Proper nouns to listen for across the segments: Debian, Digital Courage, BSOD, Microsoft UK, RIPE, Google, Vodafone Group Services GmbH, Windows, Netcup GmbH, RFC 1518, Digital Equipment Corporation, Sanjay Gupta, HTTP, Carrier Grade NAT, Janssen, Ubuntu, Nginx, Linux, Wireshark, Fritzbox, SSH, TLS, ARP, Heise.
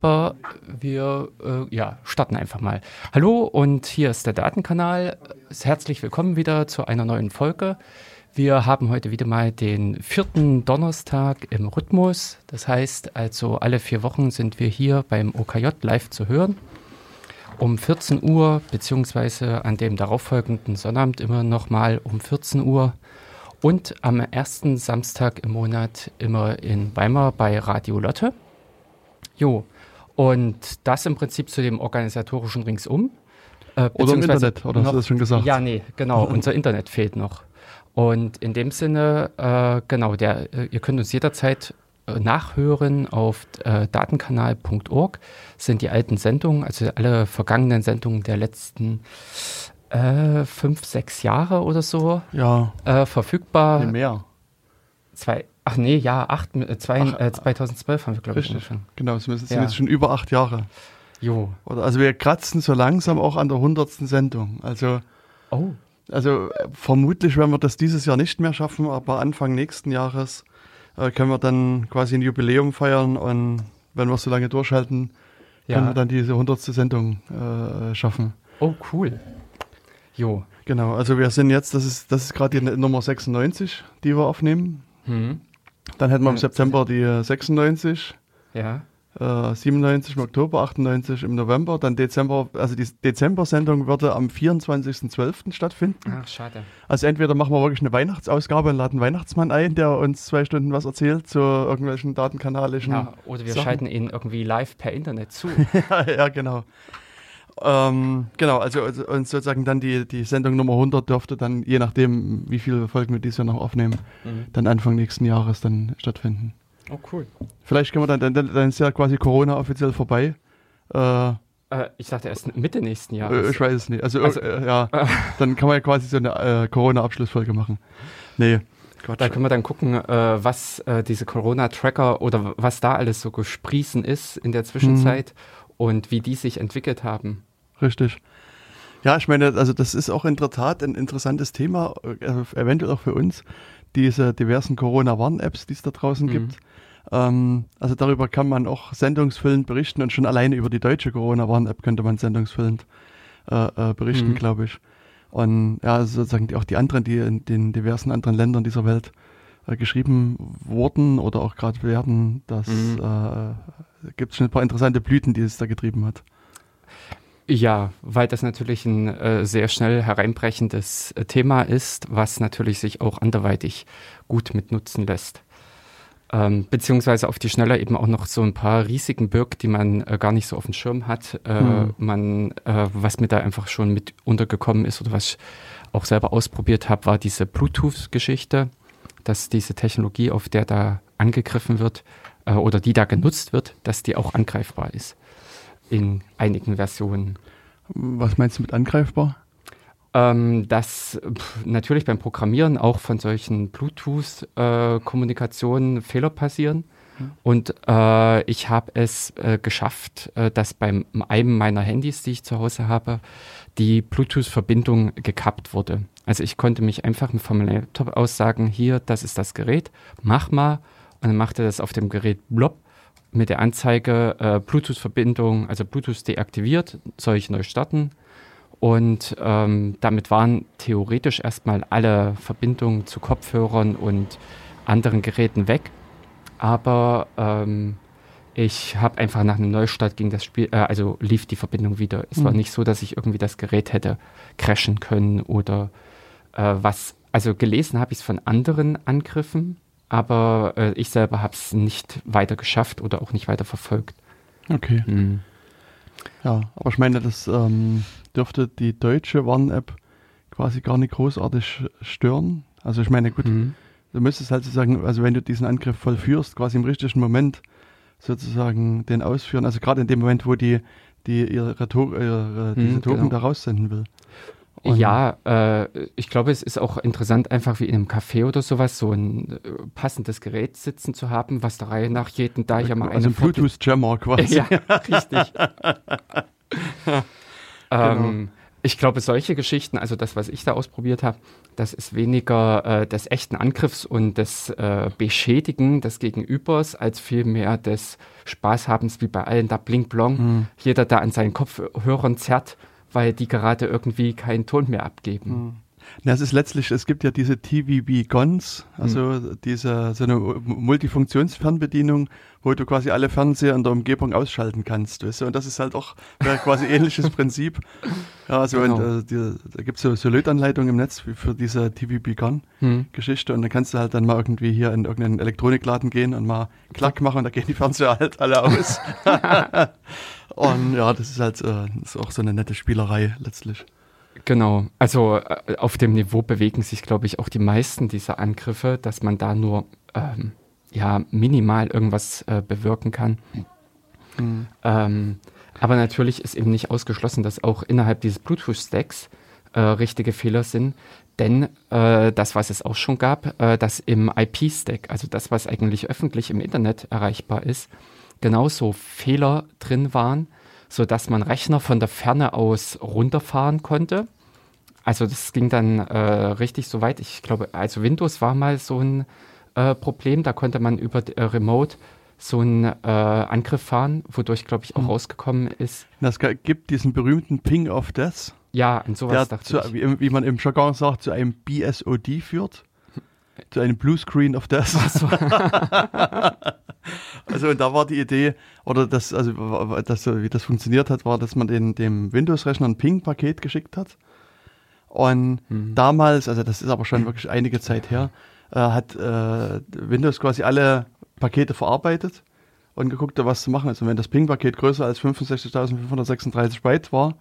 Aber wir starten einfach mal. Hallo und hier ist der Datenkanal. Herzlich willkommen wieder zu einer neuen Folge. Wir haben heute wieder mal den 4. Donnerstag im Rhythmus. Das heißt also, alle 4 Wochen sind wir hier beim OKJ live zu hören. Um 14 Uhr beziehungsweise an dem darauffolgenden Sonnabend immer nochmal um 14 Uhr. Und am ersten Samstag im Monat immer in Weimar bei Radio Lotte. Jo. Und das im Prinzip zu dem organisatorischen Ringsum. Oder im Internet, oder hast du das schon gesagt? Ja, nee, genau, unser Internet fehlt noch. Und in dem Sinne, ihr könnt uns jederzeit nachhören auf datenkanal.org. Das sind die alten Sendungen, also alle vergangenen Sendungen der letzten 5, 6 Jahre oder so verfügbar. Nee, mehr. 2012 haben wir, glaube ich, angefangen. Genau, sind jetzt schon über 8 Jahre. Jo. Also wir kratzen so langsam auch an der 100. Sendung. Also vermutlich werden wir das dieses Jahr nicht mehr schaffen, aber Anfang nächsten Jahres können wir dann quasi ein Jubiläum feiern, und wenn wir so lange durchhalten, können wir dann diese 100. Sendung schaffen. Oh, cool. Jo. Genau, also wir sind jetzt, das ist gerade die Nummer 96, die wir aufnehmen. Hm. Dann hätten wir im September die 96, 97 im Oktober, 98 im November, dann Dezember, also die Dezember-Sendung würde am 24.12. stattfinden. Ach, schade. Also entweder machen wir wirklich eine Weihnachtsausgabe und laden Weihnachtsmann ein, der uns 2 Stunden was erzählt zu irgendwelchen datenkanalischen oder wir schalten ihn irgendwie live per Internet zu. ja, genau. Genau, also uns sozusagen dann die Sendung Nummer 100 dürfte dann, je nachdem, wie viele Folgen wir dieses Jahr noch aufnehmen, dann Anfang nächsten Jahres dann stattfinden. Oh, cool. Vielleicht können wir dann ist ja quasi Corona offiziell vorbei. Ich dachte erst Mitte nächsten Jahres. Ich weiß es nicht. Dann kann man ja quasi so eine Corona-Abschlussfolge machen. Nee. Quatsch. Da können wir dann gucken, was diese Corona-Tracker oder was da alles so gesprießen ist in der Zwischenzeit und wie die sich entwickelt haben. Richtig. Ja, ich meine, also das ist auch in der Tat ein interessantes Thema, eventuell auch für uns, diese diversen Corona-Warn-Apps, die es da draußen gibt. Also darüber kann man auch sendungsfüllend berichten, und schon alleine über die deutsche Corona-Warn-App könnte man sendungsfüllend berichten, glaube ich. Und ja, also sozusagen auch die anderen, die in den diversen anderen Ländern dieser Welt geschrieben wurden oder auch gerade werden, das gibt es schon ein paar interessante Blüten, die es da getrieben hat. Ja, weil das natürlich ein sehr schnell hereinbrechendes Thema ist, was natürlich sich auch anderweitig gut mitnutzen lässt. Beziehungsweise auf die Schnelle eben auch noch so ein paar Risiken birgt, die man gar nicht so auf dem Schirm hat, was mir da einfach schon mit untergekommen ist oder was ich auch selber ausprobiert habe, war diese Bluetooth-Geschichte, dass diese Technologie, auf der da angegriffen wird, oder die da genutzt wird, dass die auch angreifbar ist in einigen Versionen. Was meinst du mit angreifbar? Dass natürlich beim Programmieren auch von solchen Bluetooth-Kommunikationen Fehler passieren. Und ich habe es geschafft, dass bei einem meiner Handys, die ich zu Hause habe, die Bluetooth-Verbindung gekappt wurde. Also ich konnte mich einfach vom Laptop aus sagen, hier, das ist das Gerät, mach mal. Und dann machte das auf dem Gerät blopp mit der Anzeige Bluetooth-Verbindung, also Bluetooth deaktiviert, soll ich neu starten. Und damit waren theoretisch erstmal alle Verbindungen zu Kopfhörern und anderen Geräten weg. Aber ich habe einfach nach einem Neustart gegen das Spiel, also lief die Verbindung wieder. Es war nicht so, dass ich irgendwie das Gerät hätte crashen können oder gelesen habe ich es von anderen Angriffen. Aber ich selber habe es nicht weiter geschafft oder auch nicht weiter verfolgt. Okay. Ja, aber ich meine, das dürfte die deutsche Warn-App quasi gar nicht großartig stören. Also ich meine, gut, du müsstest halt sozusagen, also wenn du diesen Angriff vollführst, quasi im richtigen Moment sozusagen den ausführen. Also gerade in dem Moment, wo die diese Token da raussenden will. Und ich glaube, es ist auch interessant, einfach wie in einem Café oder sowas, so ein passendes Gerät sitzen zu haben, was der Reihe nach jeden da ja mal also ein Bluetooth-Jammer quasi. Ja, richtig. Genau. Ich glaube, solche Geschichten, also das, was ich da ausprobiert habe, das ist weniger des echten Angriffs und des Beschädigen des Gegenübers, als vielmehr des Spaßhabens wie bei allen, da bling-blong, jeder da an seinen Kopfhörern zerrt, weil die gerade irgendwie keinen Ton mehr abgeben. Na, es ist letztlich, es gibt ja diese TVB-Guns, also diese, so eine Multifunktionsfernbedienung, wo du quasi alle Fernseher in der Umgebung ausschalten kannst, weißt du? Und das ist halt auch quasi ähnliches Prinzip. Ja, also genau. Da gibt es so Lötanleitungen im Netz für diese TVB-Gun-Geschichte und dann kannst du halt dann mal irgendwie hier in irgendeinen Elektronikladen gehen und mal Klack machen und da gehen die Fernseher halt alle aus. Und ja, das ist halt ist auch so eine nette Spielerei letztlich. Genau, also auf dem Niveau bewegen sich, glaube ich, auch die meisten dieser Angriffe, dass man da nur minimal irgendwas bewirken kann. Aber natürlich ist eben nicht ausgeschlossen, dass auch innerhalb dieses Bluetooth-Stacks richtige Fehler sind, denn das, was es auch schon gab, dass im IP-Stack, also das, was eigentlich öffentlich im Internet erreichbar ist, genauso Fehler drin waren, sodass man Rechner von der Ferne aus runterfahren konnte. Also das ging dann richtig so weit. Ich glaube, also Windows war mal so ein Problem. Da konnte man über Remote so einen Angriff fahren, wodurch, glaube ich, auch rausgekommen ist. Das gibt diesen berühmten Ping of Death. Ja, an sowas dachte ich. Wie man im Jargon sagt, zu einem BSOD führt. Zu einem Blue Screen of Death. So. Also und da war die Idee, oder das, also das, wie das funktioniert hat, war, dass man dem Windows-Rechner ein Ping-Paket geschickt hat. Und damals, also das ist aber schon wirklich einige Zeit her, hat Windows quasi alle Pakete verarbeitet und geguckt, was zu machen ist. Und wenn das Ping-Paket größer als 65.536 Byte war,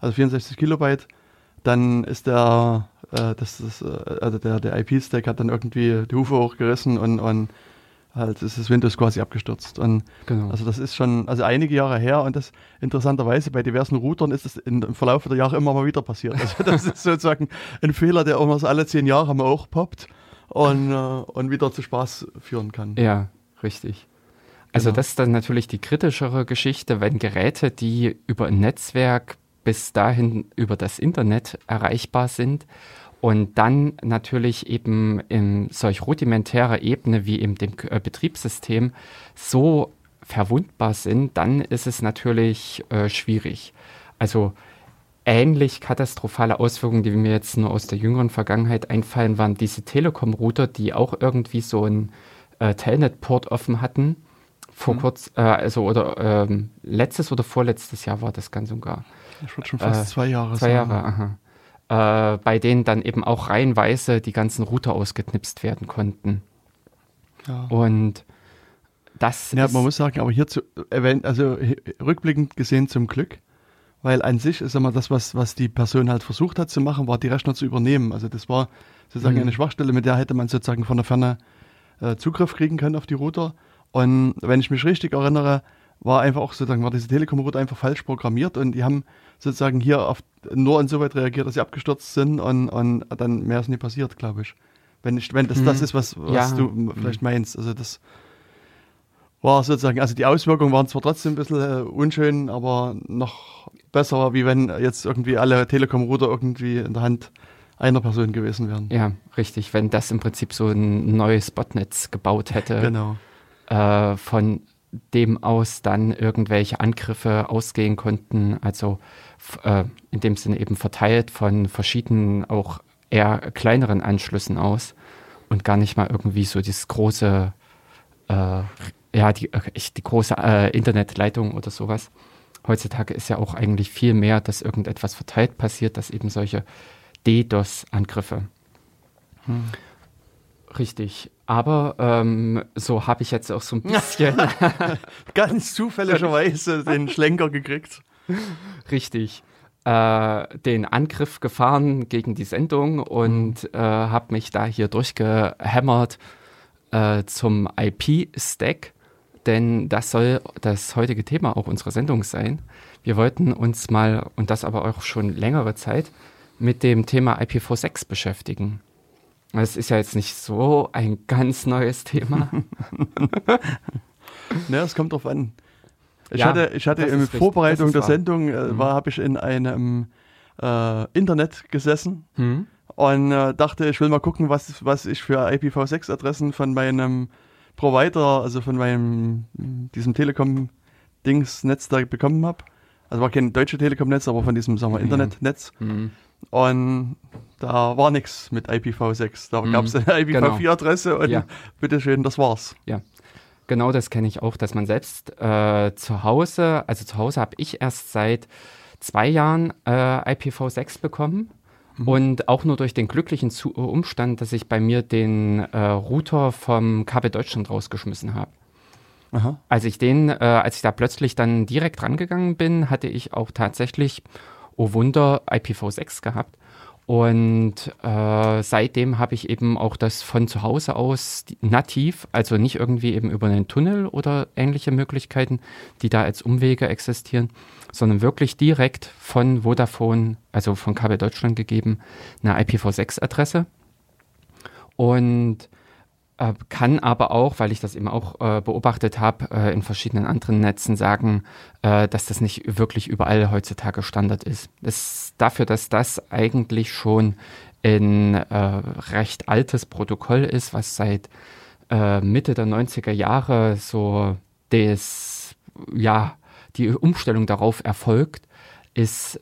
also 64 Kilobyte, dann ist der IP-Stack hat dann irgendwie die Hufe hochgerissen und halt ist das Windows quasi abgestürzt. Und genau. Also das ist schon einige Jahre her und das interessanterweise bei diversen Routern ist das im Verlauf der Jahre immer mal wieder passiert. Also das ist sozusagen ein Fehler, der immer so alle 10 Jahre mal hochpoppt und wieder zu Spaß führen kann. Ja, richtig. Also das ist dann natürlich die kritischere Geschichte, wenn Geräte, die über ein Netzwerk bis dahin über das Internet erreichbar sind und dann natürlich eben in solch rudimentärer Ebene wie in dem Betriebssystem so verwundbar sind, dann ist es natürlich schwierig. Also ähnlich katastrophale Auswirkungen, die mir jetzt nur aus der jüngeren Vergangenheit einfallen, waren diese Telekom-Router, die auch irgendwie so einen Telnet-Port offen hatten. Vor kurz, letztes oder vorletztes Jahr war das ganz und gar. Das wird schon fast 2 Jahre sein. 2 Jahre, aha. Bei denen dann eben auch reihenweise die ganzen Router ausgeknipst werden konnten. Ja. Und das ist... Man muss sagen, aber hier zu erwähnen, also rückblickend gesehen zum Glück, weil an sich ist immer das, was die Person halt versucht hat zu machen, war die Rechner zu übernehmen. Also das war sozusagen eine Schwachstelle, mit der hätte man sozusagen von der Ferne Zugriff kriegen können auf die Router. Und wenn ich mich richtig erinnere, war einfach auch sozusagen, war diese Telekom-Route einfach falsch programmiert und die haben sozusagen hier nur insoweit reagiert, dass sie abgestürzt sind und dann mehr ist nie passiert, glaube ich. Wenn das das ist, was du vielleicht meinst. Also das war sozusagen, also die Auswirkungen waren zwar trotzdem ein bisschen unschön, aber noch besser, wie wenn jetzt irgendwie alle Telekom-Router irgendwie in der Hand einer Person gewesen wären. Ja, richtig, wenn das im Prinzip so ein neues Botnetz gebaut hätte. Genau. Von dem aus dann irgendwelche Angriffe ausgehen konnten, also in dem Sinne eben verteilt von verschiedenen, auch eher kleineren Anschlüssen aus und gar nicht mal irgendwie so dieses große, die große Internetleitung oder sowas. Heutzutage ist ja auch eigentlich viel mehr, dass irgendetwas verteilt passiert, dass eben solche DDoS-Angriffe. Richtig. Aber so habe ich jetzt auch so ein bisschen... Ganz zufälligerweise den Schlenker gekriegt. Richtig. Den Angriff gefahren gegen die Sendung und habe mich da hier durchgehämmert zum IP-Stack. Denn das soll das heutige Thema auch unserer Sendung sein. Wir wollten uns mal, und das aber auch schon längere Zeit, mit dem Thema IPv6 beschäftigen. Das ist ja jetzt nicht so ein ganz neues Thema. Naja, es kommt drauf an. Ich hatte in Vorbereitung der Sendung, habe ich in einem Internet gesessen und dachte, ich will mal gucken, was ich für IPv6-Adressen von meinem Provider, also von diesem Telekom-Dings-Netz da bekommen habe. Also war kein deutsche Telekom-Netz, aber von diesem, sagen wir, Internetnetz. Mhm. Und da war nichts mit IPv6. Da gab es eine IPv4-Adresse und bitteschön, das war's. Ja, genau, das kenne ich auch, dass man selbst zu Hause habe ich erst seit 2 Jahren IPv6 bekommen. Und auch nur durch den glücklichen Umstand, dass ich bei mir den Router vom Kabel Deutschland rausgeschmissen habe. Aha. Als ich da plötzlich dann direkt rangegangen bin, hatte ich auch tatsächlich, oh Wunder, IPv6 gehabt. Und seitdem habe ich eben auch das von zu Hause aus nativ, also nicht irgendwie eben über einen Tunnel oder ähnliche Möglichkeiten, die da als Umwege existieren, sondern wirklich direkt von Vodafone, also von Kabel Deutschland gegeben, eine IPv6-Adresse. Und kann aber auch, weil ich das eben auch beobachtet habe, in verschiedenen anderen Netzen sagen, dass das nicht wirklich überall heutzutage Standard ist. Dafür, dass das eigentlich schon ein recht altes Protokoll ist, was seit Mitte der 90er Jahre so die Umstellung darauf erfolgt, ist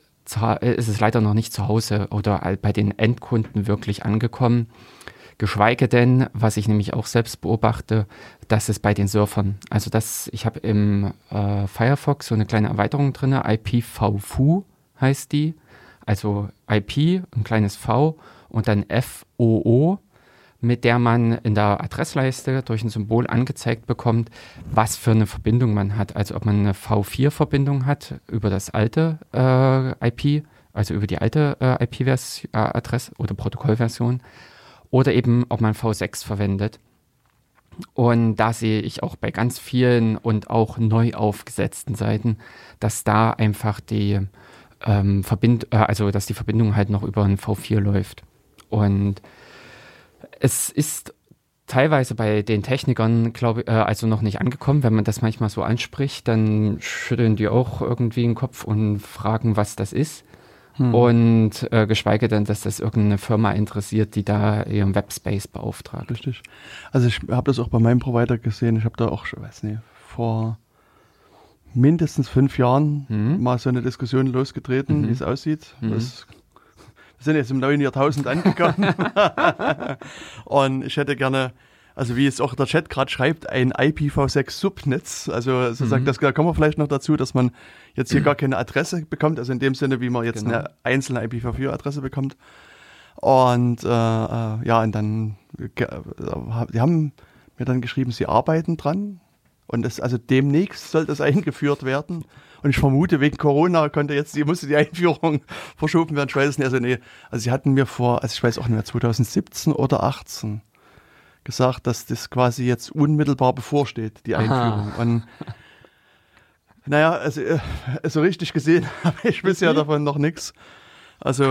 es leider noch nicht zu Hause oder bei den Endkunden wirklich angekommen. Geschweige denn, was ich nämlich auch selbst beobachte, dass es bei den Surfern, also ich habe im Firefox so eine kleine Erweiterung drin, IPv4 heißt die, also IP, ein kleines V und dann FOO, mit der man in der Adressleiste durch ein Symbol angezeigt bekommt, was für eine Verbindung man hat, also ob man eine V4-Verbindung hat über das alte IP, also über die alte IP-Adresse oder Protokollversion, oder eben, ob man V6 verwendet. Und da sehe ich auch bei ganz vielen und auch neu aufgesetzten Seiten, dass da einfach die Verbindung halt noch über ein V4 läuft. Und es ist teilweise bei den Technikern, glaube ich, also noch nicht angekommen. Wenn man das manchmal so anspricht, dann schütteln die auch irgendwie den Kopf und fragen, was das ist. Und geschweige denn, dass das irgendeine Firma interessiert, die da ihren Webspace beauftragt. Richtig. Also ich habe das auch bei meinem Provider gesehen. Ich habe da auch, ich weiß nicht, vor mindestens 5 Jahren mal so eine Diskussion losgetreten, wie es aussieht. Wir sind jetzt im neuen Jahrtausend angekommen. Und ich hätte gerne, also wie es auch der Chat gerade schreibt, ein IPv6-Subnetz. Also sozusagen, da kommen wir vielleicht noch dazu, dass man jetzt hier gar keine Adresse bekommt, also in dem Sinne, wie man jetzt eine einzelne IPv4-Adresse bekommt. Und die haben mir dann geschrieben, sie arbeiten dran. Und demnächst soll das eingeführt werden. Und ich vermute, wegen Corona musste die Einführung verschoben werden. Ich weiß es nicht. Also sie hatten mir ich weiß auch nicht mehr, 2017 oder 2018 gesagt, dass das quasi jetzt unmittelbar bevorsteht, die Einführung. Und naja, so richtig gesehen habe ich bisher davon noch nichts. Also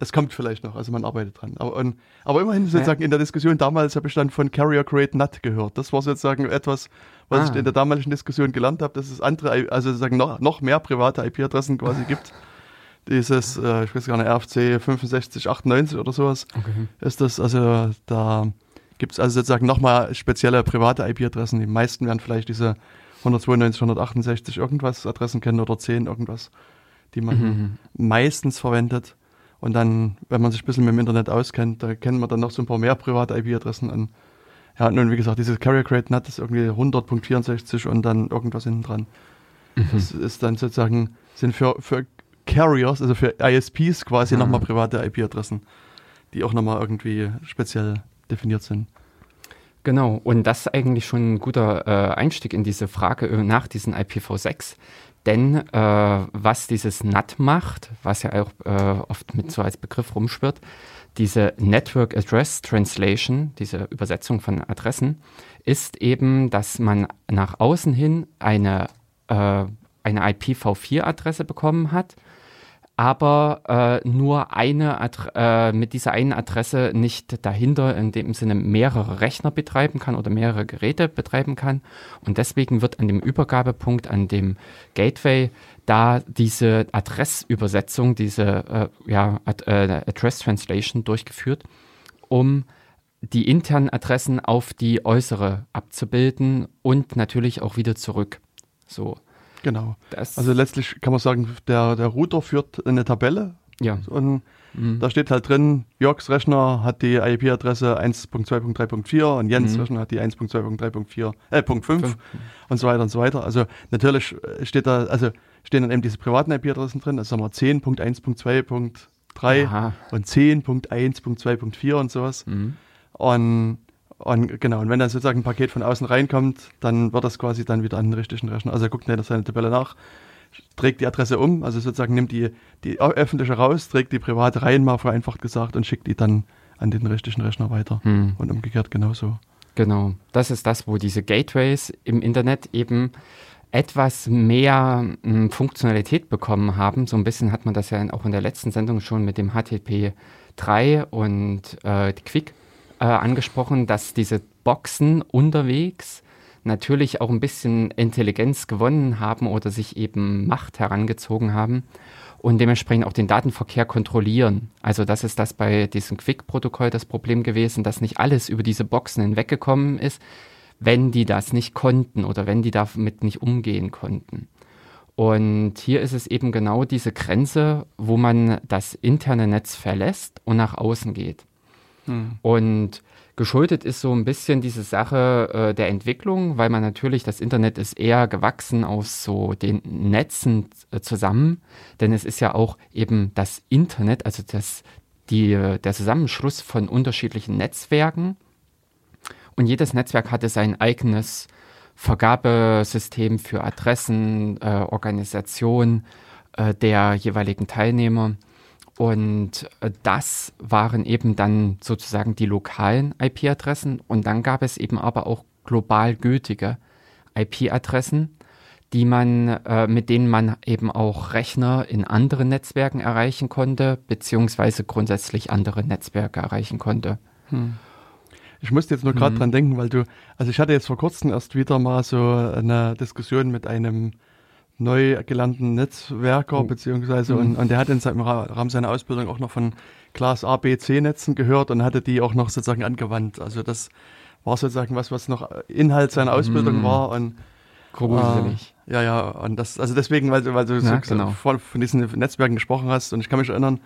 es kommt vielleicht noch, also man arbeitet dran. Aber immerhin sozusagen in der Diskussion damals habe ich dann von Carrier Grade NAT gehört. Das war sozusagen etwas, was ich in der damaligen Diskussion gelernt habe, dass es andere, also sozusagen noch mehr private IP-Adressen quasi gibt. Dieses, ich weiß gar nicht, RFC 6598 oder sowas ist das, also da gibt es also sozusagen nochmal spezielle private IP-Adressen. Die meisten werden vielleicht diese 192, 168 irgendwas Adressen kennen oder 10 irgendwas, die man meistens verwendet. Und dann, wenn man sich ein bisschen mit dem Internet auskennt, da kennen wir dann noch so ein paar mehr private IP-Adressen an. Ja, und nun, wie gesagt, dieses Carrier Grade NAT ist irgendwie 100.64 und dann irgendwas hinten dran. Das ist dann sozusagen, sind für Carriers, also für ISPs quasi nochmal private IP-Adressen, die auch nochmal irgendwie speziell definiert sind. Genau, und das ist eigentlich schon ein guter Einstieg in diese Frage nach diesen IPv6, denn was dieses NAT macht, was ja auch oft mit so als Begriff rumschwirrt, diese Network Address Translation, diese Übersetzung von Adressen, ist eben, dass man nach außen hin eine IPv4-Adresse bekommen hat, aber nur mit dieser einen Adresse nicht dahinter in dem Sinne mehrere Rechner betreiben kann oder mehrere Geräte betreiben kann. Und deswegen wird an dem Übergabepunkt, an dem Gateway, da diese Adressübersetzung, diese Address Translation durchgeführt, um die internen Adressen auf die äußere abzubilden und natürlich auch wieder zurück. So. Genau. Das also letztlich kann man sagen, der Router führt eine Tabelle. Ja. Und da steht halt drin, Jörgs Rechner hat die IP-Adresse 1.2.3.4 und Jens Rechner hat die 1.2.3.5 und so weiter und so weiter. Also natürlich stehen dann eben diese privaten IP-Adressen drin, also sagen wir 10.1.2.3 und 10.1.2.4 und sowas. Und wenn dann sozusagen ein Paket von außen reinkommt, dann wird das quasi dann wieder an den richtigen Rechner. Also er guckt nicht seine Tabelle nach, trägt die Adresse um, also sozusagen nimmt die öffentliche raus, trägt die private rein, mal vereinfacht gesagt, und schickt die dann an den richtigen Rechner weiter. Und umgekehrt genauso. Genau, das ist das, wo diese Gateways im Internet eben etwas mehr Funktionalität bekommen haben. So ein bisschen hat man das ja auch in der letzten Sendung schon mit dem HTTP 3 und Quick angesprochen, dass diese Boxen unterwegs natürlich auch ein bisschen Intelligenz gewonnen haben oder sich eben Macht herangezogen haben und dementsprechend auch den Datenverkehr kontrollieren. Also das ist das bei diesem Quick-Protokoll das Problem gewesen, dass nicht alles über diese Boxen hinweggekommen ist, wenn die das nicht konnten oder wenn die damit nicht umgehen konnten. Und hier ist es eben genau diese Grenze, wo man das interne Netz verlässt und nach außen geht. Und geschuldet ist so ein bisschen diese Sache der Entwicklung, weil man natürlich, das Internet ist eher gewachsen aus so den Netzen zusammen, denn es ist ja auch eben das Internet, also der Zusammenschluss von unterschiedlichen Netzwerken, und jedes Netzwerk hatte sein eigenes Vergabesystem für Adressen, Organisation der jeweiligen Teilnehmer. Und das waren eben dann sozusagen die lokalen IP-Adressen. Und dann gab es eben aber auch global gültige IP-Adressen, mit denen man eben auch Rechner in anderen Netzwerken erreichen konnte, beziehungsweise grundsätzlich andere Netzwerke erreichen konnte. Ich musste jetzt nur gerade dran denken, weil ich hatte jetzt vor kurzem erst wieder mal so eine Diskussion mit einem neu gelernten Netzwerker, beziehungsweise, und der hat im Rahmen seiner Ausbildung auch noch von Class A, B, C-Netzen gehört und hatte die auch noch sozusagen angewandt. Also das war sozusagen was noch Inhalt seiner Ausbildung war. Und gruselig. Und das, also deswegen, weil du von diesen Netzwerken gesprochen hast, und ich kann mich erinnern,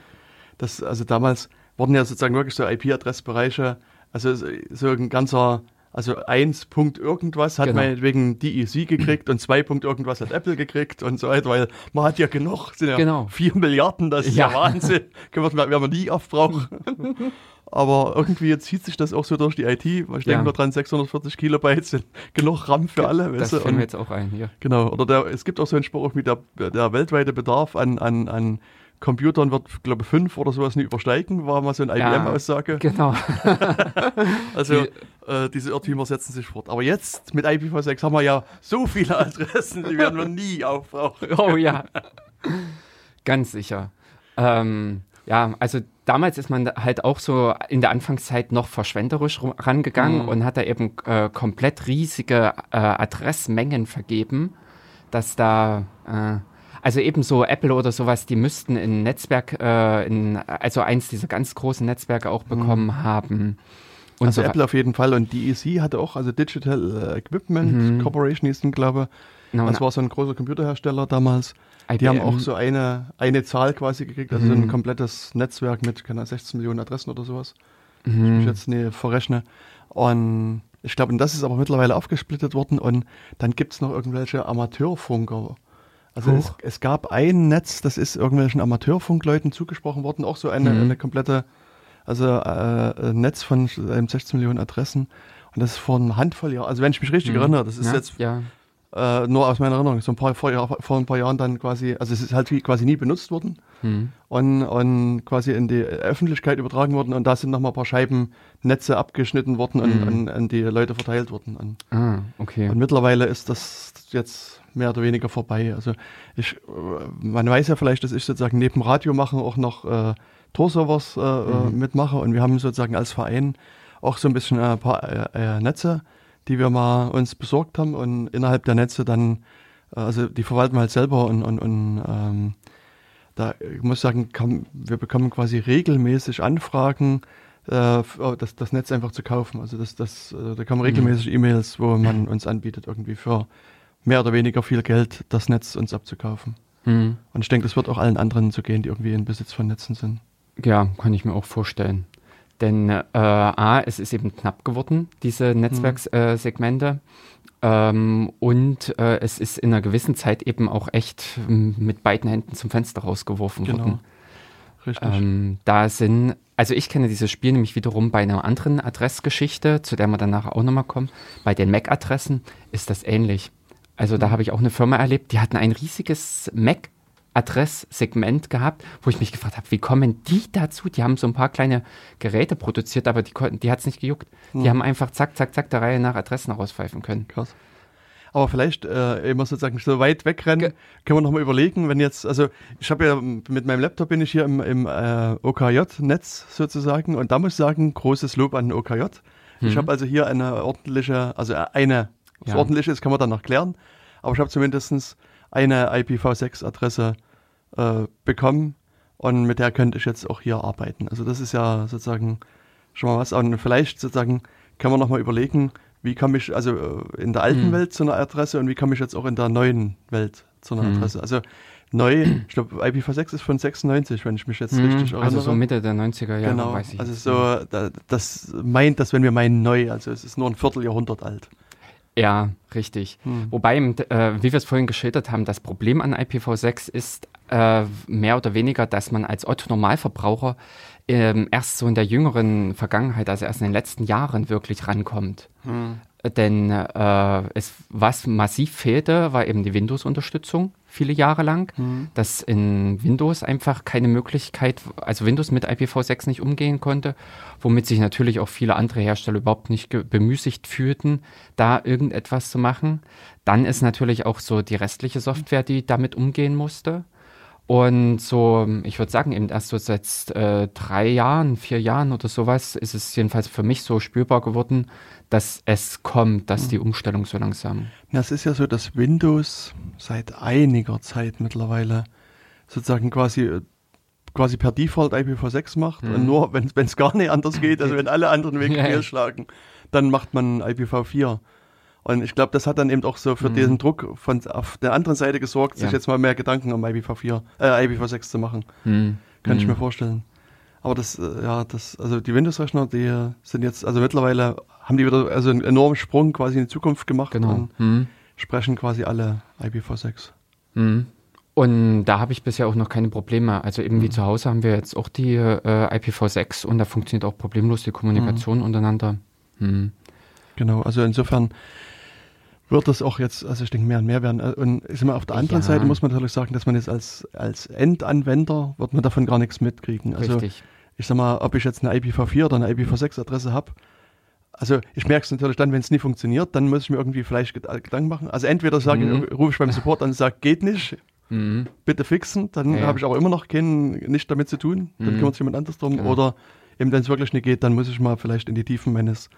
dass also damals wurden ja sozusagen wirklich so IP-Adressbereiche, also so ein ganzer, also 1. irgendwas hat meinetwegen DEC gekriegt und 2. irgendwas hat Apple gekriegt und so weiter, weil man hat ja genug, sind ja 4 Milliarden, das ist ja Wahnsinn, werden wir nie aufbrauchen. Aber irgendwie zieht sich das auch so durch die IT, weil ich denke nur dran, 640 Kilobyte sind genug RAM für alle. Das finden wir jetzt auch ein, ja. Genau, oder es gibt auch so einen Spruch mit der weltweite Bedarf an Computern wird, glaube ich, 5 oder sowas nie übersteigen, war mal so eine IBM-Aussage. Genau. Also diese Irrtümer setzen sich fort. Aber jetzt mit IPv6 haben wir ja so viele Adressen, die werden wir nie aufbrauchen. Oh ja, ganz sicher. Also damals ist man halt auch so in der Anfangszeit noch verschwenderisch rangegangen und hat da eben komplett riesige Adressmengen vergeben, dass da... Also ebenso Apple oder sowas, die müssten in Netzwerk, also eins dieser ganz großen Netzwerke auch bekommen haben. Und also Apple auf jeden Fall, und DEC hatte auch, also Digital Equipment Corporation hieß den, glaube ich. Das war so ein großer Computerhersteller damals. IBM. Die haben auch so eine Zahl quasi gekriegt, also so ein komplettes Netzwerk mit 16 Millionen Adressen oder sowas. Ich mich jetzt nicht verrechne. Und ich glaube, das ist aber mittlerweile aufgesplittet worden, und dann gibt es noch irgendwelche Amateurfunker. Also es gab ein Netz, das ist irgendwelchen Amateurfunkleuten zugesprochen worden, auch so eine komplette, also ein Netz von 16 Millionen Adressen. Und das ist vor einer Handvoll Jahren, also wenn ich mich richtig erinnere, das ist nur aus meiner Erinnerung, so vor ein paar Jahren dann quasi, also es ist halt quasi nie benutzt worden und quasi in die Öffentlichkeit übertragen worden, und da sind nochmal ein paar Scheiben Netze abgeschnitten worden und an die Leute verteilt worden. Und mittlerweile ist das jetzt mehr oder weniger vorbei. Also man weiß ja vielleicht, dass ich sozusagen neben Radio machen auch noch Tor-Servers mitmache, und wir haben sozusagen als Verein auch so ein bisschen ein paar Netze, die wir mal uns besorgt haben, und innerhalb der Netze dann, also die verwalten wir halt selber, und da, ich muss sagen, wir bekommen quasi regelmäßig Anfragen, das Netz einfach zu kaufen. Also da kommen regelmäßig E-Mails, wo man uns anbietet, irgendwie für mehr oder weniger viel Geld das Netz uns abzukaufen. Mhm. Und ich denke, das wird auch allen anderen so gehen, die irgendwie in Besitz von Netzen sind. Ja, kann ich mir auch vorstellen. Denn es ist eben knapp geworden, diese Netzwerkssegmente. Und es ist in einer gewissen Zeit eben auch echt mit beiden Händen zum Fenster rausgeworfen worden. Richtig. Also ich kenne dieses Spiel nämlich wiederum bei einer anderen Adressgeschichte, zu der wir danach auch nochmal kommen. Bei den MAC-Adressen ist das ähnlich. Also da habe ich auch eine Firma erlebt, die hatten ein riesiges MAC-Adresssegment gehabt, wo ich mich gefragt habe, wie kommen die dazu? Die haben so ein paar kleine Geräte produziert, aber die hat es nicht gejuckt. Die haben einfach zack, zack, zack der Reihe nach Adressen rauspfeifen können. Krass. Aber vielleicht, immer sozusagen so weit wegrennen, können wir nochmal überlegen, wenn jetzt, also ich habe ja mit meinem Laptop bin ich hier im OKJ-Netz sozusagen, und da muss ich sagen, großes Lob an OKJ. Ich habe also hier eine ordentliche, was ordentlich ist, kann man dann noch klären. Aber ich habe zumindest eine IPv6-Adresse bekommen, und mit der könnte ich jetzt auch hier arbeiten. Also das ist ja sozusagen schon mal was. Und vielleicht sozusagen kann man nochmal überlegen, wie komme ich also in der alten Welt zu einer Adresse und wie komme ich jetzt auch in der neuen Welt zu einer Adresse. Also neu, ich glaube IPv6 ist von 96, wenn ich mich jetzt richtig erinnere. Also so Mitte der 90er Jahre, genau, weiß ich. Also so, das meint das, wenn wir meinen neu, also es ist nur ein Vierteljahrhundert alt. Ja, richtig. Wobei, wie wir es vorhin geschildert haben, das Problem an IPv6 ist mehr oder weniger, dass man als Otto-Normalverbraucher erst so in der jüngeren Vergangenheit, also erst in den letzten Jahren wirklich rankommt. Denn was massiv fehlte, war eben die Windows-Unterstützung viele Jahre lang, dass in Windows einfach keine Möglichkeit, also Windows mit IPv6 nicht umgehen konnte, womit sich natürlich auch viele andere Hersteller überhaupt nicht bemüßigt fühlten, da irgendetwas zu machen. Dann ist natürlich auch so die restliche Software, die damit umgehen musste. Und so, ich würde sagen, eben erst so seit 3 Jahren, 4 Jahren oder sowas ist es jedenfalls für mich so spürbar geworden, dass es kommt, dass die Umstellung so langsam. Ja, es ist ja so, dass Windows seit einiger Zeit mittlerweile sozusagen quasi per Default IPv6 macht, und nur, wenn es gar nicht anders geht, also wenn alle anderen Wege fehlschlagen, dann macht man IPv4. Und ich glaube, das hat dann eben auch so für diesen Druck auf der anderen Seite gesorgt, sich jetzt mal mehr Gedanken um IPv6 zu machen. Kann ich mir vorstellen. Aber also die Windows-Rechner, die sind jetzt, also mittlerweile haben die wieder also einen enormen Sprung quasi in die Zukunft gemacht, genau. Und sprechen quasi alle IPv6. Und da habe ich bisher auch noch keine Probleme. Also eben wie zu Hause haben wir jetzt auch die IPv6, und da funktioniert auch problemlos die Kommunikation untereinander. Genau, also insofern wird das auch jetzt, also ich denke, mehr und mehr werden. Und ist immer auf der anderen Seite, muss man natürlich sagen, dass man jetzt als Endanwender wird man davon gar nichts mitkriegen. Also ich sag mal, ob ich jetzt eine IPv4 oder eine IPv6-Adresse habe, also ich merke es natürlich dann, wenn es nie funktioniert, dann muss ich mir irgendwie vielleicht Gedanken machen. Also entweder rufe ich beim Support an und sage, geht nicht, bitte fixen, dann habe ich auch immer noch nichts damit zu tun, dann kümmert sich jemand anderes drum. Genau. Oder eben, wenn es wirklich nicht geht, dann muss ich mal vielleicht in die Tiefen meines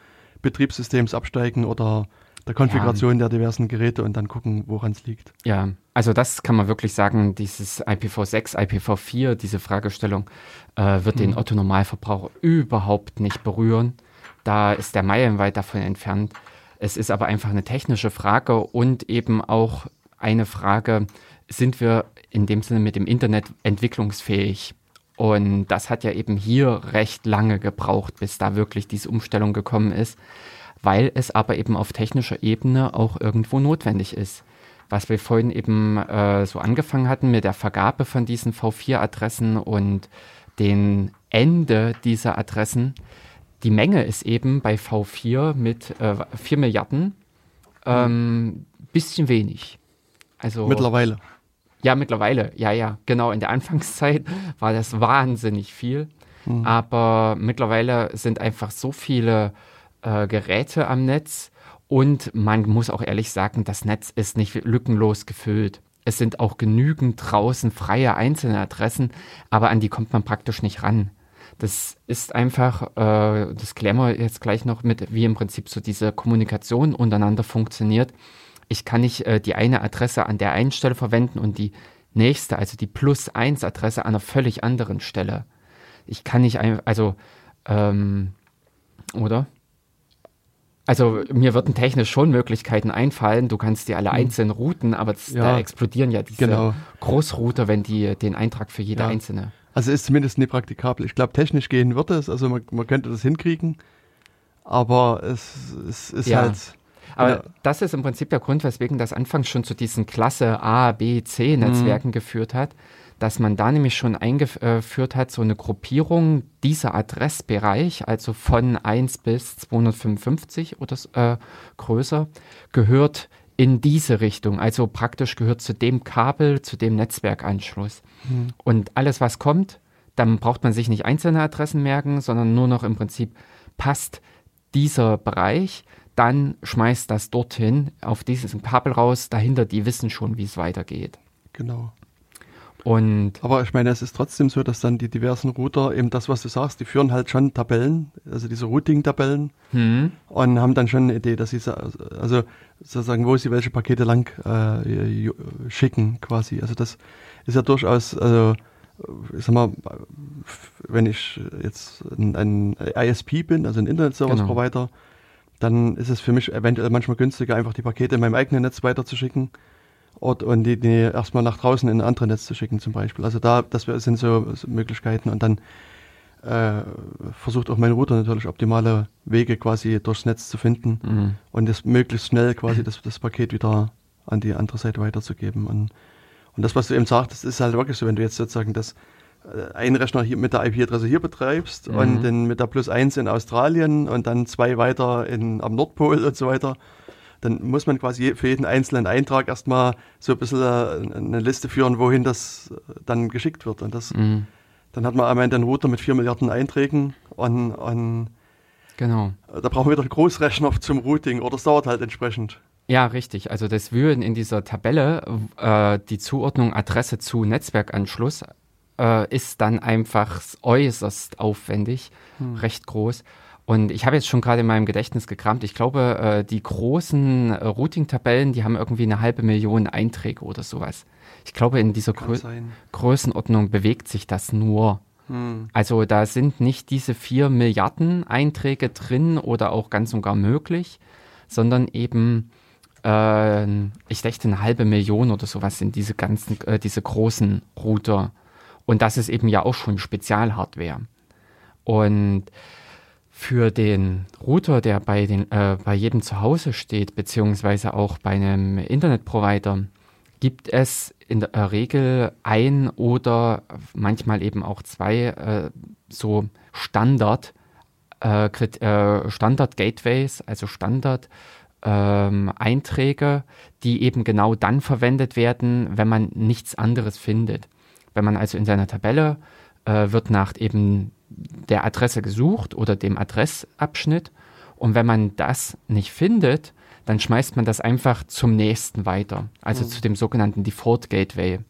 Betriebssystems absteigen oder der Konfiguration der diversen Geräte und dann gucken, woran es liegt. Ja, also das kann man wirklich sagen, dieses IPv6, IPv4, diese Fragestellung wird den Otto-Normalverbraucher überhaupt nicht berühren. Da ist der meilenweit davon entfernt. Es ist aber einfach eine technische Frage und eben auch eine Frage, sind wir in dem Sinne mit dem Internet entwicklungsfähig? Und das hat ja eben hier recht lange gebraucht, bis da wirklich diese Umstellung gekommen ist, weil es aber eben auf technischer Ebene auch irgendwo notwendig ist. Was wir vorhin eben so angefangen hatten mit der Vergabe von diesen V4-Adressen und den Ende dieser Adressen, die Menge ist eben bei V4 mit 4 Milliarden bisschen wenig. Also mittlerweile. Ja, mittlerweile. Ja, genau. In der Anfangszeit war das wahnsinnig viel. Aber mittlerweile sind einfach so viele Geräte am Netz Und man muss auch ehrlich sagen, das Netz ist nicht lückenlos gefüllt. Es sind auch genügend draußen freie einzelne Adressen, aber an die kommt man praktisch nicht ran. Das ist einfach, das klären wir jetzt gleich noch mit, wie im Prinzip so diese Kommunikation untereinander funktioniert. Ich kann nicht die eine Adresse an der einen Stelle verwenden und die nächste, also die +1-Adresse an einer völlig anderen Stelle. Ich kann nicht einfach, also, oder? Also mir würden technisch schon Möglichkeiten einfallen, du kannst die alle einzeln routen, aber da explodieren ja diese Großrouter, wenn die den Eintrag für jede einzelne. Also ist zumindest nicht praktikabel. Ich glaube, technisch gehen wird es, also man könnte das hinkriegen, aber es ist halt... Aber das ist im Prinzip der Grund, weswegen das anfangs schon zu diesen Klasse A, B, C Netzwerken geführt hat, dass man da nämlich schon eingeführt hat, so eine Gruppierung dieser Adressbereich, also von 1 bis 255 oder größer, gehört in diese Richtung. Also praktisch gehört zu dem Kabel, zu dem Netzwerkanschluss. Und alles, was kommt, dann braucht man sich nicht einzelne Adressen merken, sondern nur noch im Prinzip passt dieser Bereich, dann schmeißt das dorthin, auf dieses Kabel raus, dahinter, die wissen schon, wie es weitergeht. Genau. Und aber ich meine, es ist trotzdem so, dass dann die diversen Router, eben das, was du sagst, die führen halt schon Tabellen, also diese Routing-Tabellen und haben dann schon eine Idee, dass sie, also sozusagen, wo sie welche Pakete lang schicken quasi. Also das ist ja durchaus, also ich sag mal, wenn ich jetzt ein ISP bin, also ein Internet-Service-Provider, dann ist es für mich eventuell manchmal günstiger, einfach die Pakete in meinem eigenen Netz weiterzuschicken und die erstmal nach draußen in ein anderes Netz zu schicken zum Beispiel. Also das sind so Möglichkeiten. Und dann versucht auch mein Router natürlich optimale Wege quasi durchs Netz zu finden und das möglichst schnell quasi das Paket wieder an die andere Seite weiterzugeben. Und das, was du eben sagtest, ist halt wirklich so, wenn du jetzt sozusagen das einen Rechner hier mit der IP-Adresse hier betreibst und dann mit der +1 in Australien und dann 2 weiter am Nordpol und so weiter, dann muss man quasi für jeden einzelnen Eintrag erstmal so ein bisschen eine Liste führen, wohin das dann geschickt wird. Und das, dann hat man am Ende einen Router mit 4 Milliarden Einträgen und genau. Da brauchen wir doch einen Großrechner zum Routing oder es dauert halt entsprechend. Ja, richtig. Also das Wühlen in dieser Tabelle, die Zuordnung Adresse zu Netzwerkanschluss, ist dann einfach äußerst aufwendig, recht groß. Und ich habe jetzt schon gerade in meinem Gedächtnis gekramt, ich glaube, die großen Routing-Tabellen, die haben irgendwie 500.000 Einträge oder sowas. Ich glaube, in dieser Größenordnung bewegt sich das nur. Also da sind nicht diese 4 Milliarden Einträge drin oder auch ganz und gar möglich, sondern eben, ich dachte, 500.000 oder sowas sind diese ganzen, diese großen Router. Und das ist eben ja auch schon Spezialhardware. Und für den Router, der bei jedem zu Hause steht, beziehungsweise auch bei einem Internetprovider, gibt es in der Regel ein oder manchmal eben auch 2 so Standard-Gateways, also Standard-Einträge, die eben genau dann verwendet werden, wenn man nichts anderes findet. Wenn man also in seiner Tabelle wird nach eben der Adresse gesucht oder dem Adressabschnitt und wenn man das nicht findet, dann schmeißt man das einfach zum nächsten weiter, also zu dem sogenannten Default Gateway.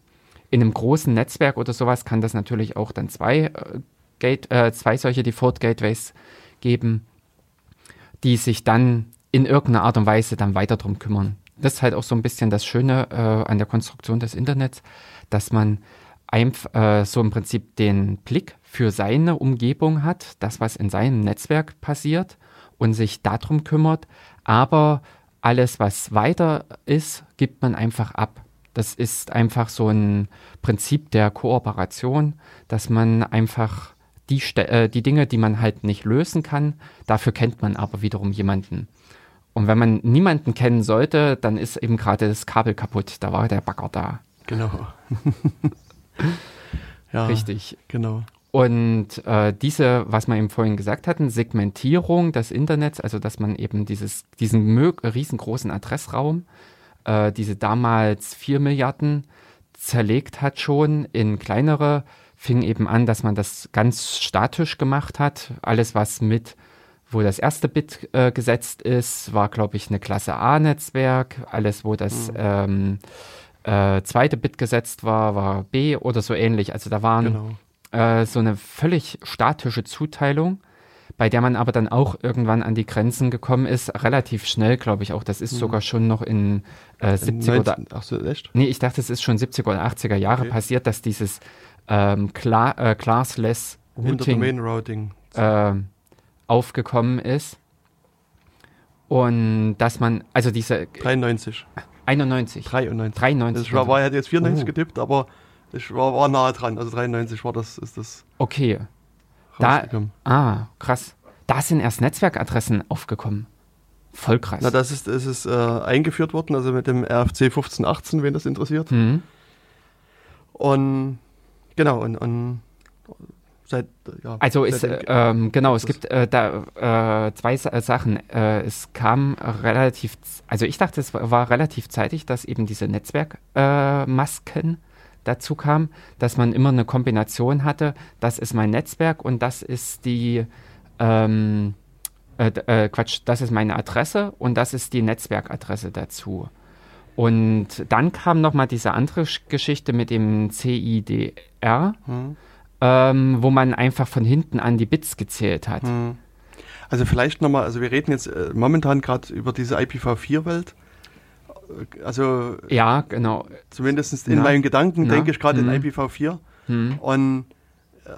In einem großen Netzwerk oder sowas kann das natürlich auch dann 2 solche Default Gateways geben, die sich dann in irgendeiner Art und Weise dann weiter drum kümmern. Das ist halt auch so ein bisschen das Schöne an der Konstruktion des Internets, dass man so im Prinzip den Blick für seine Umgebung hat, das, was in seinem Netzwerk passiert und sich darum kümmert, aber alles, was weiter ist, gibt man einfach ab. Das ist einfach so ein Prinzip der Kooperation, dass man einfach die Dinge, die man halt nicht lösen kann, dafür kennt man aber wiederum jemanden. Und wenn man niemanden kennen sollte, dann ist eben gerade das Kabel kaputt, da war der Bagger da. Genau. Ja, richtig. Genau. Und diese, was wir eben vorhin gesagt hatten, Segmentierung des Internets, also dass man eben diesen riesengroßen Adressraum, diese damals 4 Milliarden zerlegt hat schon in kleinere, fing eben an, dass man das ganz statisch gemacht hat. Alles, was mit wo das erste Bit gesetzt ist, war, glaube ich, eine Klasse A-Netzwerk. Alles, wo das zweite Bit gesetzt war, war B oder so ähnlich. Also da waren so eine völlig statische Zuteilung, bei der man aber dann auch irgendwann an die Grenzen gekommen ist, relativ schnell, glaube ich auch. Das ist sogar schon noch in 70er oder... Ach so, echt? Nee, ich dachte, es ist schon 70er oder 80er Jahre passiert, dass dieses Classless Routing aufgekommen ist. Und dass man, also diese... 93. Ich war jetzt 94 getippt, aber ich war nahe dran. Also 93 war das, ist das... Okay. Da, krass. Da sind erst Netzwerkadressen aufgekommen. Voll krass. Na, das ist eingeführt worden, also mit dem RFC 1518, wen das interessiert. Mhm. Und genau, und seit... Ja, also seit es gibt da zwei Sachen. Es kam relativ... Also ich dachte, es war relativ zeitig, dass eben diese Netzwerkmasken... dazu kam, dass man immer eine Kombination hatte, das ist mein Netzwerk und das ist die, das ist meine Adresse und das ist die Netzwerkadresse dazu. Und dann kam nochmal diese andere Geschichte mit dem CIDR, wo man einfach von hinten an die Bits gezählt hat. Also vielleicht nochmal, also wir reden jetzt momentan gerade über diese IPv4-Welt. Also ja, genau. Zumindest in meinen Gedanken denke ich gerade in IPv4. Und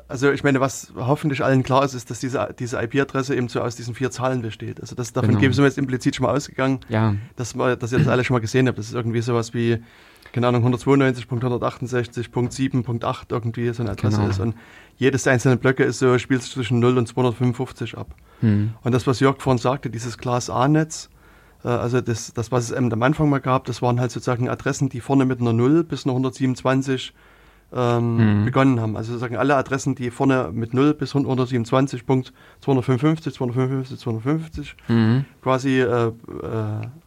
also ich meine, was hoffentlich allen klar ist, ist, dass diese IP-Adresse eben so aus diesen 4 Zahlen besteht. Also das, davon sind wir jetzt implizit schon mal ausgegangen, dass ihr das alle schon mal gesehen habt. Das ist irgendwie sowas wie, keine Ahnung, 192.168.7.8 irgendwie so eine Adresse ist. Und jedes einzelne Blöcke ist so, spielt sich zwischen 0 und 255 ab. Und das, was Jörg vorhin sagte, dieses Class A-Netz, also das, was es am Anfang mal gab, das waren halt sozusagen Adressen, die vorne mit einer 0 bis einer 127 begonnen haben. Also sozusagen alle Adressen, die vorne mit 0 bis 127.255 quasi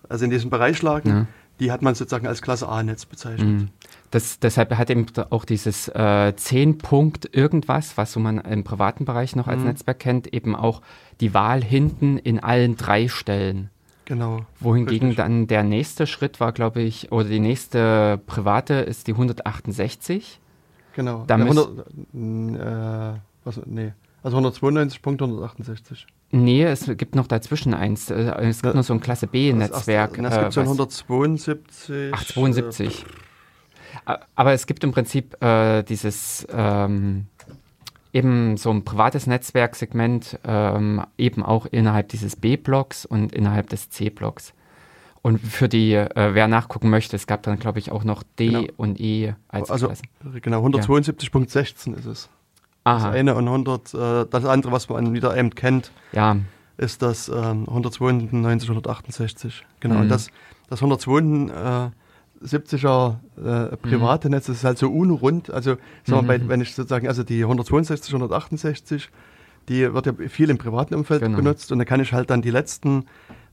also in diesem Bereich lagen, die hat man sozusagen als Klasse A-Netz bezeichnet. Deshalb hat eben auch dieses 10-Punkt irgendwas, was so man im privaten Bereich noch als Netzwerk kennt, eben auch die Wahl hinten in allen 3 Stellen. Genau. Wohingegen dann der nächste Schritt war, glaube ich, oder die nächste private ist die 168. Genau. Da 192.168. Nee, es gibt noch dazwischen eins. Es gibt noch so ein Klasse B-Netzwerk. Es gibt so ein 172. 72. Aber es gibt im Prinzip dieses... eben so ein privates Netzwerksegment, eben auch innerhalb dieses B-Blocks und innerhalb des C-Blocks. Und für die, wer nachgucken möchte, es gab dann, glaube ich, auch noch D und E als Adressen. Genau, 172.16 ist es. Aha. Das eine und das andere, was man wieder eben kennt, ist das 192.168. Genau, und das 192.168. 70er private Netz, das ist halt so unrund, also sagen wir mal, wenn ich sozusagen, also die 162, 168, die wird ja viel im privaten Umfeld benutzt und da kann ich halt dann die letzten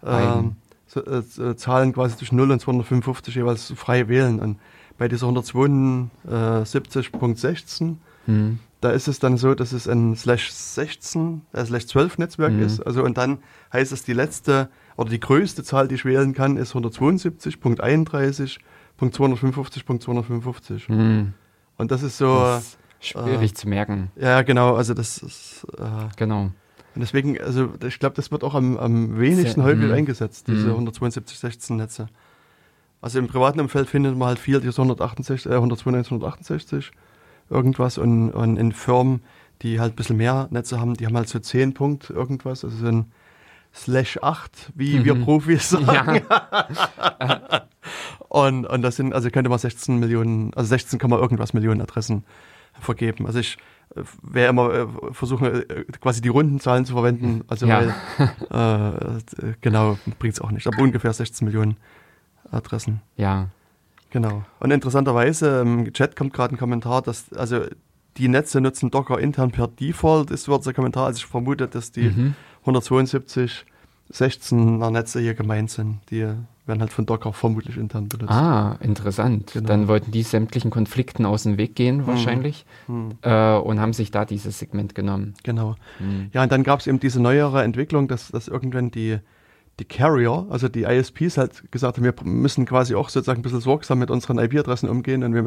Zahlen quasi zwischen 0 und 255 jeweils frei wählen und bei dieser 172.16 da ist es dann so, dass es ein /12 Netzwerk ist, also und dann heißt es die letzte oder die größte Zahl, die ich wählen kann, ist 172.31.255.255. Und das ist so... Das ist schwierig zu merken. Ja, genau, also das ist... genau. Und deswegen, also ich glaube, das wird auch am wenigsten häufig eingesetzt, diese 172.16-Netze. Also im privaten Umfeld findet man halt viel, diese 192.168 irgendwas und in Firmen, die halt ein bisschen mehr Netze haben, die haben halt so 10 Punkt irgendwas, also so ein /8, wie wir Profis sagen. Ja. und das sind, also könnte man 16, irgendwas Millionen Adressen vergeben. Also ich werde immer versuchen, quasi die runden Zahlen zu verwenden. Also weil, genau, bringt es auch nicht. Aber ungefähr 16 Millionen Adressen. Ja. Genau. Und interessanterweise, im Chat kommt gerade ein Kommentar, dass, also die Netze nutzen Docker intern per Default, ist dort der Kommentar. Also ich vermute, dass die 172.16er Netze hier gemeint sind, die werden halt von Docker vermutlich intern benutzt. Ah, interessant. Genau. Dann wollten die sämtlichen Konflikten aus dem Weg gehen wahrscheinlich und haben sich da dieses Segment genommen. Genau. Mhm. Ja, und dann gab es eben diese neuere Entwicklung, dass irgendwann die Carrier, also die ISPs halt gesagt haben, wir müssen quasi auch sozusagen ein bisschen sorgsam mit unseren IP-Adressen umgehen und wir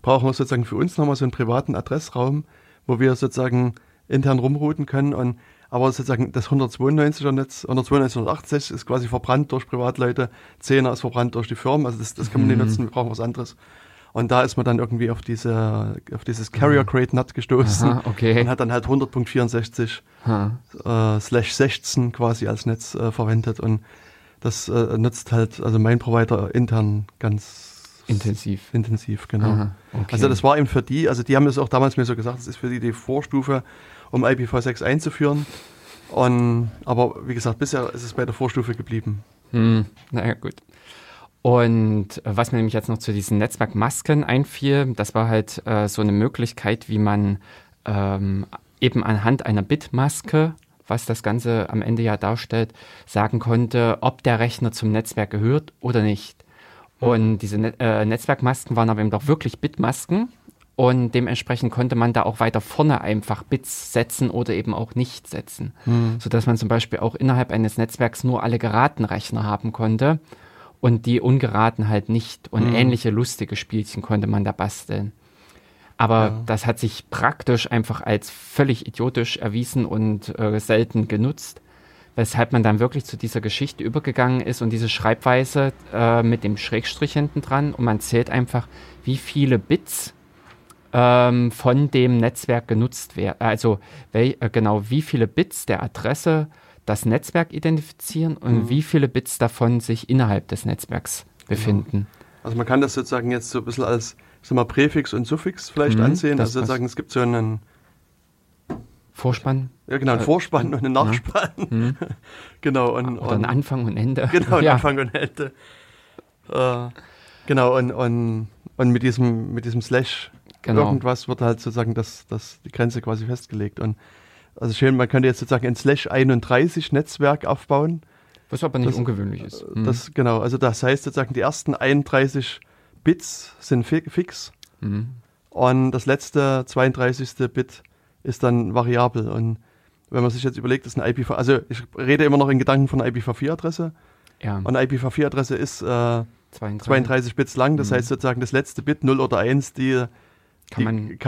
brauchen sozusagen für uns nochmal so einen privaten Adressraum, wo wir sozusagen intern rumrouten können. Und aber sozusagen das 192er Netz, 192.168 ist quasi verbrannt durch Privatleute, 10er ist verbrannt durch die Firmen, also das kann man nicht nutzen, wir brauchen was anderes. Und da ist man dann irgendwie auf dieses Carrier-Crate-NAT gestoßen. Aha, okay. Und hat dann halt 100.64/16 quasi als Netz verwendet und das nutzt halt, also mein Provider intern ganz intensiv, genau. Aha, okay. Also das war eben für die, also die haben das auch damals mir so gesagt, das ist für die Vorstufe, um IPv6 einzuführen. Aber wie gesagt, bisher ist es bei der Vorstufe geblieben. Naja, gut. Und was mir nämlich jetzt noch zu diesen Netzwerkmasken einfiel, das war halt so eine Möglichkeit, wie man eben anhand einer Bitmaske, was das Ganze am Ende ja darstellt, sagen konnte, ob der Rechner zum Netzwerk gehört oder nicht. Und diese Netzwerkmasken waren aber eben doch wirklich Bitmasken. Und dementsprechend konnte man da auch weiter vorne einfach Bits setzen oder eben auch nicht setzen. Sodass man zum Beispiel auch innerhalb eines Netzwerks nur alle geraden Rechner haben konnte und die ungeraden halt nicht. Und ähnliche lustige Spielchen konnte man da basteln. Aber das hat sich praktisch einfach als völlig idiotisch erwiesen und selten genutzt, weshalb man dann wirklich zu dieser Geschichte übergegangen ist und diese Schreibweise mit dem Schrägstrich hinten dran. Und man zählt einfach, wie viele Bits von dem Netzwerk genutzt werden. Also genau, wie viele Bits der Adresse das Netzwerk identifizieren und wie viele Bits davon sich innerhalb des Netzwerks befinden. Genau. Also man kann das sozusagen jetzt so ein bisschen als Präfix und Suffix vielleicht ansehen. Also sozusagen, es gibt so einen Vorspann. Ja, genau, einen Vorspann und einen Nachspann. Genau. Oder ein Anfang und Ende. Genau, ein Anfang und Ende. Genau, und mit diesem Slash irgendwas wird halt sozusagen die Grenze quasi festgelegt. Und also schön, man könnte jetzt sozusagen ein Slash 31 Netzwerk aufbauen. Was aber nicht ungewöhnlich ist. Genau, also das heißt sozusagen, die ersten 31 Bits sind fix und das letzte 32. Bit ist dann variabel. Und wenn man sich jetzt überlegt, ist eine IPv4, also ich rede immer noch in Gedanken von einer IPv4-Adresse. Ja. Und eine IPv4-Adresse ist 32 Bits lang, das heißt sozusagen das letzte Bit 0 oder 1, kann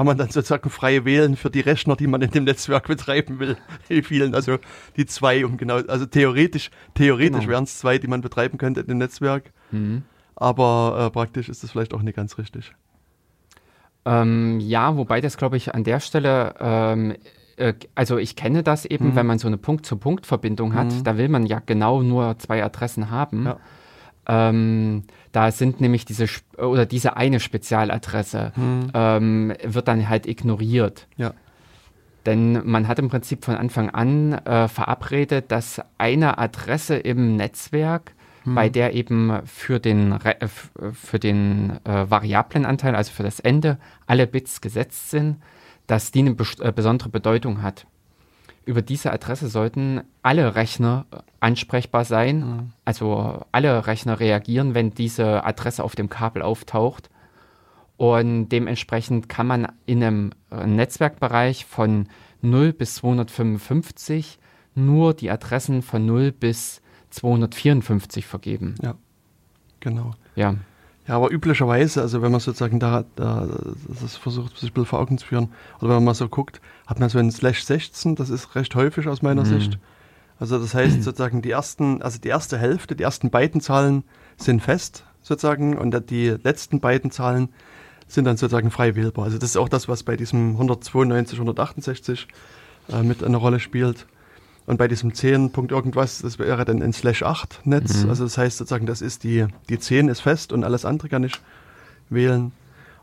man dann sozusagen frei wählen für die Rechner, die man in dem Netzwerk betreiben will. Die vielen, also die 2, also theoretisch wären es 2, die man betreiben könnte in dem Netzwerk. Aber praktisch ist das vielleicht auch nicht ganz richtig. Ja, wobei das, glaube ich, an der Stelle, also ich kenne das eben, wenn man so eine Punkt-zu-Punkt-Verbindung hat, da will man ja genau nur 2 Adressen haben. Ja. Da sind nämlich diese eine Spezialadresse wird dann halt ignoriert. Ja. Denn man hat im Prinzip von Anfang an verabredet, dass eine Adresse im Netzwerk, bei der eben für den variablen Anteil, also für das Ende, alle Bits gesetzt sind, dass die eine besondere Bedeutung hat. Über diese Adresse sollten alle Rechner ansprechbar sein, also alle Rechner reagieren, wenn diese Adresse auf dem Kabel auftaucht. Und dementsprechend kann man in einem Netzwerkbereich von 0 bis 255 nur die Adressen von 0 bis 254 vergeben. Ja, genau. Ja, aber üblicherweise, also wenn man sozusagen da das versucht, sich ein bisschen vor Augen zu führen, oder wenn man mal so guckt, hat man so einen Slash 16, das ist recht häufig aus meiner Sicht. Also das heißt sozusagen die erste Hälfte, die ersten beiden Zahlen sind fest sozusagen und die letzten beiden Zahlen sind dann sozusagen frei wählbar. Also das ist auch das, was bei diesem 192, 168 mit eine Rolle spielt. Und bei diesem 10 Punkt irgendwas, das wäre dann ein Slash 8 Netz. Also das heißt sozusagen, das ist die 10 ist fest und alles andere kann ich wählen.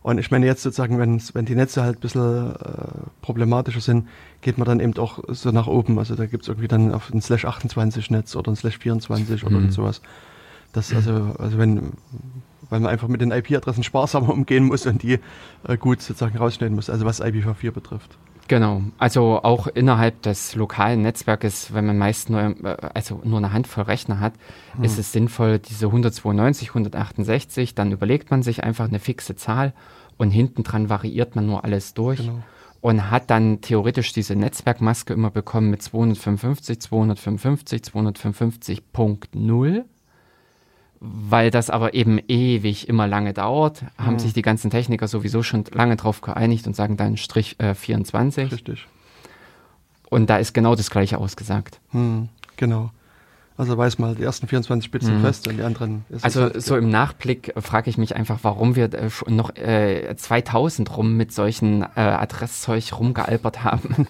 Und ich meine jetzt sozusagen, wenn die Netze halt ein bisschen problematischer sind, geht man dann eben auch so nach oben. Also da gibt es irgendwie dann auf ein Slash 28 Netz oder ein Slash 24 oder sowas. Das also weil man einfach mit den IP-Adressen sparsamer umgehen muss und die gut sozusagen rausschneiden muss. Also was IPv4 betrifft. Genau, also auch innerhalb des lokalen Netzwerkes, wenn man meist nur, also nur eine Handvoll Rechner hat, ist es sinnvoll, diese 192, 168, dann überlegt man sich einfach eine fixe Zahl und hinten dran variiert man nur alles durch und hat dann theoretisch diese Netzwerkmaske immer bekommen mit 255, 255, 255.0. Weil das aber eben ewig immer lange dauert, haben sich die ganzen Techniker sowieso schon lange drauf geeinigt und sagen dann Strich 24. Richtig. Und da ist genau das Gleiche ausgesagt. Genau. Also weiß man, die ersten 24 Spitzen fest und die anderen... Ist also fest, so im Nachblick frage ich mich einfach, warum wir noch 2000 rum mit solchen Adresszeug rumgealbert haben.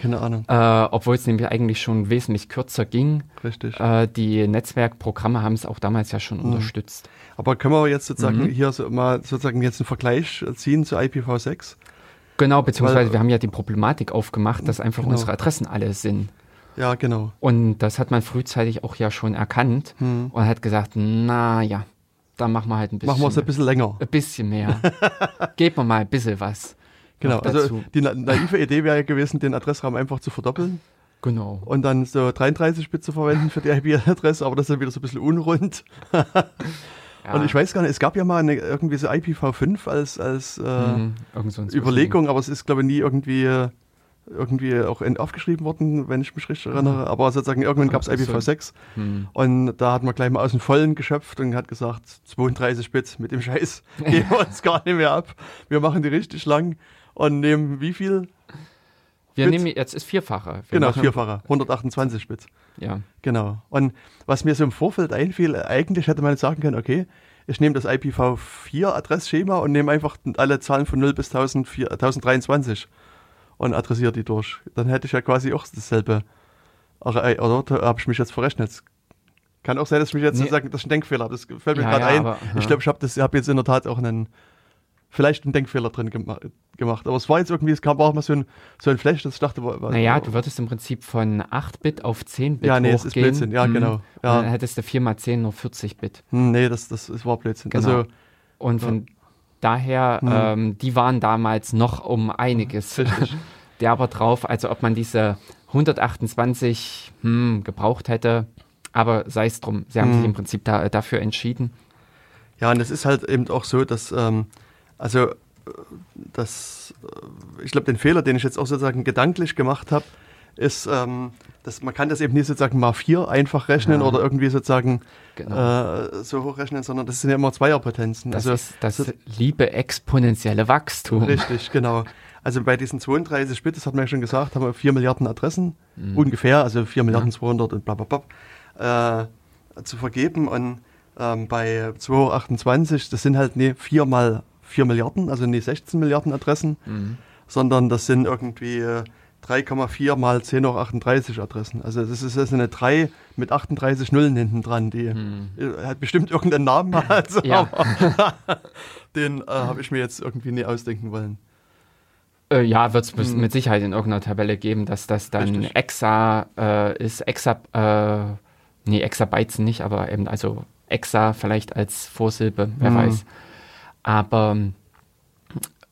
Keine Ahnung. Obwohl es nämlich eigentlich schon wesentlich kürzer ging. Richtig. Die Netzwerkprogramme haben es auch damals ja schon unterstützt. Aber können wir jetzt sozusagen hier so mal sozusagen jetzt einen Vergleich ziehen zu IPv6? Genau, beziehungsweise wir haben ja die Problematik aufgemacht, dass einfach unsere Adressen alle sind. Ja, genau. Und das hat man frühzeitig auch ja schon erkannt und hat gesagt, na ja, da machen wir halt ein bisschen. Machen wir es ein bisschen länger. Ein bisschen mehr. Gebt mir mal ein bisschen was. Genau, also die naive Idee wäre gewesen, den Adressraum einfach zu verdoppeln. Genau. Und dann so 33-Bit zu verwenden für die IP-Adresse, aber das ist dann wieder so ein bisschen unrund. Und ich weiß gar nicht, es gab ja mal eine, irgendwie so IPv5 als Überlegung, aber es ist, glaube ich, nie irgendwie auch aufgeschrieben worden, wenn ich mich richtig erinnere, aber sozusagen irgendwann gab es IPv6 und da hat man gleich mal aus dem Vollen geschöpft und hat gesagt, 32 Bit mit dem Scheiß geben wir uns gar nicht mehr ab. Wir machen die richtig lang und nehmen wie viel? Wir nehmen jetzt ist Vierfache. Genau, Vierfache, 128 Bit. Ja. Genau. Und was mir so im Vorfeld einfiel, eigentlich hätte man jetzt sagen können, okay, ich nehme das IPv4-Adressschema und nehme einfach alle Zahlen von 0 bis 1023. Und adressiere die durch. Dann hätte ich ja quasi auch dasselbe. Oder habe ich mich jetzt verrechnet? Kann auch sein, dass ich mich jetzt sozusagen das ist ein Denkfehler habe. Das fällt mir gerade ein. Aber, ich glaube, ich habe jetzt in der Tat auch vielleicht einen Denkfehler drin gemacht. Aber es war jetzt irgendwie, es kam auch mal so ein Flash, dass ich dachte... Naja, du würdest im Prinzip von 8-Bit auf 10-Bit hochgehen. Es ist Blödsinn, genau. Ja. Und dann hättest du 4x10 nur 40-Bit. Das war Blödsinn. Genau. Also, und von... Daher, die waren damals noch um einiges derber drauf, also ob man diese 128 gebraucht hätte, aber sei es drum, sie haben sich im Prinzip dafür entschieden. Ja, und es ist halt eben auch so, dass, ich glaube, den Fehler, den ich jetzt auch sozusagen gedanklich gemacht habe, ist, dass man kann das eben nicht sozusagen mal 4 einfach rechnen oder irgendwie sozusagen so hochrechnen, sondern das sind ja immer Zweierpotenzen. Das ist das liebe exponentielle Wachstum. Richtig, genau. Also bei diesen 32 Bit, das hat man ja schon gesagt, haben wir 4 Milliarden Adressen, ungefähr, also 4 Milliarden 200 und zu vergeben. Und bei 228, das sind halt nicht 4 mal 4 Milliarden, also nicht 16 Milliarden Adressen, sondern das sind irgendwie... 3,4 mal 10 hoch 38 Adressen. Also das ist eine 3 mit 38 Nullen hinten dran, die hat bestimmt irgendeinen Namen. Also, aber den habe ich mir jetzt irgendwie nie ausdenken wollen. Wird es mit Sicherheit in irgendeiner Tabelle geben, dass das dann Exa ist. Exabytes nicht, aber eben also Exa vielleicht als Vorsilbe, wer weiß. Aber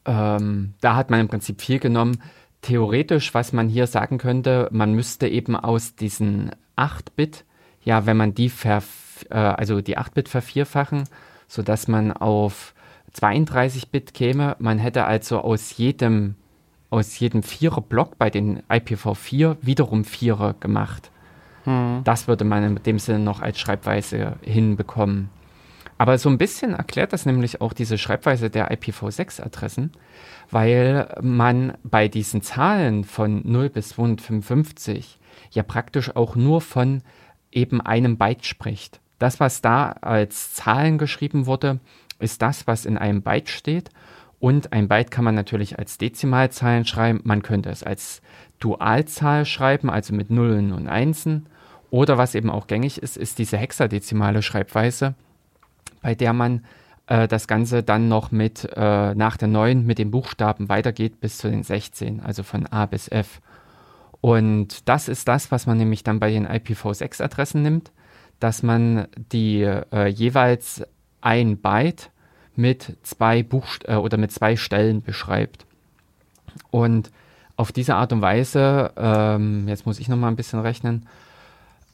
da hat man im Prinzip viel genommen. Theoretisch, was man hier sagen könnte, man müsste eben aus diesen 8-Bit, wenn man die die 8-Bit vervierfachen, sodass man auf 32-Bit käme. Man hätte also aus jedem Vierer-Block bei den IPv4 wiederum Vierer gemacht. Das würde man in dem Sinne noch als Schreibweise hinbekommen. Aber so ein bisschen erklärt das nämlich auch diese Schreibweise der IPv6-Adressen, weil man bei diesen Zahlen von 0 bis 255 ja praktisch auch nur von eben einem Byte spricht. Das, was da als Zahlen geschrieben wurde, ist das, was in einem Byte steht. Und ein Byte kann man natürlich als Dezimalzahlen schreiben. Man könnte es als Dualzahl schreiben, also mit Nullen und Einsen. Oder was eben auch gängig ist, ist diese hexadezimale Schreibweise, bei der man das Ganze dann noch mit nach der 9 mit den Buchstaben weitergeht bis zu den 16, also von A bis F. Und das ist das, was man nämlich dann bei den IPv6-Adressen nimmt, dass man die jeweils ein Byte mit 2 Stellen beschreibt. Und auf diese Art und Weise, jetzt muss ich noch mal ein bisschen rechnen,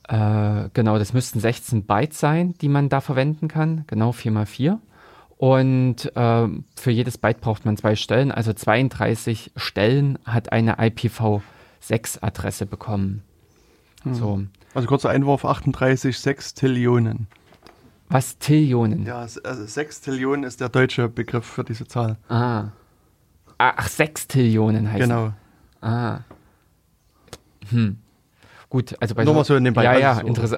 genau, das müssten 16 Byte sein, die man da verwenden kann, genau 4x4. Und für jedes Byte braucht man 2 Stellen, also 32 Stellen hat eine IPv6-Adresse bekommen. Hm. So. Also kurzer Einwurf, 38 Sextillionen. Was, Tillionen? Ja, also Sextillionen ist der deutsche Begriff für diese Zahl. Ah. Ach, 6 Tillionen heißt genau. Ah. Hm. Gut, also bei so in dem Beispiel.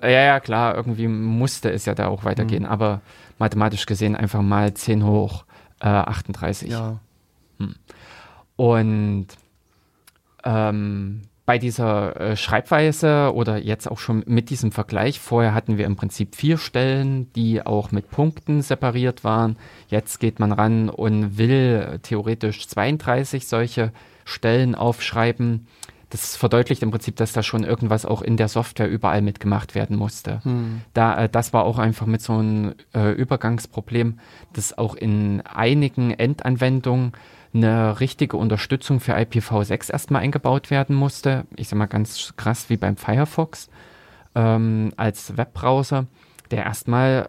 Ja, ja, klar, irgendwie musste es ja da auch weitergehen, aber mathematisch gesehen einfach mal 10 hoch 38. Ja. Hm. Und bei dieser Schreibweise oder jetzt auch schon mit diesem Vergleich, vorher hatten wir im Prinzip 4 Stellen, die auch mit Punkten separiert waren. Jetzt geht man ran und will theoretisch 32 solche Stellen aufschreiben. Das verdeutlicht im Prinzip, dass da schon irgendwas auch in der Software überall mitgemacht werden musste. Hm. Das war auch einfach mit so einem Übergangsproblem, dass auch in einigen Endanwendungen eine richtige Unterstützung für IPv6 erstmal eingebaut werden musste. Ich sag mal ganz krass wie beim Firefox als Webbrowser, der erstmal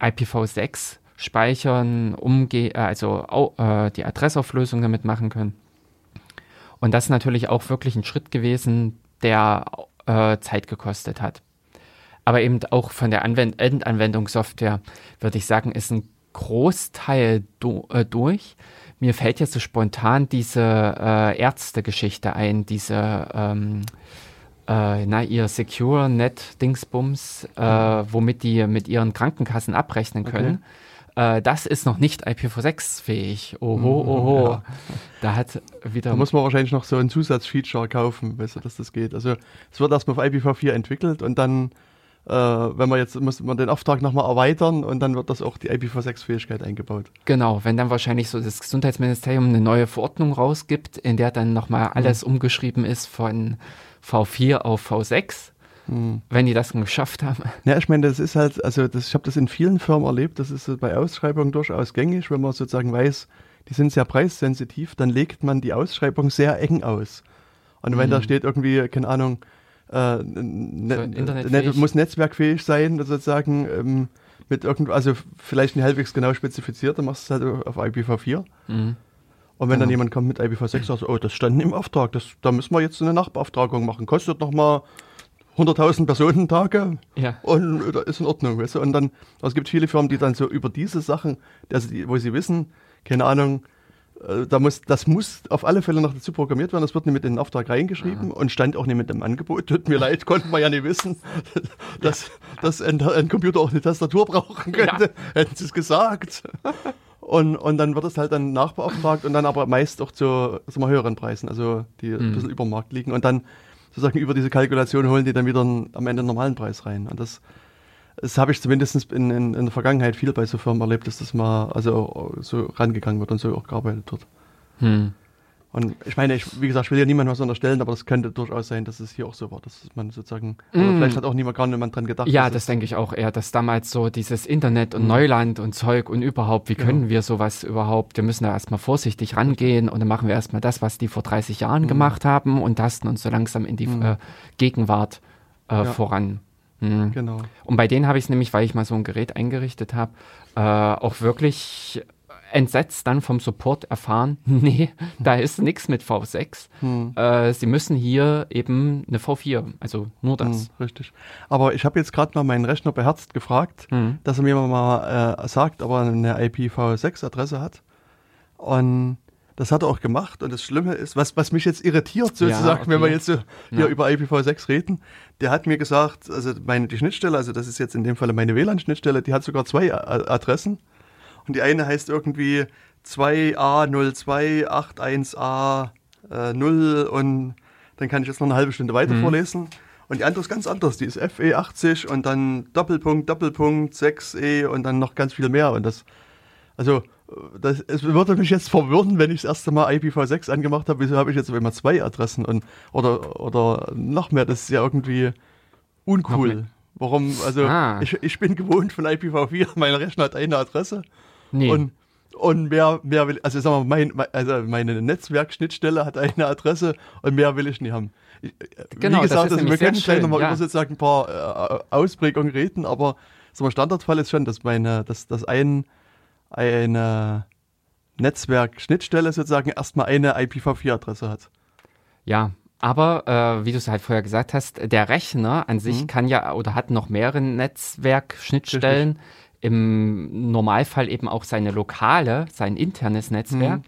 IPv6 speichern, die Adressauflösung damit machen können. Und das ist natürlich auch wirklich ein Schritt gewesen, der Zeit gekostet hat. Aber eben auch von der Endanwendungssoftware, würde ich sagen, ist ein Großteil durch. Mir fällt jetzt so spontan diese Ärzte-Geschichte ein, diese, ihr Secure-Net-Dingsbums, womit die mit ihren Krankenkassen abrechnen können. Okay. Das ist noch nicht IPv6-fähig. Oho, oho. Ja. Da muss man wahrscheinlich noch so ein Zusatzfeature kaufen, weißt du, dass das geht. Also es wird erstmal auf IPv4 entwickelt und dann, muss man den Auftrag nochmal erweitern und dann wird das auch die IPv6-Fähigkeit eingebaut. Genau, wenn dann wahrscheinlich so das Gesundheitsministerium eine neue Verordnung rausgibt, in der dann nochmal alles umgeschrieben ist von V4 auf V6, wenn die das geschafft haben. Ja, ich meine, das ist halt, ich habe das in vielen Firmen erlebt, das ist bei Ausschreibungen durchaus gängig, wenn man sozusagen weiß, die sind sehr preissensitiv, dann legt man die Ausschreibung sehr eng aus. Und wenn da steht irgendwie, keine Ahnung, muss netzwerkfähig sein, sozusagen, vielleicht nicht halbwegs genau spezifiziert, dann machst du es halt auf IPv4. Mhm. Und wenn dann jemand kommt mit IPv6, sagt, oh, das stand im Auftrag, da müssen wir jetzt eine Nachbeauftragung machen, kostet nochmal 100.000 Personentage und ist in Ordnung, weißt du. Und dann, es gibt viele Firmen, die dann so über diese Sachen, wo sie wissen, keine Ahnung, das muss auf alle Fälle noch dazu programmiert werden, das wird nicht mit in den Auftrag reingeschrieben und stand auch nicht mit im Angebot. Tut mir leid, konnten wir ja nicht wissen, dass ein Computer auch eine Tastatur brauchen könnte, hätten sie es gesagt. Und dann wird es halt dann nachbeauftragt und dann aber meist auch zu höheren Preisen, also die ein bisschen über dem Markt liegen. Und dann sozusagen über diese Kalkulation holen die dann wieder am Ende einen normalen Preis rein. Und das habe ich zumindest in der Vergangenheit viel bei so Firmen erlebt, dass das mal so rangegangen wird und so auch gearbeitet wird. Hm. Und ich meine, wie gesagt, ich will ja niemandem was unterstellen, aber das könnte durchaus sein, dass es hier auch so war, dass man sozusagen, oder vielleicht hat auch gar niemand dran gedacht. Ja, das denke ich auch eher, dass damals so dieses Internet und Neuland und Zeug und überhaupt, wie können wir sowas überhaupt, wir müssen da erstmal vorsichtig rangehen und dann machen wir erstmal das, was die vor 30 Jahren gemacht haben und tasten uns so langsam in die Gegenwart voran. Mhm. Genau. Und bei denen habe ich es nämlich, weil ich mal so ein Gerät eingerichtet habe, auch wirklich entsetzt dann vom Support erfahren, nee, da ist nichts mit V6. Sie müssen hier eben eine V4, also nur das. Richtig. Aber ich habe jetzt gerade mal meinen Rechner beherzt gefragt, dass er mir mal sagt, ob er eine IPv6-Adresse hat. Und das hat er auch gemacht und das Schlimme ist, was mich jetzt irritiert sozusagen, wenn wir jetzt so hier über IPv6 reden, der hat mir gesagt, also die Schnittstelle, also das ist jetzt in dem Falle meine WLAN-Schnittstelle, die hat sogar 2 Adressen und die eine heißt irgendwie 2A0281A0 und dann kann ich jetzt noch eine halbe Stunde weiter vorlesen und die andere ist ganz anders, die ist FE80 und dann Doppelpunkt, Doppelpunkt, 6E und dann noch ganz viel mehr und es würde mich jetzt verwirren, wenn ich das erste Mal IPv6 angemacht habe, wieso habe ich jetzt immer 2 Adressen oder noch mehr, das ist ja irgendwie uncool. Ich bin gewohnt von IPv4, mein Rechner hat eine Adresse. Nee. Und und mehr will, also sagen wir mal, meine Netzwerkschnittstelle hat eine Adresse und mehr will ich nicht haben. Genau, wie gesagt, das wir können vielleicht nochmal über sozusagen ein paar Ausprägungen reden, aber so ein Standardfall ist schon, dass eine Netzwerkschnittstelle sozusagen erstmal eine IPv4-Adresse hat. Ja, aber wie du es halt vorher gesagt hast, der Rechner an sich kann ja oder hat noch mehrere Netzwerkschnittstellen. Im Normalfall eben auch seine lokale, sein internes Netzwerk.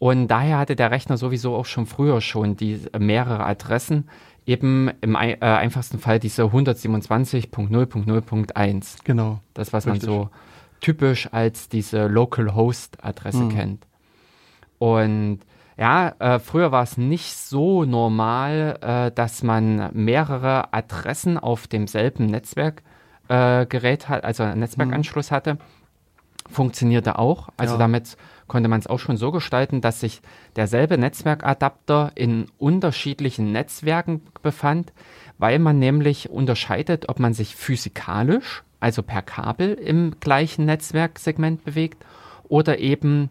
Und daher hatte der Rechner sowieso auch früher schon die mehrere Adressen, eben im einfachsten Fall diese 127.0.0.1. Genau. Das, was man so typisch als diese Localhost-Adresse kennt. Und ja, früher war es nicht so normal, dass man mehrere Adressen auf demselben Netzwerkgerät hat, also einen Netzwerkanschluss hatte. Funktionierte auch. Also damit konnte man es auch schon so gestalten, dass sich derselbe Netzwerkadapter in unterschiedlichen Netzwerken befand, weil man nämlich unterscheidet, ob man sich physikalisch, also per Kabel, im gleichen Netzwerksegment bewegt oder eben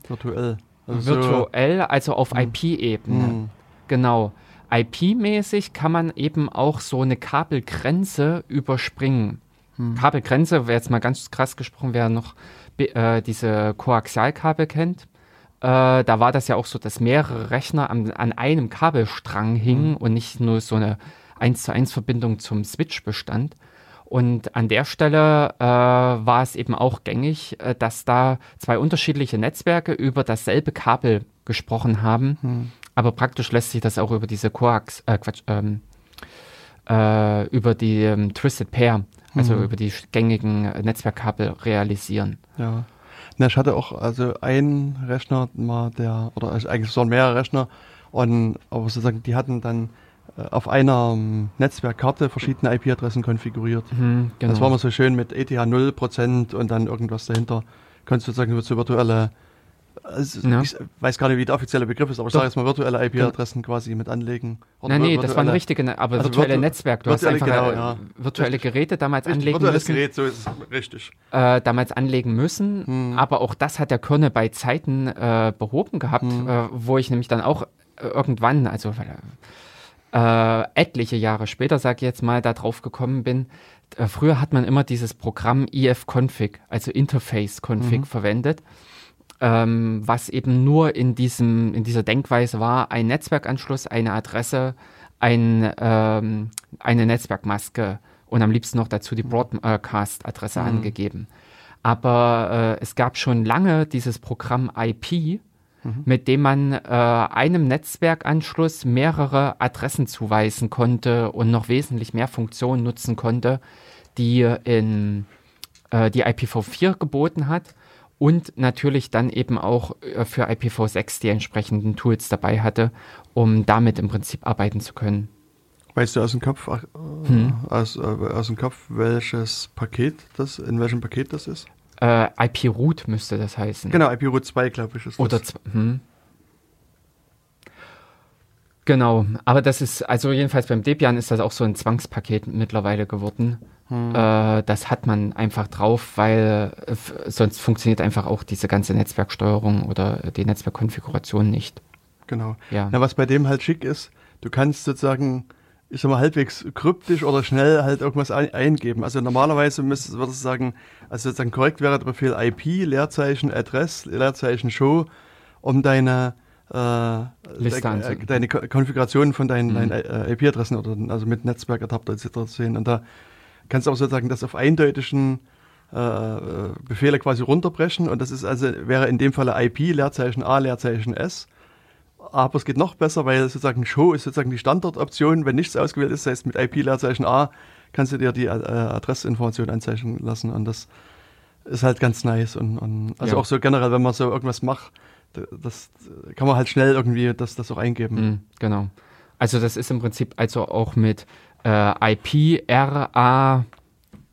virtuell, also auf IP-Ebene. Genau. IP-mäßig kann man eben auch so eine Kabelgrenze überspringen. Kabelgrenze, wäre jetzt mal ganz krass gesprochen, wäre noch diese Koaxialkabel kennt. Da war das ja auch so, dass mehrere Rechner an einem Kabelstrang hingen und nicht nur so eine 1:1-Verbindung zum Switch bestand. Und an der Stelle war es eben auch gängig, dass da zwei unterschiedliche Netzwerke über dasselbe Kabel gesprochen haben. Aber praktisch lässt sich das auch über diese Twisted Pair, also über die gängigen Netzwerkkabel realisieren. Ja. Na, ich hatte auch also einen Rechner mal, eigentlich waren mehrere Rechner, aber sozusagen die hatten dann auf einer Netzwerkkarte verschiedene IP-Adressen konfiguriert. Genau. Das war mal so schön mit ETH 0% und dann irgendwas dahinter. Kannst du sozusagen so virtuelle, ich weiß gar nicht, wie der offizielle Begriff ist, aber ich sage jetzt mal virtuelle IP-Adressen quasi mit anlegen. Nein, das waren richtige, aber also virtuelle Netzwerk. Du hast einfach virtuelle Geräte damals anlegen müssen. Virtuelles Gerät, so ist es richtig. Damals anlegen müssen, aber auch das hat der Körner bei Zeiten behoben gehabt, wo ich nämlich dann auch irgendwann, also etliche Jahre später, sage ich jetzt mal, da drauf gekommen bin. Früher hat man immer dieses Programm IF-Config, also Interface-Config verwendet, was eben nur in dieser Denkweise war, ein Netzwerkanschluss, eine Adresse, eine Netzwerkmaske und am liebsten noch dazu die Broadcast-Adresse angegeben. Aber es gab schon lange dieses Programm IP, mit dem man einem Netzwerkanschluss mehrere Adressen zuweisen konnte und noch wesentlich mehr Funktionen nutzen konnte, die die IPv4 geboten hat und natürlich dann eben auch für IPv6 die entsprechenden Tools dabei hatte, um damit im Prinzip arbeiten zu können. Weißt du aus dem Kopf, welches Paket das, in welchem Paket das ist? IP-Root müsste das heißen. Genau, IP-Root 2, glaube ich, ist das. Genau, aber das ist, also jedenfalls beim Debian ist das auch so ein Zwangspaket mittlerweile geworden. Das hat man einfach drauf, weil sonst funktioniert einfach auch diese ganze Netzwerksteuerung oder die Netzwerkkonfiguration nicht. Genau. Ja. Na, was bei dem halt schick ist, du kannst sozusagen, ich sag mal, halbwegs kryptisch oder schnell halt irgendwas eingeben. Also normalerweise würde ich sagen, also sozusagen korrekt wäre der Befehl IP, Leerzeichen, Adress, Leerzeichen, Show, um deine deine Konfiguration von deinen IP-Adressen oder also mit Netzwerkadapter etc. zu sehen. Und da kannst du auch sozusagen das auf eindeutigen Befehle quasi runterbrechen. Und das ist wäre in dem Falle IP, Leerzeichen A, Leerzeichen S. Aber es geht noch besser, weil sozusagen Show ist sozusagen die Standardoption, wenn nichts ausgewählt ist, das heißt mit IP-Leerzeichen A kannst du dir die Adressinformation anzeichnen lassen und das ist halt ganz nice und also auch so generell, wenn man so irgendwas macht, das kann man halt schnell irgendwie das auch eingeben. Genau. Also das ist im Prinzip also auch mit IP, RA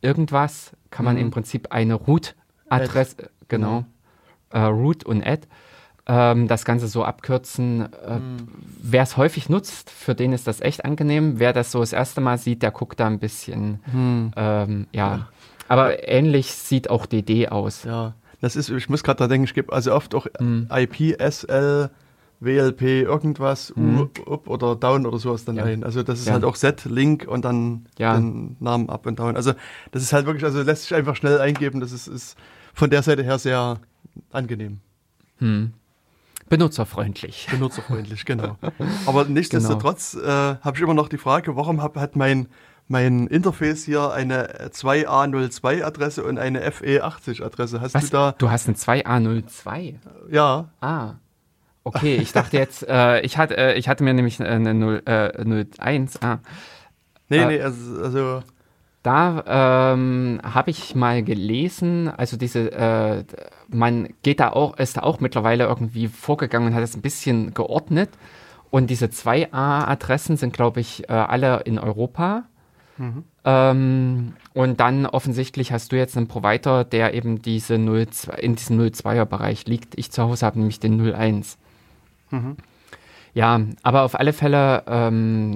irgendwas kann man im Prinzip eine Root-Adresse, Root und Add, das Ganze so abkürzen. Wer es häufig nutzt, für den ist das echt angenehm. Wer das so das erste Mal sieht, der guckt da ein bisschen. Aber ähnlich sieht auch DD aus. Ja. Das ist, ich muss gerade da denken, ich gebe also oft auch IPSL, WLP, irgendwas, up oder down oder sowas dann ein. Also das ist halt auch Set, Link und dann den Namen up und down. Also das ist halt wirklich, also lässt sich einfach schnell eingeben. Das ist von der Seite her sehr angenehm. Benutzerfreundlich. Benutzerfreundlich, genau. Aber nichtsdestotrotz habe ich immer noch die Frage, warum hat mein Interface hier eine 2A02-Adresse und eine FE80-Adresse. Hast du da... Du hast eine 2A02? Ja. Ah, okay. Ich dachte jetzt, ich hatte mir nämlich eine 01. Nee, also... Da habe ich mal gelesen, also diese, man geht da auch, ist da auch mittlerweile irgendwie vorgegangen und hat es ein bisschen geordnet. Und diese 2A-Adressen sind, glaube ich, alle in Europa. Und dann offensichtlich hast du jetzt einen Provider, der eben diese 02, in diesem 02er-Bereich liegt. Ich zu Hause habe nämlich den 01. Ja, aber auf alle Fälle...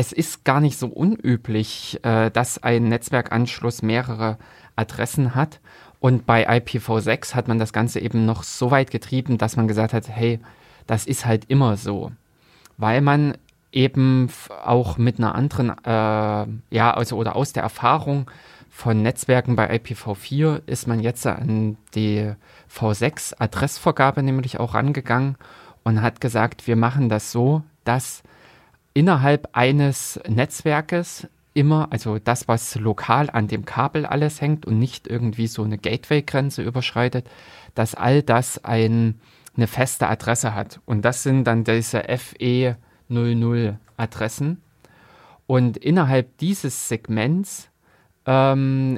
Es ist gar nicht so unüblich, dass ein Netzwerkanschluss mehrere Adressen hat. Und bei IPv6 hat man das Ganze eben noch so weit getrieben, dass man gesagt hat, hey, das ist halt immer so. Weil man eben auch mit einer anderen, oder aus der Erfahrung von Netzwerken bei IPv4 ist man jetzt an die V6-Adressvergabe nämlich auch rangegangen und hat gesagt, wir machen das so, dass innerhalb eines Netzwerkes immer, also das, was lokal an dem Kabel alles hängt und nicht irgendwie so eine Gateway-Grenze überschreitet, dass all das eine feste Adresse hat. Und das sind dann diese FE00-Adressen. Und innerhalb dieses Segments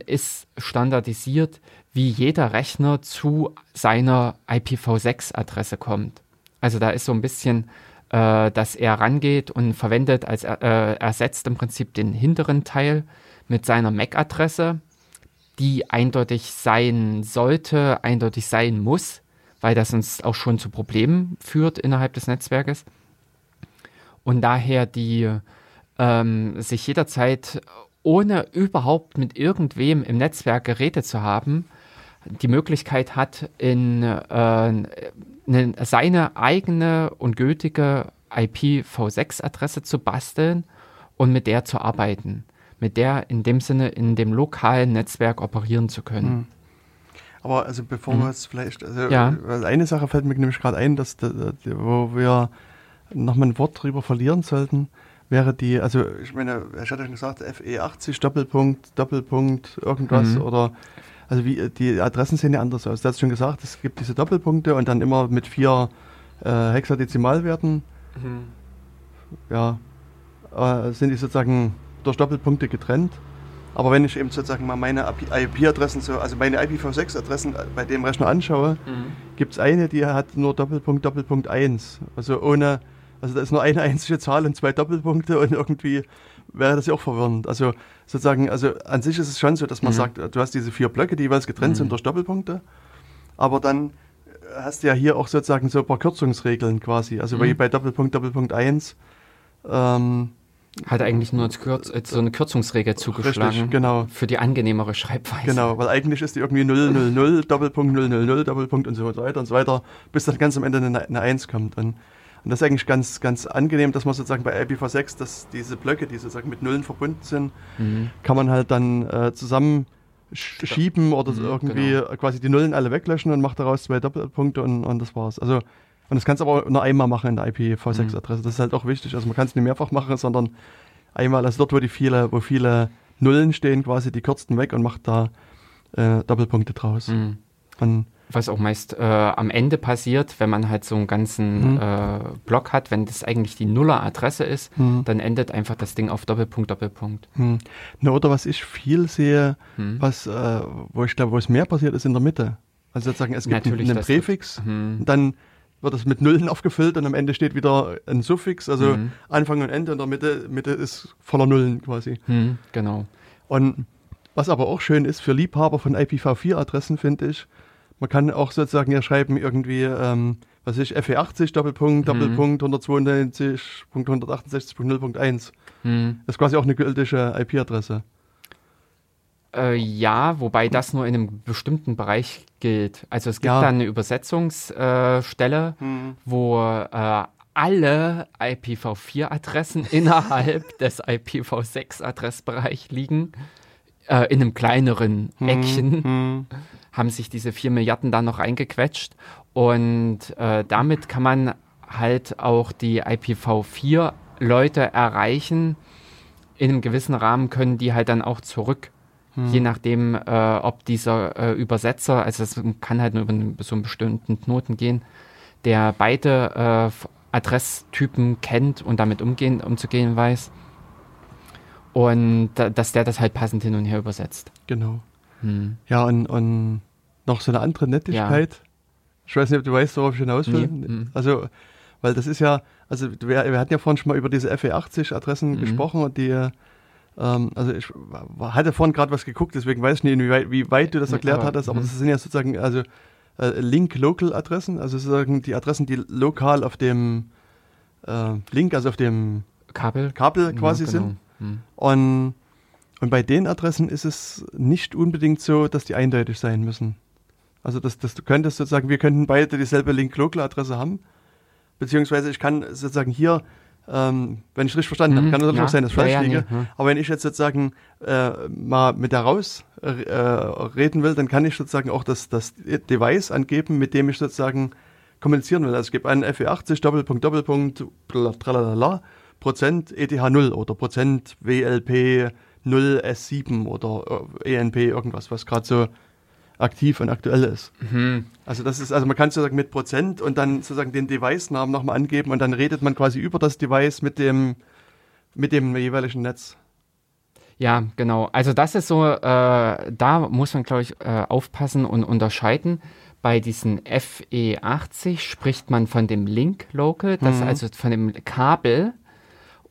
ist standardisiert, wie jeder Rechner zu seiner IPv6-Adresse kommt. Also da ist so ein bisschen... dass er rangeht und verwendet, ersetzt im Prinzip den hinteren Teil mit seiner MAC-Adresse, die eindeutig sein sollte, eindeutig sein muss, weil das uns auch schon zu Problemen führt innerhalb des Netzwerkes. Und daher die sich jederzeit, ohne überhaupt mit irgendwem im Netzwerk geredet zu haben, die Möglichkeit hat, in seine eigene und gültige IPv6-Adresse zu basteln und mit der zu arbeiten. Mit der in dem Sinne in dem lokalen Netzwerk operieren zu können. Aber also bevor wir jetzt vielleicht, eine Sache fällt mir nämlich gerade ein, dass wo wir nochmal ein Wort drüber verlieren sollten, wäre die, also ich meine, ich hatte schon gesagt, FE80 Doppelpunkt irgendwas oder... Also die Adressen sehen ja anders aus. Du hast schon gesagt, es gibt diese Doppelpunkte und dann immer mit 4 Hexadezimalwerten. Sind die sozusagen durch Doppelpunkte getrennt. Aber wenn ich eben sozusagen mal meine IP-Adressen, also meine IPv6-Adressen bei dem Rechner anschaue, gibt es eine, die hat nur Doppelpunkt 1. Also da ist nur eine einzige Zahl und 2 Doppelpunkte und irgendwie wäre das ja auch verwirrend. Also sozusagen, also an sich ist es schon so, dass man sagt, du hast diese 4 Blöcke, die jeweils getrennt sind durch Doppelpunkte, aber dann hast du ja hier auch sozusagen so ein paar Kürzungsregeln quasi. Also bei Doppelpunkt 1 hat eigentlich nur so eine Kürzungsregel zugeschlagen. Richtig, genau. Für die angenehmere Schreibweise. Genau, weil eigentlich ist die irgendwie 000, Doppelpunkt 000, Doppelpunkt und so weiter, bis dann ganz am Ende eine 1 kommt. Und das ist eigentlich ganz, ganz angenehm, dass man sozusagen bei IPv6, dass diese Blöcke, die sozusagen mit Nullen verbunden sind, kann man halt dann zusammenschieben oder irgendwie quasi die Nullen alle weglöschen und macht daraus 2 Doppelpunkte und das war's. Also, und das kannst du aber nur einmal machen in der IPv6-Adresse. Das ist halt auch wichtig. Also man kann es nicht mehrfach machen, sondern einmal, also dort, wo viele Nullen stehen, quasi die kürzen weg und macht da Doppelpunkte draus. Was auch meist am Ende passiert, wenn man halt so einen ganzen Block hat, wenn das eigentlich die Nuller-Adresse ist, dann endet einfach das Ding auf Doppelpunkt. Oder was ich viel sehe, wo es mehr passiert, ist in der Mitte. Also sozusagen, es gibt einen Präfix, dann wird es mit Nullen aufgefüllt und am Ende steht wieder ein Suffix, also Anfang und Ende, und in der Mitte ist voller Nullen quasi. Genau. Und was aber auch schön ist für Liebhaber von IPv4-Adressen, finde ich, man kann auch sozusagen ja schreiben irgendwie, FE80, Doppelpunkt, 192.168.0.1. Das ist quasi auch eine gültige IP-Adresse. Ja, wobei das nur in einem bestimmten Bereich gilt. Also es gibt da eine Übersetzungsstelle, wo alle IPv4-Adressen innerhalb des IPv6-Adressbereichs liegen. In einem kleineren Eckchen haben sich diese 4 Milliarden da noch reingequetscht. Und damit kann man halt auch die IPv4-Leute erreichen. In einem gewissen Rahmen können die halt dann auch zurück. Je nachdem, ob dieser Übersetzer, also es kann halt nur über so einen bestimmten Knoten gehen, der beide Adresstypen kennt und damit umzugehen weiß. Und dass der das halt passend hin und her übersetzt. Genau. Ja, und noch so eine andere Nettigkeit. Ja. Ich weiß nicht, ob du weißt, worauf ich hinaus will. Nee. Also, weil das ist ja, also wir hatten ja vorhin schon mal über diese FE80-Adressen gesprochen und die... Also ich hatte vorhin gerade was geguckt, deswegen weiß ich nicht, wie weit du das erklärt hattest, aber das sind ja sozusagen also Link-Local-Adressen, also sozusagen die Adressen, die lokal auf dem Link, also auf dem Kabel quasi sind. Und bei den Adressen ist es nicht unbedingt so, dass die eindeutig sein müssen. Also dass du könntest sozusagen, wir könnten beide dieselbe Link-Local-Adresse haben, beziehungsweise ich kann sozusagen hier wenn ich richtig verstanden habe, kann natürlich auch sein, dass ich falsch liege. Aber wenn ich jetzt sozusagen mal mit da raus reden will, dann kann ich sozusagen auch das Device angeben, mit dem ich sozusagen kommunizieren will. Also ich gebe an FE80 ...... tralalala Prozent ETH0 oder Prozent WLP 0S7 oder ENP irgendwas, was gerade so aktiv und aktuell ist. Also das ist, also man kann sozusagen mit Prozent und dann sozusagen den Device-Namen nochmal angeben und dann redet man quasi über das Device mit dem jeweiligen Netz. Ja, genau. Also das ist so, da muss man, glaube ich, aufpassen und unterscheiden. Bei diesen FE80 spricht man von dem Link-Local, das also von dem Kabel.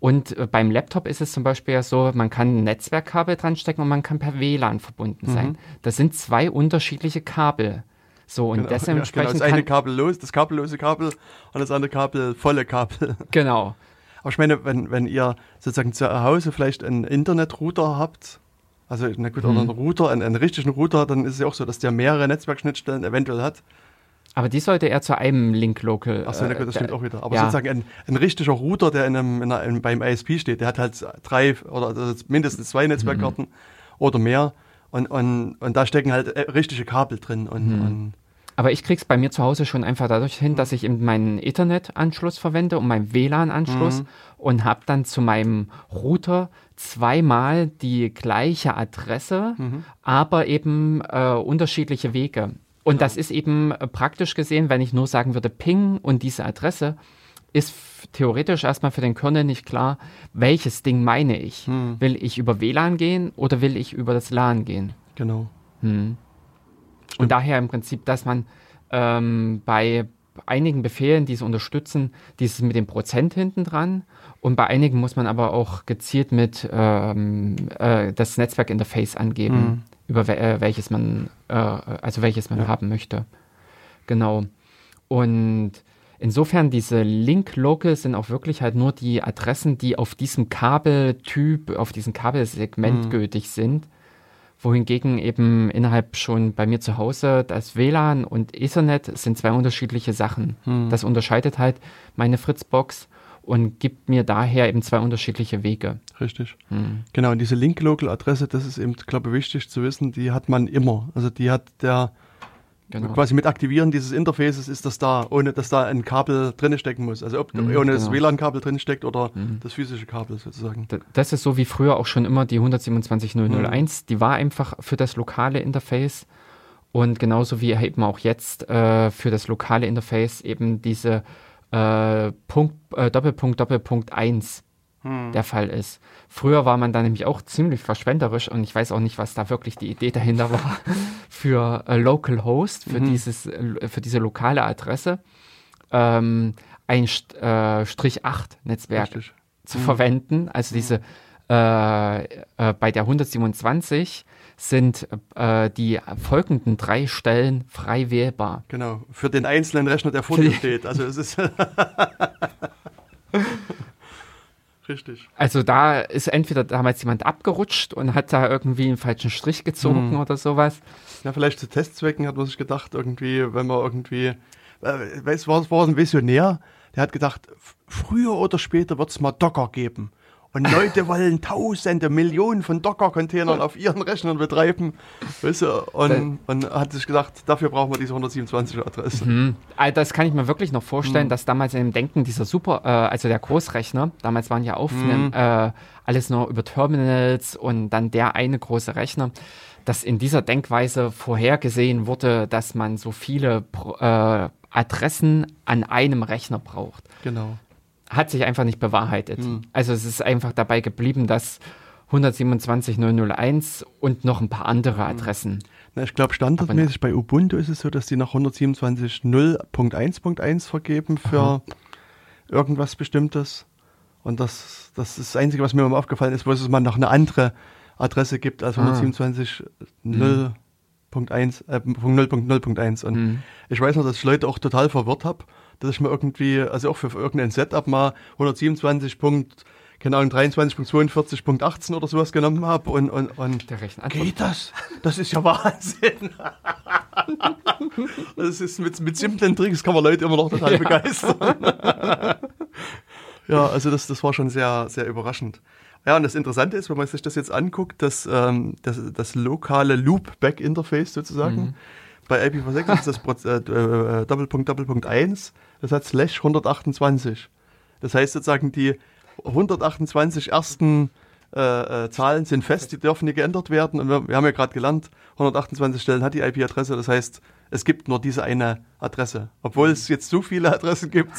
Und beim Laptop ist es zum Beispiel ja so, man kann ein Netzwerkkabel dranstecken und man kann per WLAN verbunden sein. Das sind 2 unterschiedliche Kabel. So, und dementsprechend das eine Kabel los, das kabellose Kabel und das andere Kabel volle Kabel. Genau. Aber ich meine, wenn ihr sozusagen zu Hause vielleicht einen Internetrouter habt, also na gut, oder einen Router, einen richtigen Router, dann ist es ja auch so, dass der mehrere Netzwerkschnittstellen eventuell hat. Aber die sollte eher zu einem Link-Local... Achso, das stimmt auch wieder. Aber sozusagen ein richtiger Router, der beim ISP steht, der hat halt 3 oder also mindestens 2 Netzwerkkarten oder mehr. Und da stecken halt richtige Kabel drin. Und aber ich krieg's bei mir zu Hause schon einfach dadurch hin, dass ich eben meinen Ethernet-Anschluss verwende und meinen WLAN-Anschluss und habe dann zu meinem Router zweimal die gleiche Adresse, aber eben unterschiedliche Wege. Und das ist eben praktisch gesehen, wenn ich nur sagen würde, Ping und diese Adresse, ist theoretisch erstmal für den Kernel nicht klar, welches Ding meine ich. Will ich über WLAN gehen oder will ich über das LAN gehen? Genau. Und daher im Prinzip, dass man bei einigen Befehlen, die es unterstützen, dieses mit dem Prozent hinten dran. Und bei einigen muss man aber auch gezielt mit das Netzwerkinterface angeben. Über welches man haben möchte. Genau. Und insofern diese Link-Locals sind auch wirklich halt nur die Adressen, die auf diesem Kabeltyp, auf diesem Kabelsegment gültig sind. Wohingegen eben innerhalb schon bei mir zu Hause das WLAN und Ethernet sind 2 unterschiedliche Sachen. Das unterscheidet halt meine Fritzbox und gibt mir daher eben 2 unterschiedliche Wege. Richtig. Genau, und diese Link-Local-Adresse, das ist eben, glaube ich, wichtig zu wissen, die hat man immer. Also die hat quasi mit Aktivieren dieses Interfaces ist das da, ohne dass da ein Kabel drin stecken muss. Also ob das WLAN-Kabel drin steckt oder das physische Kabel sozusagen. Das ist so wie früher auch schon immer die 127.001, die war einfach für das lokale Interface. Und genauso wie eben auch jetzt für das lokale Interface eben diese Doppelpunkt, Doppelpunkt 1 der Fall ist. Früher war man da nämlich auch ziemlich verschwenderisch und ich weiß auch nicht, was da wirklich die Idee dahinter war für Localhost, für für diese lokale Adresse ein Strich 8 Netzwerk zu verwenden. Also diese bei der 127 sind die folgenden 3 Stellen frei wählbar. Genau, für den einzelnen Rechner, der vor dir steht. Also es ist Richtig. Also da ist entweder damals jemand abgerutscht und hat da irgendwie einen falschen Strich gezogen oder sowas. Ja, vielleicht zu Testzwecken hat man sich gedacht, irgendwie, wenn man irgendwie, es war ein Visionär, der hat gedacht, früher oder später wird es mal Docker geben. Und Leute wollen Tausende, Millionen von Docker-Containern auf ihren Rechnern betreiben. Weißt du? Und hat sich gedacht, dafür brauchen wir diese 127-Adresse. Mhm. Also das kann ich mir wirklich noch vorstellen, dass damals in dem Denken dieser also der Großrechner, damals waren ja alles nur über Terminals und dann der eine große Rechner, dass in dieser Denkweise vorhergesehen wurde, dass man so viele Adressen an einem Rechner braucht. Genau. Hat sich einfach nicht bewahrheitet. Also es ist einfach dabei geblieben, dass 127.001 und noch ein paar andere Adressen. Na, ich glaube, standardmäßig bei Ubuntu ist es so, dass die nach 127.0.1.1 vergeben für irgendwas Bestimmtes. Und das ist das Einzige, was mir mal aufgefallen ist, wo es mal noch eine andere Adresse gibt als 127.0.1. Und ich weiß noch, dass ich Leute auch total verwirrt habe, dass ich mir irgendwie, also auch für irgendein Setup mal 127.23.42.18 oder sowas genommen habe und geht das? Das ist ja Wahnsinn. Das ist mit simplen Tricks kann man Leute immer noch total begeistern. Ja, also das war schon sehr, sehr überraschend. Ja, und das Interessante ist, wenn man sich das jetzt anguckt, dass das lokale Loopback-Interface sozusagen, bei IPv6 ist das Doppelpunkt, Doppelpunkt 1, das hat Slash 128. Das heißt sozusagen, die 128 ersten Zahlen sind fest, die dürfen nicht geändert werden. Und wir haben ja gerade gelernt, 128 Stellen hat die IP-Adresse, das heißt, es gibt nur diese eine Adresse. Obwohl es jetzt so viele Adressen gibt,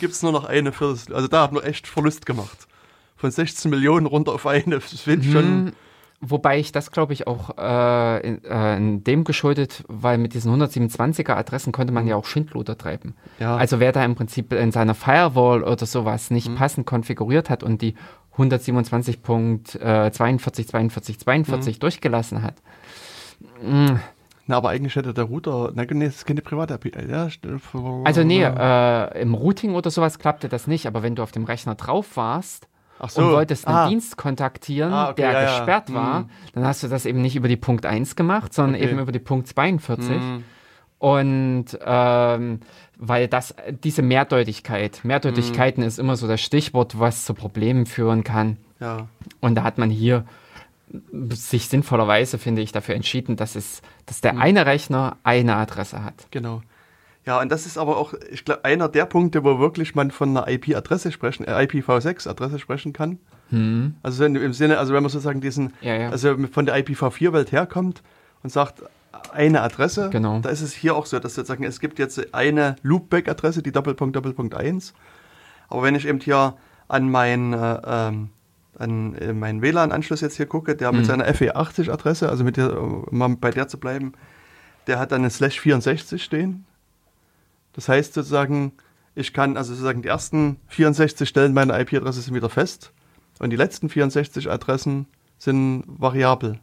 gibt es nur noch eine für das. Also da hat man echt Verlust gemacht. Von 16 Millionen runter auf eine, das wird schon... Wobei ich das, glaube ich, auch in dem geschuldet, weil mit diesen 127er-Adressen konnte man ja auch Schindluder treiben. Ja. Also wer da im Prinzip in seiner Firewall oder sowas nicht passend konfiguriert hat und die 127.42.42.42 durchgelassen hat. Na, aber eigentlich hätte der Router, das ist keine Privat-API. Ja. Also im Routing oder sowas klappte das nicht, aber wenn du auf dem Rechner drauf warst, und wolltest einen Dienst kontaktieren, okay, der gesperrt war, dann hast du das eben nicht über die Punkt 1 gemacht, sondern eben über die Punkt 42. Und weil diese Mehrdeutigkeiten ist immer so das Stichwort, was zu Problemen führen kann. Ja. Und da hat man hier sich sinnvollerweise, finde ich, dafür entschieden, dass der eine Rechner eine Adresse hat. Genau. Ja, und das ist aber auch, ich glaube, einer der Punkte, wo wirklich man von einer IP-Adresse sprechen, IPv6-Adresse sprechen kann. Also im Sinne, also wenn man sozusagen also von der IPv4-Welt herkommt und sagt, eine Adresse, da ist es hier auch so, dass sozusagen, es gibt jetzt eine Loopback-Adresse, die Doppelpunkt, Doppelpunkt 1. Aber wenn ich eben hier an meinen WLAN-Anschluss jetzt hier gucke, der mit seiner FE80-Adresse, also um bei der zu bleiben, der hat dann eine /64 stehen. Das heißt sozusagen, ich kann also sozusagen die ersten 64 Stellen meiner IP-Adresse sind wieder fest und die letzten 64 Adressen sind variabel.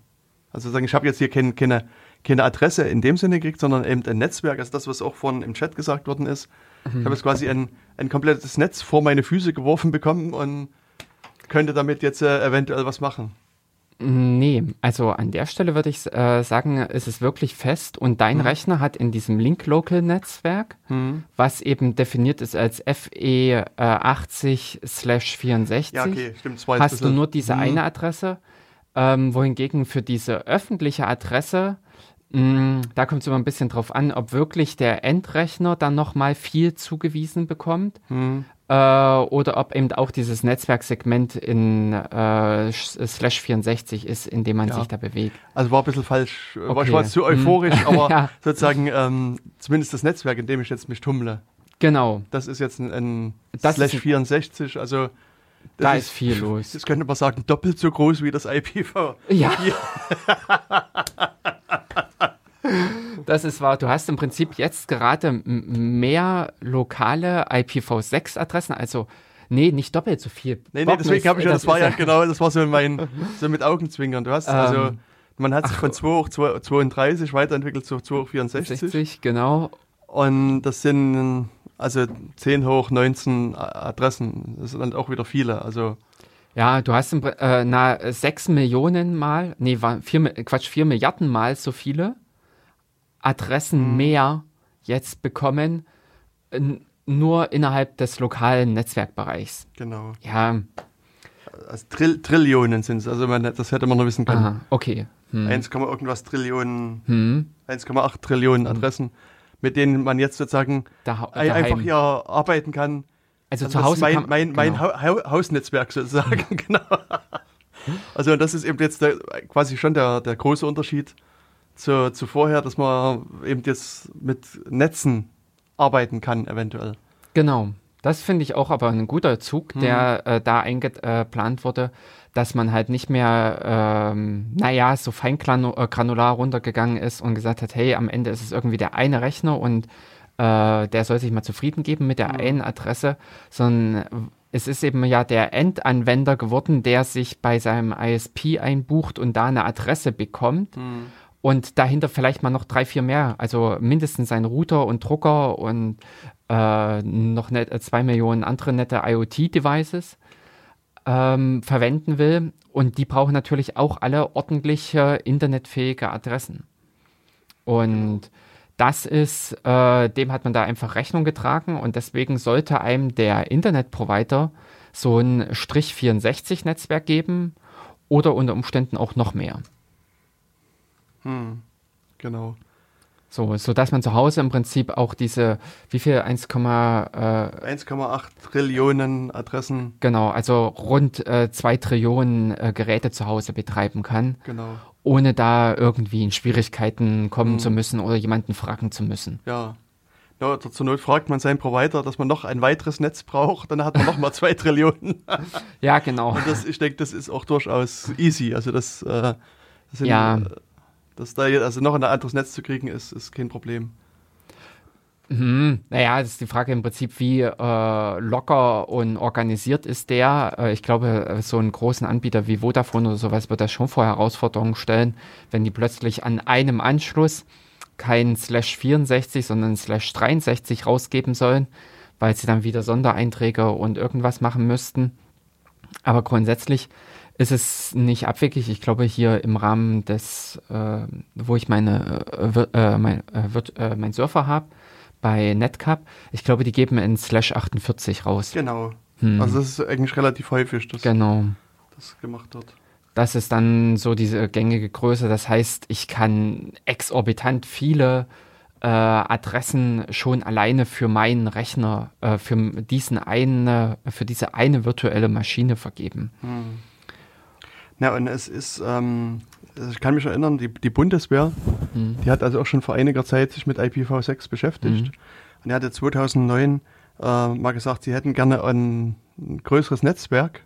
Also sozusagen, ich habe jetzt hier keine Adresse in dem Sinne gekriegt, sondern eben ein Netzwerk, also das, was auch vorhin im Chat gesagt worden ist. Ich habe jetzt quasi ein komplettes Netz vor meine Füße geworfen bekommen und könnte damit jetzt eventuell was machen. Nee, also an der Stelle würde ich sagen, ist es wirklich fest und dein Rechner hat in diesem Link-Local-Netzwerk, was eben definiert ist als FE80/64, ja, okay, stimmt, hast du nur diese eine Adresse, wohingegen für diese öffentliche Adresse, da kommt es immer ein bisschen drauf an, ob wirklich der Endrechner dann nochmal viel zugewiesen bekommt. Oder ob eben auch dieses Netzwerksegment in /64 ist, in dem man sich da bewegt. Also war ein bisschen falsch. Okay. Ich war zu euphorisch, aber sozusagen zumindest das Netzwerk, in dem ich jetzt mich tummle. Genau. Das ist jetzt ein /64, also da ist viel los. Das könnte man sagen, doppelt so groß wie das IPv4. Ja. Das ist wahr. Du hast im Prinzip jetzt gerade mehr lokale IPv6-Adressen, also nicht doppelt so viel. Nee, deswegen habe ich das war so mein, so mit Augenzwinkern. Du hast also, man hat sich von 2 hoch 32 weiterentwickelt zu 2 hoch 64. 60, genau. Und das sind Also 10 hoch 19 Adressen, das sind dann auch wieder viele. Also ja, du hast 4 Milliarden Mal so viele Adressen mehr jetzt bekommen, nur innerhalb des lokalen Netzwerkbereichs. Genau. Ja. Also Trillionen sind es, also das hätte man noch wissen können. Aha, okay. 1,8 Trillionen Adressen, mit denen man jetzt sozusagen einfach hier arbeiten kann. Also zu Hause das ist mein Hausnetzwerk sozusagen, genau. Also das ist eben jetzt quasi schon der große Unterschied zu vorher, dass man eben jetzt mit Netzen arbeiten kann eventuell. Genau. Das finde ich auch aber ein guter Zug, der da eingeplant wurde, dass man halt nicht mehr, so fein granular runtergegangen ist und gesagt hat, hey, am Ende ist es irgendwie der eine Rechner und der soll sich mal zufrieden geben mit der einen Adresse, sondern es ist eben ja der Endanwender geworden, der sich bei seinem ISP einbucht und da eine Adresse bekommt und dahinter vielleicht mal noch 3, 4 mehr, also mindestens ein Router und Drucker und noch 2 Millionen andere nette IoT-Devices verwenden will. Und die brauchen natürlich auch alle ordentliche, internetfähige Adressen. Und das ist, dem hat man da einfach Rechnung getragen. Und deswegen sollte einem der Internetprovider so ein Strich-64-Netzwerk geben oder unter Umständen auch noch mehr. Genau. So dass man zu Hause im Prinzip auch diese, wie viel, 1,8 Trillionen Adressen. Genau, also rund 2 Trillionen Geräte zu Hause betreiben kann. Genau. Ohne da irgendwie in Schwierigkeiten kommen zu müssen oder jemanden fragen zu müssen. Ja. Ja, zur Not fragt man seinen Provider, dass man noch ein weiteres Netz braucht, dann hat man nochmal 2 Trillionen. Ja, genau. Und ich denke, das ist auch durchaus easy. Also das sind ja. Dass da also noch ein anderes Netz zu kriegen ist kein Problem. Naja, das ist die Frage im Prinzip, wie locker und organisiert ist der. Ich glaube, so einen großen Anbieter wie Vodafone oder sowas wird das schon vor Herausforderungen stellen, wenn die plötzlich an einem Anschluss kein /64, sondern /63 rausgeben sollen, weil sie dann wieder Sondereinträge und irgendwas machen müssten. Aber grundsätzlich ist es nicht abwegig. Ich glaube, hier im Rahmen des, wo ich mein Surfer habe, bei Netcup, ich glaube, die geben in /48 raus. Genau. Also das ist eigentlich relativ häufig, dass das gemacht wird. Das ist dann so diese gängige Größe. Das heißt, ich kann exorbitant viele Adressen schon alleine für meinen Rechner, für diese eine virtuelle Maschine vergeben. Ja, und es ist, ich kann mich erinnern, die Bundeswehr, die hat also auch schon vor einiger Zeit sich mit IPv6 beschäftigt. Und die hatte 2009 mal gesagt, sie hätten gerne ein größeres Netzwerk.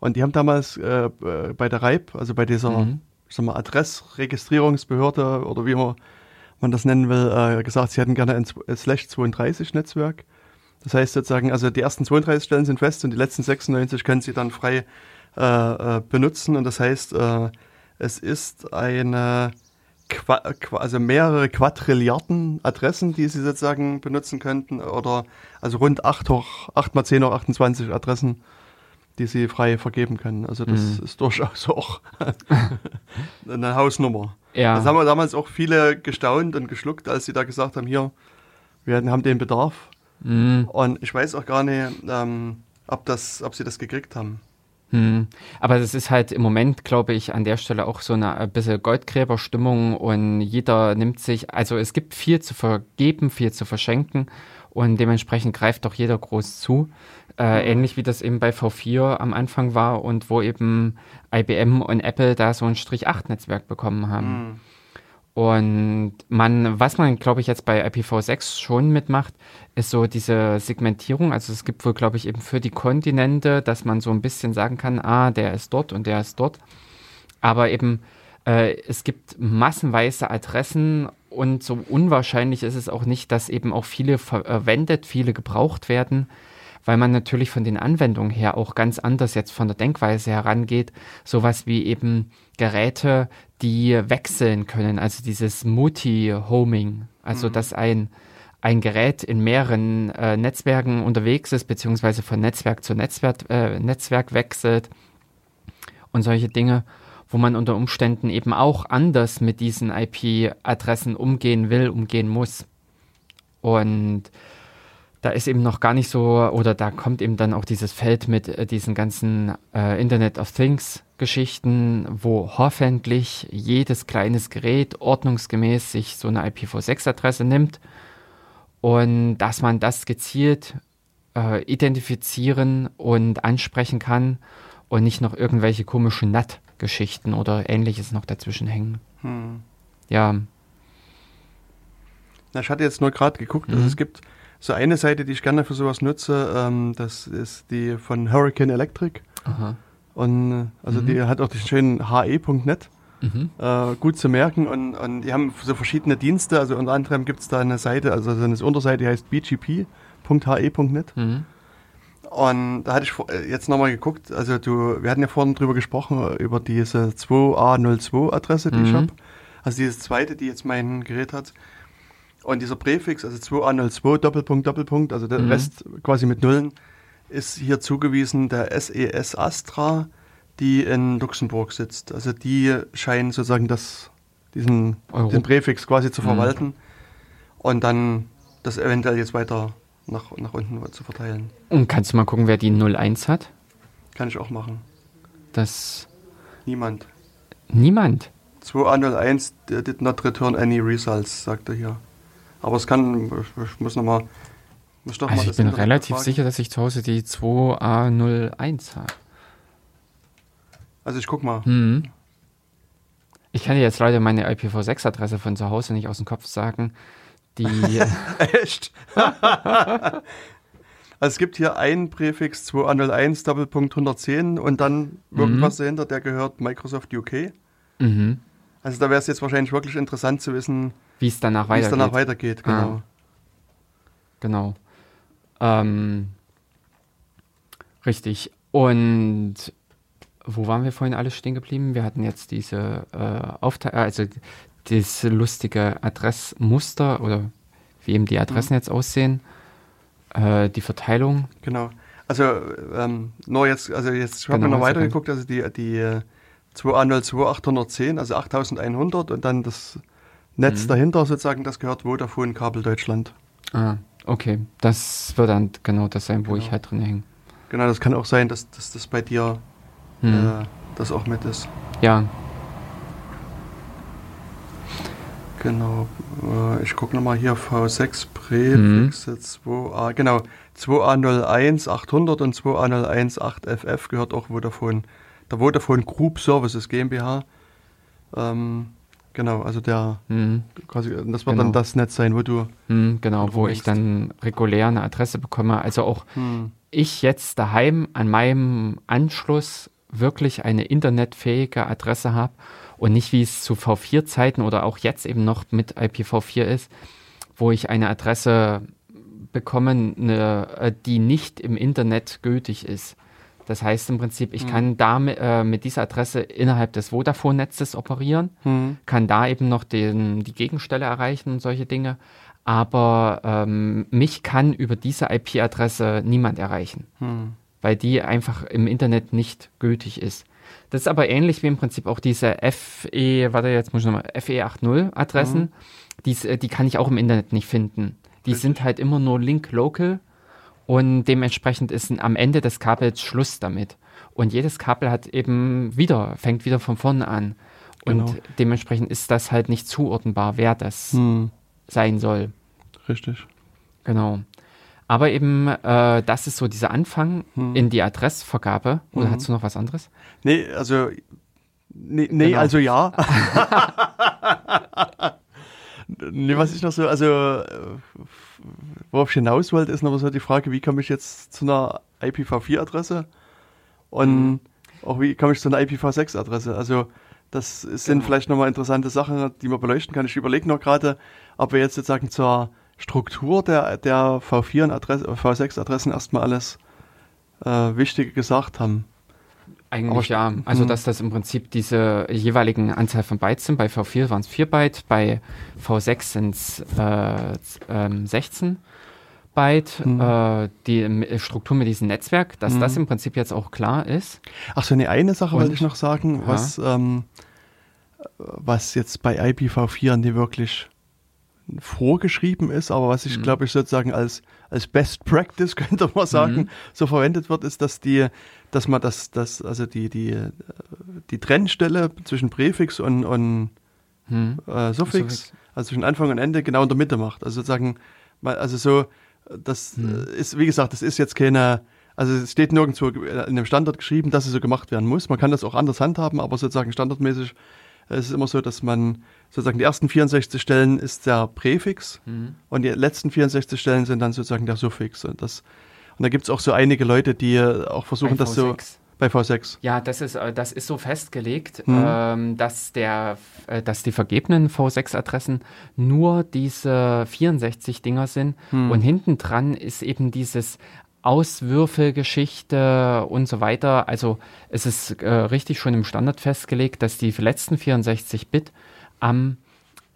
Und die haben damals bei der RIPE, also bei dieser Adressregistrierungsbehörde oder wie man das nennen will, gesagt, sie hätten gerne ein /32-Netzwerk. Das heißt sozusagen, also die ersten 32 Stellen sind fest und die letzten 96 können sie dann frei benutzen, und das heißt, es ist eine also mehrere Quadrilliarden Adressen, die sie sozusagen benutzen könnten, oder also rund 8 mal 10 hoch 28 Adressen, die sie frei vergeben können. Also das ist durchaus auch eine Hausnummer. Ja. Das haben wir damals auch viele gestaunt und geschluckt, als sie da gesagt haben, hier, wir haben den Bedarf. Und ich weiß auch gar nicht, ob sie das gekriegt haben. Aber das ist halt im Moment, glaube ich, an der Stelle auch so eine bisschen Goldgräberstimmung, und jeder nimmt sich, also es gibt viel zu vergeben, viel zu verschenken, und dementsprechend greift doch jeder groß zu. Ähnlich wie das eben bei V4 am Anfang war und wo eben IBM und Apple da so ein Strich-8-Netzwerk bekommen haben. Und was man, glaube ich, jetzt bei IPv6 schon mitmacht, ist so diese Segmentierung. Also es gibt wohl, glaube ich, eben für die Kontinente, dass man so ein bisschen sagen kann, der ist dort und der ist dort. Aber eben, es gibt massenweise Adressen, und so unwahrscheinlich ist es auch nicht, dass eben auch viele verwendet, viele gebraucht werden, weil man natürlich von den Anwendungen her auch ganz anders jetzt von der Denkweise herangeht. Sowas wie eben Geräte, die wechseln können, also dieses Multi-Homing, also dass ein ein Gerät in mehreren Netzwerken unterwegs ist, beziehungsweise von Netzwerk zu Netzwerk wechselt und solche Dinge, wo man unter Umständen eben auch anders mit diesen IP-Adressen umgehen muss. Und da ist eben noch gar nicht so, oder da kommt eben dann auch dieses Feld mit diesen ganzen Internet of Things Geschichten, wo hoffentlich jedes kleines Gerät ordnungsgemäß sich so eine IPv6-Adresse nimmt und dass man das gezielt identifizieren und ansprechen kann und nicht noch irgendwelche komischen NAT-Geschichten oder Ähnliches noch dazwischen hängen. Ja. Na, ich hatte jetzt nur gerade geguckt, also es gibt so eine Seite, die ich gerne für sowas nutze, das ist die von Hurricane Electric. Aha. Und also die hat auch den schönen he.net, gut zu merken. Und die haben so verschiedene Dienste, also unter anderem gibt es da eine Seite, also eine Unterseite, die heißt bgp.he.net. Und da hatte ich jetzt nochmal geguckt, also wir hatten ja vorhin drüber gesprochen, über diese 2A02-Adresse, die ich habe. Also diese zweite, die jetzt mein Gerät hat. Und dieser Präfix, also 2A02, Doppelpunkt, Doppelpunkt, also der Rest quasi mit Nullen, ist hier zugewiesen der SES Astra, die in Luxemburg sitzt. Also die scheinen sozusagen diesen Präfix quasi zu verwalten und dann das eventuell jetzt weiter nach unten zu verteilen. Und kannst du mal gucken, wer die 01 hat? Kann ich auch machen. Das... Niemand? 2A01 did not return any results, sagt er hier. Aber es kann... Ich muss nochmal... Also ich bin relativ sicher, dass ich zu Hause die 2A01 habe. Also ich guck mal. Ich kann dir jetzt leider meine IPv6-Adresse von zu Hause nicht aus dem Kopf sagen. Die Echt? Also es gibt hier einen Präfix 2A01 Doppelpunkt 110 und dann irgendwas dahinter, der gehört Microsoft UK. Also da wäre es jetzt wahrscheinlich wirklich interessant zu wissen, wie es danach weitergeht. Genau. Genau. Richtig. Und wo waren wir vorhin alle stehen geblieben? Wir hatten jetzt diese das lustige Adressmuster oder wie eben die Adressen jetzt aussehen, die Verteilung. Genau. Also jetzt habe ich noch weitergeguckt, also die 2A02810, also 8100 und dann das Netz dahinter sozusagen, das gehört Vodafone Kabel Deutschland. Ah. Okay, das wird dann genau das sein, wo ich halt drin hänge. Genau, das kann auch sein, dass das bei dir das auch mit ist. Ja. Genau, ich gucke nochmal hier, V6 Präfixe 2A, genau, 2A01800 und 2A018FF gehört auch Vodafone. Der Vodafone Group Services GmbH, genau, also quasi, das wird dann das Netz sein, wo du... genau, wo ich dann regulär eine Adresse bekomme. Also auch ich jetzt daheim an meinem Anschluss wirklich eine internetfähige Adresse habe und nicht wie es zu V4-Zeiten oder auch jetzt eben noch mit IPv4 ist, wo ich eine Adresse bekomme, die nicht im Internet gültig ist. Das heißt im Prinzip, ich kann da mit dieser Adresse innerhalb des Vodafone-Netzes operieren, kann da eben noch die Gegenstelle erreichen und solche Dinge, aber mich kann über diese IP-Adresse niemand erreichen, weil die einfach im Internet nicht gültig ist. Das ist aber ähnlich wie im Prinzip auch diese FE80-Adressen, die kann ich auch im Internet nicht finden. Die sind halt immer nur Link-Local. Und dementsprechend ist am Ende des Kabels Schluss damit. Und jedes Kabel hat eben fängt wieder von vorne an. Genau. Und dementsprechend ist das halt nicht zuordnenbar, wer das sein soll. Richtig. Genau. Aber eben, das ist so dieser Anfang in die Adressvergabe. Oder hast du noch was anderes? Also ja. Was ich noch so, also worauf ich hinaus wollte, ist noch so die Frage, wie komme ich jetzt zu einer IPv4-Adresse und auch wie komme ich zu einer IPv6-Adresse. Also das sind vielleicht nochmal interessante Sachen, die man beleuchten kann. Ich überlege noch gerade, ob wir jetzt sozusagen zur Struktur der V4-Adresse, V6-Adressen erstmal alles Wichtige gesagt haben. Eigentlich ja. Also dass das im Prinzip diese jeweiligen Anzahl von Bytes sind. Bei V4 waren es 4 Byte, bei V6 sind es 16 Byte. Die Struktur mit diesem Netzwerk, dass das im Prinzip jetzt auch klar ist. Ach so, eine Sache wollte ich noch sagen, was jetzt bei IPv4 nicht wirklich vorgeschrieben ist, aber was ich glaube ich sozusagen als Best Practice, könnte man sagen, so verwendet wird, ist, dass die Trennstelle zwischen Präfix und Suffix, also zwischen Anfang und Ende, genau in der Mitte macht. Also sozusagen, das ist, wie gesagt, das ist jetzt keine, also es steht nirgendwo in dem Standard geschrieben, dass es so gemacht werden muss. Man kann das auch anders handhaben, aber sozusagen standardmäßig es ist immer so, dass man sozusagen die ersten 64 Stellen ist der Präfix und die letzten 64 Stellen sind dann sozusagen der Suffix. Und da gibt es auch so einige Leute, die auch versuchen, das so bei V6. Ja, das ist so festgelegt, dass die vergebenen V6-Adressen nur diese 64 Dinger sind und hinten dran ist eben dieses Auswürfelgeschichte und so weiter. Also es ist richtig schon im Standard festgelegt, dass die letzten 64 Bit am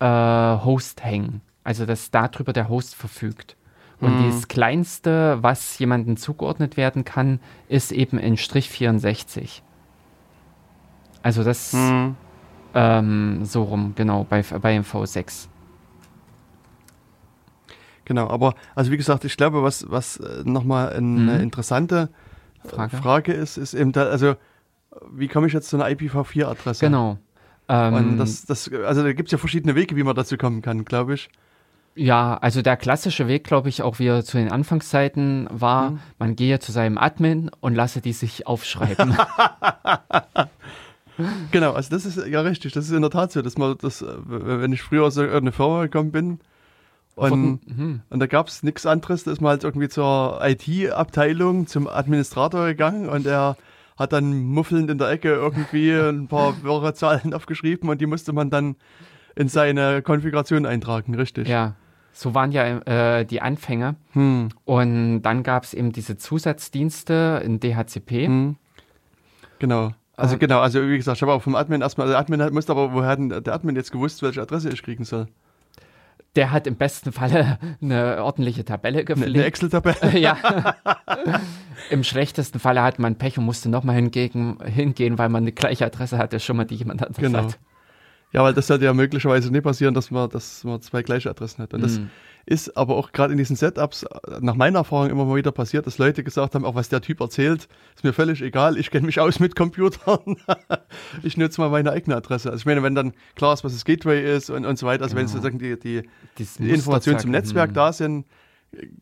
Host hängen. Also dass darüber der Host verfügt. Und das Kleinste, was jemandem zugeordnet werden kann, ist eben in Strich 64. Also das so rum, genau, bei V6. Genau, aber also wie gesagt, ich glaube, was nochmal eine interessante Frage ist eben da, also wie komme ich jetzt zu einer IPv4-Adresse? Genau. Und also da gibt es ja verschiedene Wege, wie man dazu kommen kann, glaube ich. Ja, also der klassische Weg, glaube ich, auch wie er zu den Anfangszeiten war, man gehe zu seinem Admin und lasse die sich aufschreiben. Genau, also das ist ja richtig, das ist in der Tat so, dass man das, wenn ich früher aus irgendeiner Firma gekommen bin, und da gab es nichts anderes, da ist man halt irgendwie zur IT-Abteilung, zum Administrator gegangen und er hat dann muffelnd in der Ecke irgendwie ein paar Wörterzahlen aufgeschrieben und die musste man dann in seine Konfiguration eintragen, richtig? Ja, so waren ja die Anfänge und dann gab es eben diese Zusatzdienste in DHCP. Genau. Also wie gesagt, ich habe auch vom Admin erstmal, der Admin musste aber, woher hat der Admin jetzt gewusst, welche Adresse ich kriegen soll? Der hat im besten Falle eine ordentliche Tabelle gepflegt. Eine Excel-Tabelle? Ja. Im schlechtesten Falle hat man Pech und musste nochmal hingehen, weil man eine gleiche Adresse hatte, schon mal die jemand anders hat. Ja, weil das sollte ja möglicherweise nicht passieren, dass man zwei gleiche Adressen hat. Und das ist aber auch gerade in diesen Setups nach meiner Erfahrung immer mal wieder passiert, dass Leute gesagt haben, auch was der Typ erzählt, ist mir völlig egal, ich kenne mich aus mit Computern, ich nutze mal meine eigene Adresse. Also ich meine, wenn dann klar ist, was das Gateway ist und so weiter, also wenn sozusagen die Informationen zum Netzwerk da sind,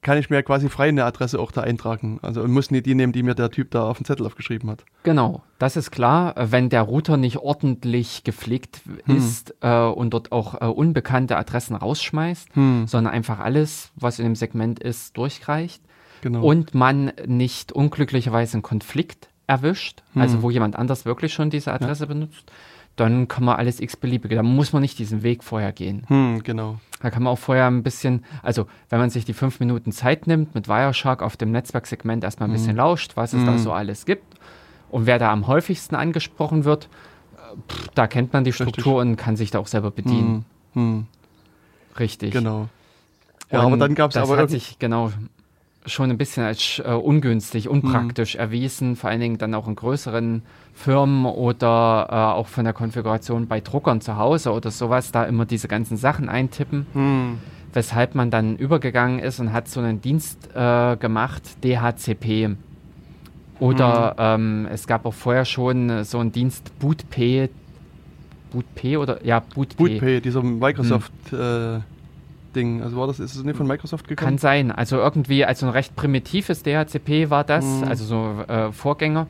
kann ich mir quasi frei eine Adresse auch da eintragen. Also muss nicht die nehmen, die mir der Typ da auf den Zettel aufgeschrieben hat. Genau, das ist klar. Wenn der Router nicht ordentlich gepflegt ist und dort auch unbekannte Adressen rausschmeißt, sondern einfach alles, was in dem Segment ist, durchreicht und man nicht unglücklicherweise einen Konflikt erwischt, also wo jemand anders wirklich schon diese Adresse benutzt, dann kann man alles x-beliebige, da muss man nicht diesen Weg vorher gehen. Genau. Da kann man auch vorher ein bisschen, also wenn man sich die 5 Minuten Zeit nimmt, mit Wireshark auf dem Netzwerksegment erstmal ein bisschen lauscht, was es da so alles gibt und wer da am häufigsten angesprochen wird, da kennt man die Struktur und kann sich da auch selber bedienen. Richtig. Genau. Ja, und aber dann gab es aber... Das hat sich schon ein bisschen als ungünstig, unpraktisch erwiesen, vor allen Dingen dann auch in größeren Firmen oder auch von der Konfiguration bei Druckern zu Hause oder sowas, da immer diese ganzen Sachen eintippen, weshalb man dann übergegangen ist und hat so einen Dienst gemacht, DHCP. Oder es gab auch vorher schon so einen Dienst BootP. BootP oder? Ja, BootP. BootP, dieser Microsoft... Ding. Also ist es nicht von Microsoft gekommen? Kann sein. Also irgendwie, also ein recht primitives DHCP war das, also so Vorgänger,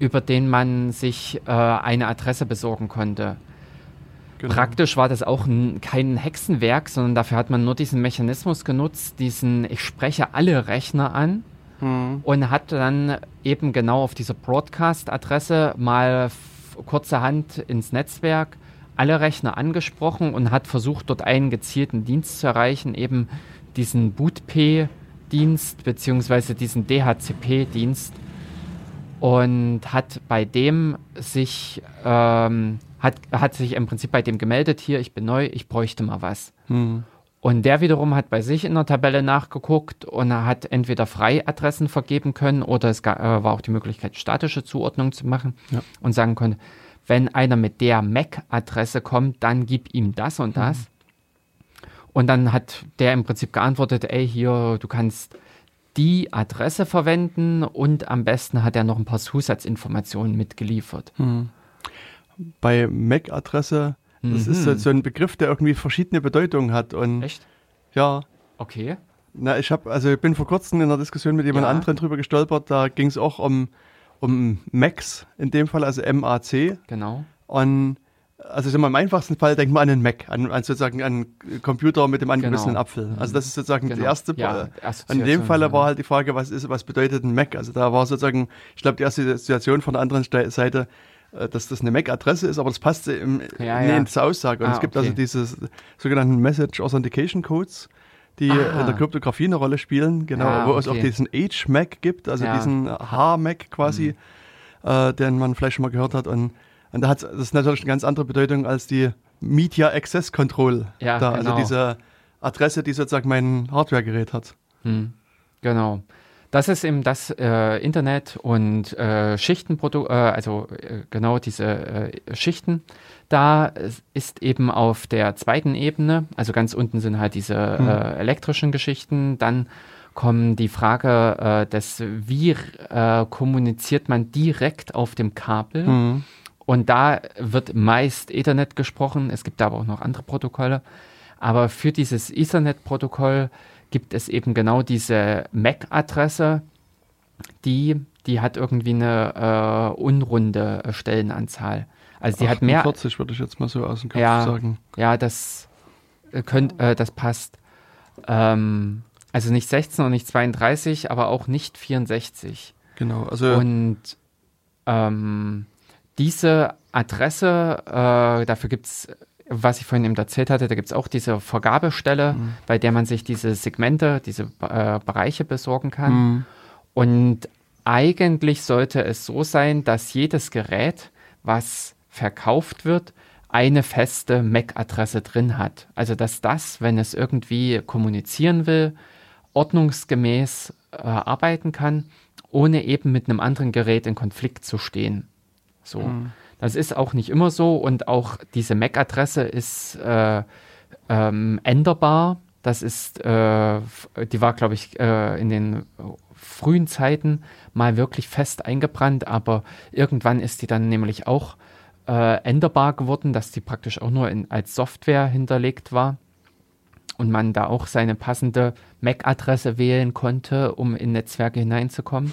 über den man sich eine Adresse besorgen konnte. Genau. Praktisch war das auch kein Hexenwerk, sondern dafür hat man nur diesen Mechanismus genutzt, ich spreche alle Rechner an und hat dann eben genau auf dieser Broadcast-Adresse mal kurzerhand ins Netzwerk alle Rechner angesprochen und hat versucht, dort einen gezielten Dienst zu erreichen, eben diesen BootP-Dienst beziehungsweise diesen DHCP-Dienst. und hat bei dem sich hat sich im Prinzip bei dem gemeldet, hier, ich bin neu, ich bräuchte mal was. Mhm. Und der wiederum hat bei sich in der Tabelle nachgeguckt und hat entweder Freiadressen vergeben können oder es war auch die Möglichkeit, statische Zuordnung zu machen, ja, und sagen konnte, wenn einer mit der MAC-Adresse kommt, dann gib ihm das und das. Mhm. Und dann hat der im Prinzip geantwortet, ey, hier, du kannst die Adresse verwenden, und am besten hat er noch ein paar Zusatzinformationen mitgeliefert. Mhm. Bei MAC-Adresse, das ist halt so ein Begriff, der irgendwie verschiedene Bedeutungen hat. Und echt? Ja. Okay. Na, ich bin vor kurzem in einer Diskussion mit jemand anderen drüber gestolpert, da ging es auch um Macs, in dem Fall, also MAC. Genau. Und also im einfachsten Fall denkt man an einen Mac, an sozusagen einen Computer mit dem angebissenen Apfel. Also das ist sozusagen die erste. Ja, in dem Fall war halt die Frage, was bedeutet ein Mac? Also da war sozusagen, ich glaube, die erste Situation von der anderen Seite, dass das eine MAC-Adresse ist, aber das passte zur Aussage. Und es gibt also diese sogenannten Message Authentication Codes, die in der Kryptographie eine Rolle spielen, wo es auch diesen H-MAC gibt, also diesen H-MAC quasi, den man vielleicht schon mal gehört hat. Und da hat das natürlich eine ganz andere Bedeutung als die Media Access Control. Ja, da, genau. Also diese Adresse, die sozusagen mein Hardware-Gerät hat. Hm. Genau. Das ist eben das Internet und Schichten. Da ist eben auf der zweiten Ebene, also ganz unten sind halt diese elektrischen Geschichten, dann kommen die Frage wie kommuniziert man direkt auf dem Kabel. Mhm. Und da wird meist Ethernet gesprochen, es gibt aber auch noch andere Protokolle. Aber für dieses Ethernet-Protokoll gibt es eben genau diese MAC-Adresse, die hat irgendwie eine unrunde Stellenanzahl. Also die 48, hat mehr. 40 würde ich jetzt mal so aus dem Kopf sagen. Ja, das passt. Also nicht 16 und nicht 32, aber auch nicht 64. Genau. Also und diese Adresse, dafür gibt es, was ich vorhin eben erzählt hatte, da gibt es auch diese Vergabestelle, bei der man sich diese Segmente, diese Bereiche besorgen kann. Mhm. Und eigentlich sollte es so sein, dass jedes Gerät, was verkauft wird, eine feste MAC-Adresse drin hat. Also dass das, wenn es irgendwie kommunizieren will, ordnungsgemäß arbeiten kann, ohne eben mit einem anderen Gerät in Konflikt zu stehen. So. Mhm. Das ist auch nicht immer so, und auch diese MAC-Adresse ist änderbar. Das ist, die war, glaube ich, in den frühen Zeiten mal wirklich fest eingebrannt, aber irgendwann ist die dann nämlich auch änderbar geworden, dass die praktisch auch nur als Software hinterlegt war und man da auch seine passende MAC-Adresse wählen konnte, um in Netzwerke hineinzukommen.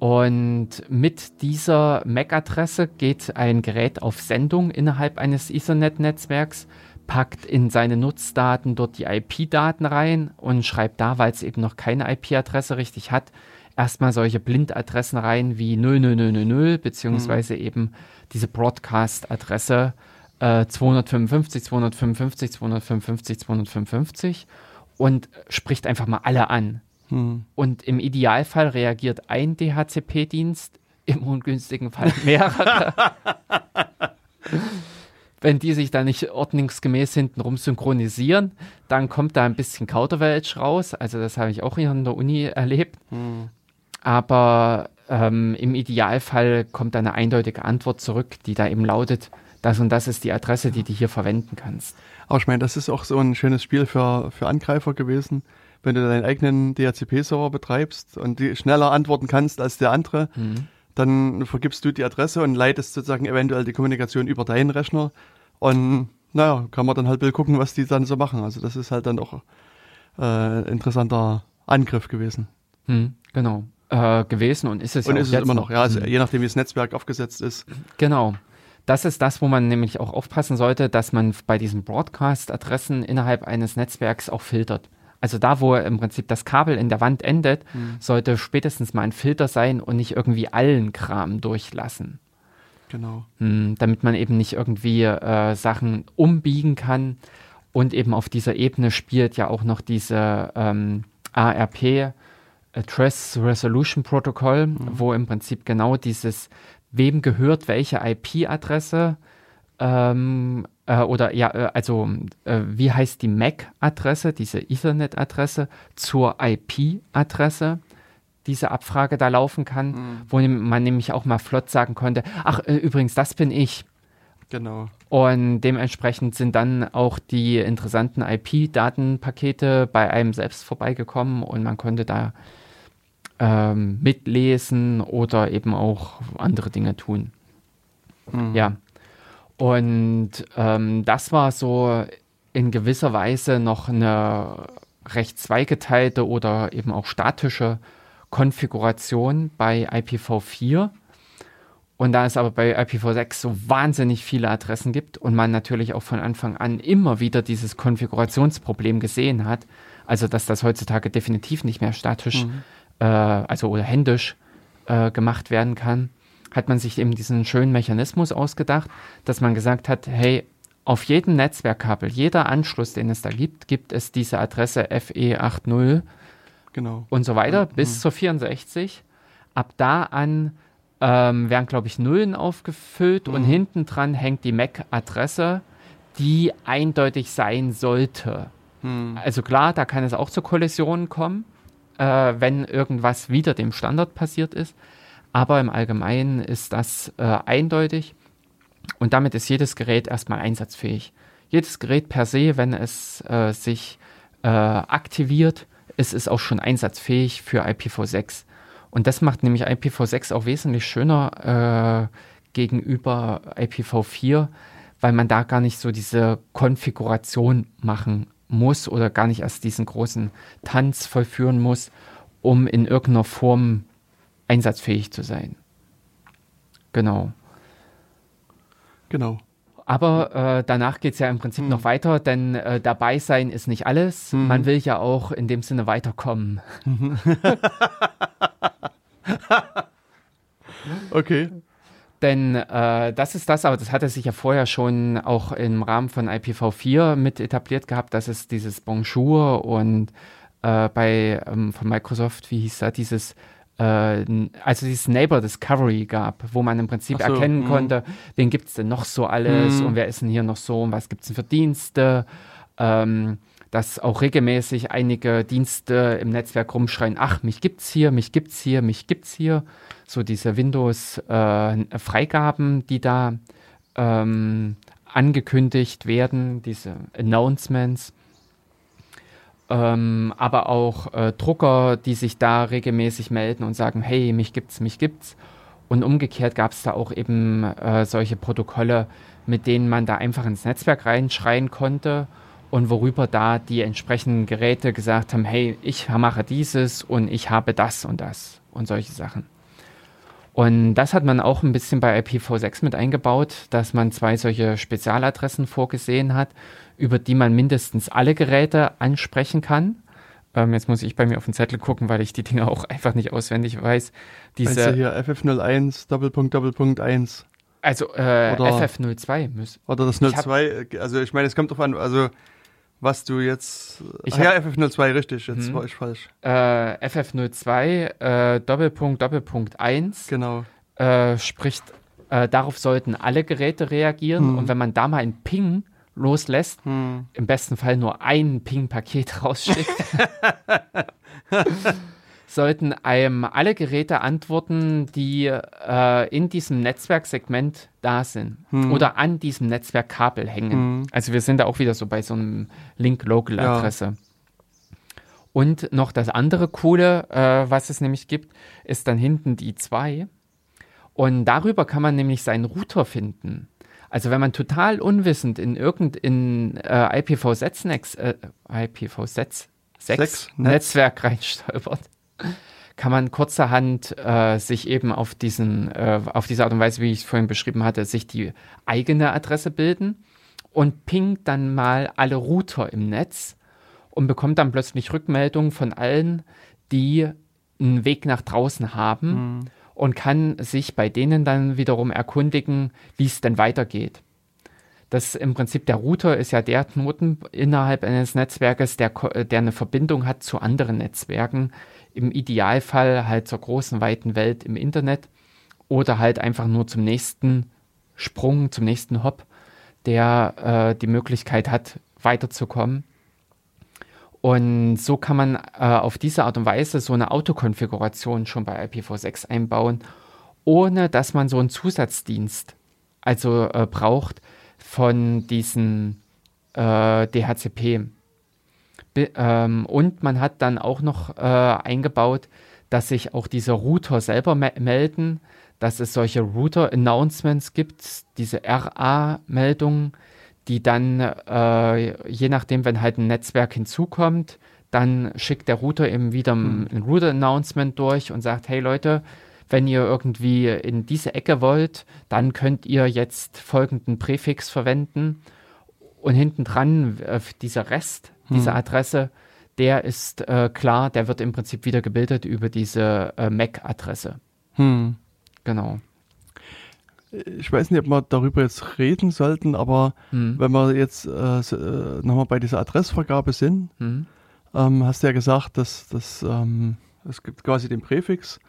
Und mit dieser MAC-Adresse geht ein Gerät auf Sendung innerhalb eines Ethernet-Netzwerks, packt in seine Nutzdaten dort die IP-Daten rein und schreibt da, weil es eben noch keine IP-Adresse richtig hat, erstmal solche Blindadressen rein wie 00000 beziehungsweise eben diese Broadcast-Adresse 255, 255, 255, 255 und spricht einfach mal alle an. Und im Idealfall reagiert ein DHCP-Dienst, im ungünstigen Fall mehrere. Wenn die sich da nicht ordnungsgemäß hintenrum synchronisieren, dann kommt da ein bisschen Kauderwelsch raus. Also das habe ich auch hier an der Uni erlebt. Aber im Idealfall kommt da eine eindeutige Antwort zurück, die da eben lautet, das und das ist die Adresse, die du hier verwenden kannst. Aber ich meine, das ist auch so ein schönes Spiel für Angreifer gewesen. Wenn du deinen eigenen DHCP-Server betreibst und die schneller antworten kannst als der andere, dann vergibst du die Adresse und leitest sozusagen eventuell die Kommunikation über deinen Rechner. Und naja, kann man dann halt gucken, was die dann so machen. Also das ist halt dann auch ein interessanter Angriff gewesen. Genau. Gewesen und ist es und ja ist es immer noch. Ja, also je nachdem, wie das Netzwerk aufgesetzt ist. Genau. Das ist das, wo man nämlich auch aufpassen sollte, dass man bei diesen Broadcast-Adressen innerhalb eines Netzwerks auch filtert. Also da, wo im Prinzip das Kabel in der Wand endet, sollte spätestens mal ein Filter sein und nicht irgendwie allen Kram durchlassen. Genau. Damit man eben nicht irgendwie Sachen umbiegen kann. Und eben auf dieser Ebene spielt ja auch noch diese ARP, Address Resolution Protocol, wo im Prinzip genau dieses, wem gehört welche IP-Adresse, wie heißt die MAC-Adresse, diese Ethernet-Adresse zur IP-Adresse, diese Abfrage da laufen kann, wo man nämlich auch mal flott sagen konnte, übrigens, das bin ich. Genau. Und dementsprechend sind dann auch die interessanten IP-Datenpakete bei einem selbst vorbeigekommen und man konnte da mitlesen oder eben auch andere Dinge tun. Ja. Und das war so in gewisser Weise noch eine recht zweigeteilte oder eben auch statische Konfiguration bei IPv4. Und da es aber bei IPv6 so wahnsinnig viele Adressen gibt und man natürlich auch von Anfang an immer wieder dieses Konfigurationsproblem gesehen hat, also dass das heutzutage definitiv nicht mehr statisch oder händisch gemacht werden kann, hat man sich eben diesen schönen Mechanismus ausgedacht, dass man gesagt hat, hey, auf jedem Netzwerkkabel, jeder Anschluss, den es da gibt, gibt es diese Adresse FE80 und so weiter bis zur 64. Ab da an werden, glaube ich, Nullen aufgefüllt und hinten dran hängt die MAC-Adresse, die eindeutig sein sollte. Also klar, da kann es auch zu Kollisionen kommen, wenn irgendwas wieder dem Standard passiert ist. Aber im Allgemeinen ist das eindeutig und damit ist jedes Gerät erstmal einsatzfähig. Jedes Gerät per se, wenn es sich aktiviert, ist auch schon einsatzfähig für IPv6. Und das macht nämlich IPv6 auch wesentlich schöner gegenüber IPv4, weil man da gar nicht so diese Konfiguration machen muss oder gar nicht erst diesen großen Tanz vollführen muss, um in irgendeiner Form einsatzfähig zu sein. Genau. Aber danach geht es ja im Prinzip noch weiter, denn dabei sein ist nicht alles. Man will ja auch in dem Sinne weiterkommen. Okay. Denn das ist das, aber das hatte sich ja vorher schon auch im Rahmen von IPv4 mit etabliert gehabt, dass es dieses Bonjour und von Microsoft, wie hieß da, dieses Neighbor Discovery gab, wo man im Prinzip erkennen konnte, wen gibt es denn noch so alles und wer ist denn hier noch so und was gibt es denn für Dienste, dass auch regelmäßig einige Dienste im Netzwerk rumschreien, mich gibt's hier, mich gibt's hier, mich gibt's hier, so diese Windows-Freigaben, die da angekündigt werden, diese Announcements. Aber auch Drucker, die sich da regelmäßig melden und sagen, hey, mich gibt's. Und umgekehrt gab es da auch eben solche Protokolle, mit denen man da einfach ins Netzwerk reinschreien konnte und worüber da die entsprechenden Geräte gesagt haben, hey, ich mache dieses und ich habe das und das und solche Sachen. Und das hat man auch ein bisschen bei IPv6 mit eingebaut, dass man 2 solche Spezialadressen vorgesehen hat, über die man mindestens alle Geräte ansprechen kann. Jetzt muss ich bei mir auf den Zettel gucken, weil ich die Dinge auch einfach nicht auswendig weiß. Diese hier FF01 ....1. Also oder FF02 müssen. Oder das 02, also ich meine, es kommt drauf an, also was du jetzt... FF02, richtig, jetzt war ich falsch. FF02 ....1 genau. Spricht, darauf sollten alle Geräte reagieren und wenn man da mal einen Ping loslässt, im besten Fall nur ein Ping-Paket rausschickt, sollten einem alle Geräte antworten, die in diesem Netzwerksegment da sind oder an diesem Netzwerkkabel hängen. Also wir sind da auch wieder so bei so einem Link-Local-Adresse. Ja. Und noch das andere Coole, was es nämlich gibt, ist dann hinten die 2. Und darüber kann man nämlich seinen Router finden. Also wenn man total unwissend in IPv6 Netzwerk reinstolpert, kann man kurzerhand sich eben auf diese Art und Weise, wie ich es vorhin beschrieben hatte, sich die eigene Adresse bilden und pingt dann mal alle Router im Netz und bekommt dann plötzlich Rückmeldungen von allen, die einen Weg nach draußen haben. Und kann sich bei denen dann wiederum erkundigen, wie es denn weitergeht. Das im Prinzip, der Router ist ja der Knoten innerhalb eines Netzwerkes, der eine Verbindung hat zu anderen Netzwerken im Idealfall halt zur großen, weiten Welt im Internet oder halt einfach nur zum nächsten Sprung, zum nächsten Hop, der die Möglichkeit hat, weiterzukommen. Und so kann man auf diese Art und Weise so eine Autokonfiguration schon bei IPv6 einbauen, ohne dass man so einen Zusatzdienst braucht von diesen DHCP. Und man hat dann auch noch eingebaut, dass sich auch diese Router selber melden, dass es solche Router-Announcements gibt, diese RA-Meldungen, die dann, je nachdem, wenn halt ein Netzwerk hinzukommt, dann schickt der Router eben wieder ein Router-Announcement durch und sagt, hey Leute, wenn ihr irgendwie in diese Ecke wollt, dann könnt ihr jetzt folgenden Präfix verwenden. Und hinten dran, dieser Rest, diese Adresse, der ist klar, der wird im Prinzip wieder gebildet über diese MAC-Adresse. Genau. Ich weiß nicht, ob wir darüber jetzt reden sollten, aber wenn wir jetzt nochmal bei dieser Adressvergabe sind, hast du ja gesagt, dass es gibt quasi den Präfix,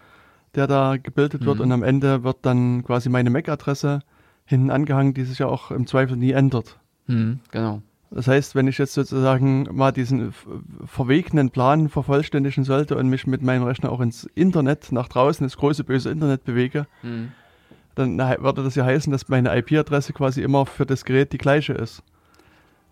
der da gebildet wird, und am Ende wird dann quasi meine MAC-Adresse hinten angehangen, die sich ja auch im Zweifel nie ändert. Genau. Das heißt, wenn ich jetzt sozusagen mal diesen verwegenen Plan vervollständigen sollte und mich mit meinem Rechner auch ins Internet, nach draußen, ins große, böse Internet bewege, dann würde das ja heißen, dass meine IP-Adresse quasi immer für das Gerät die gleiche ist.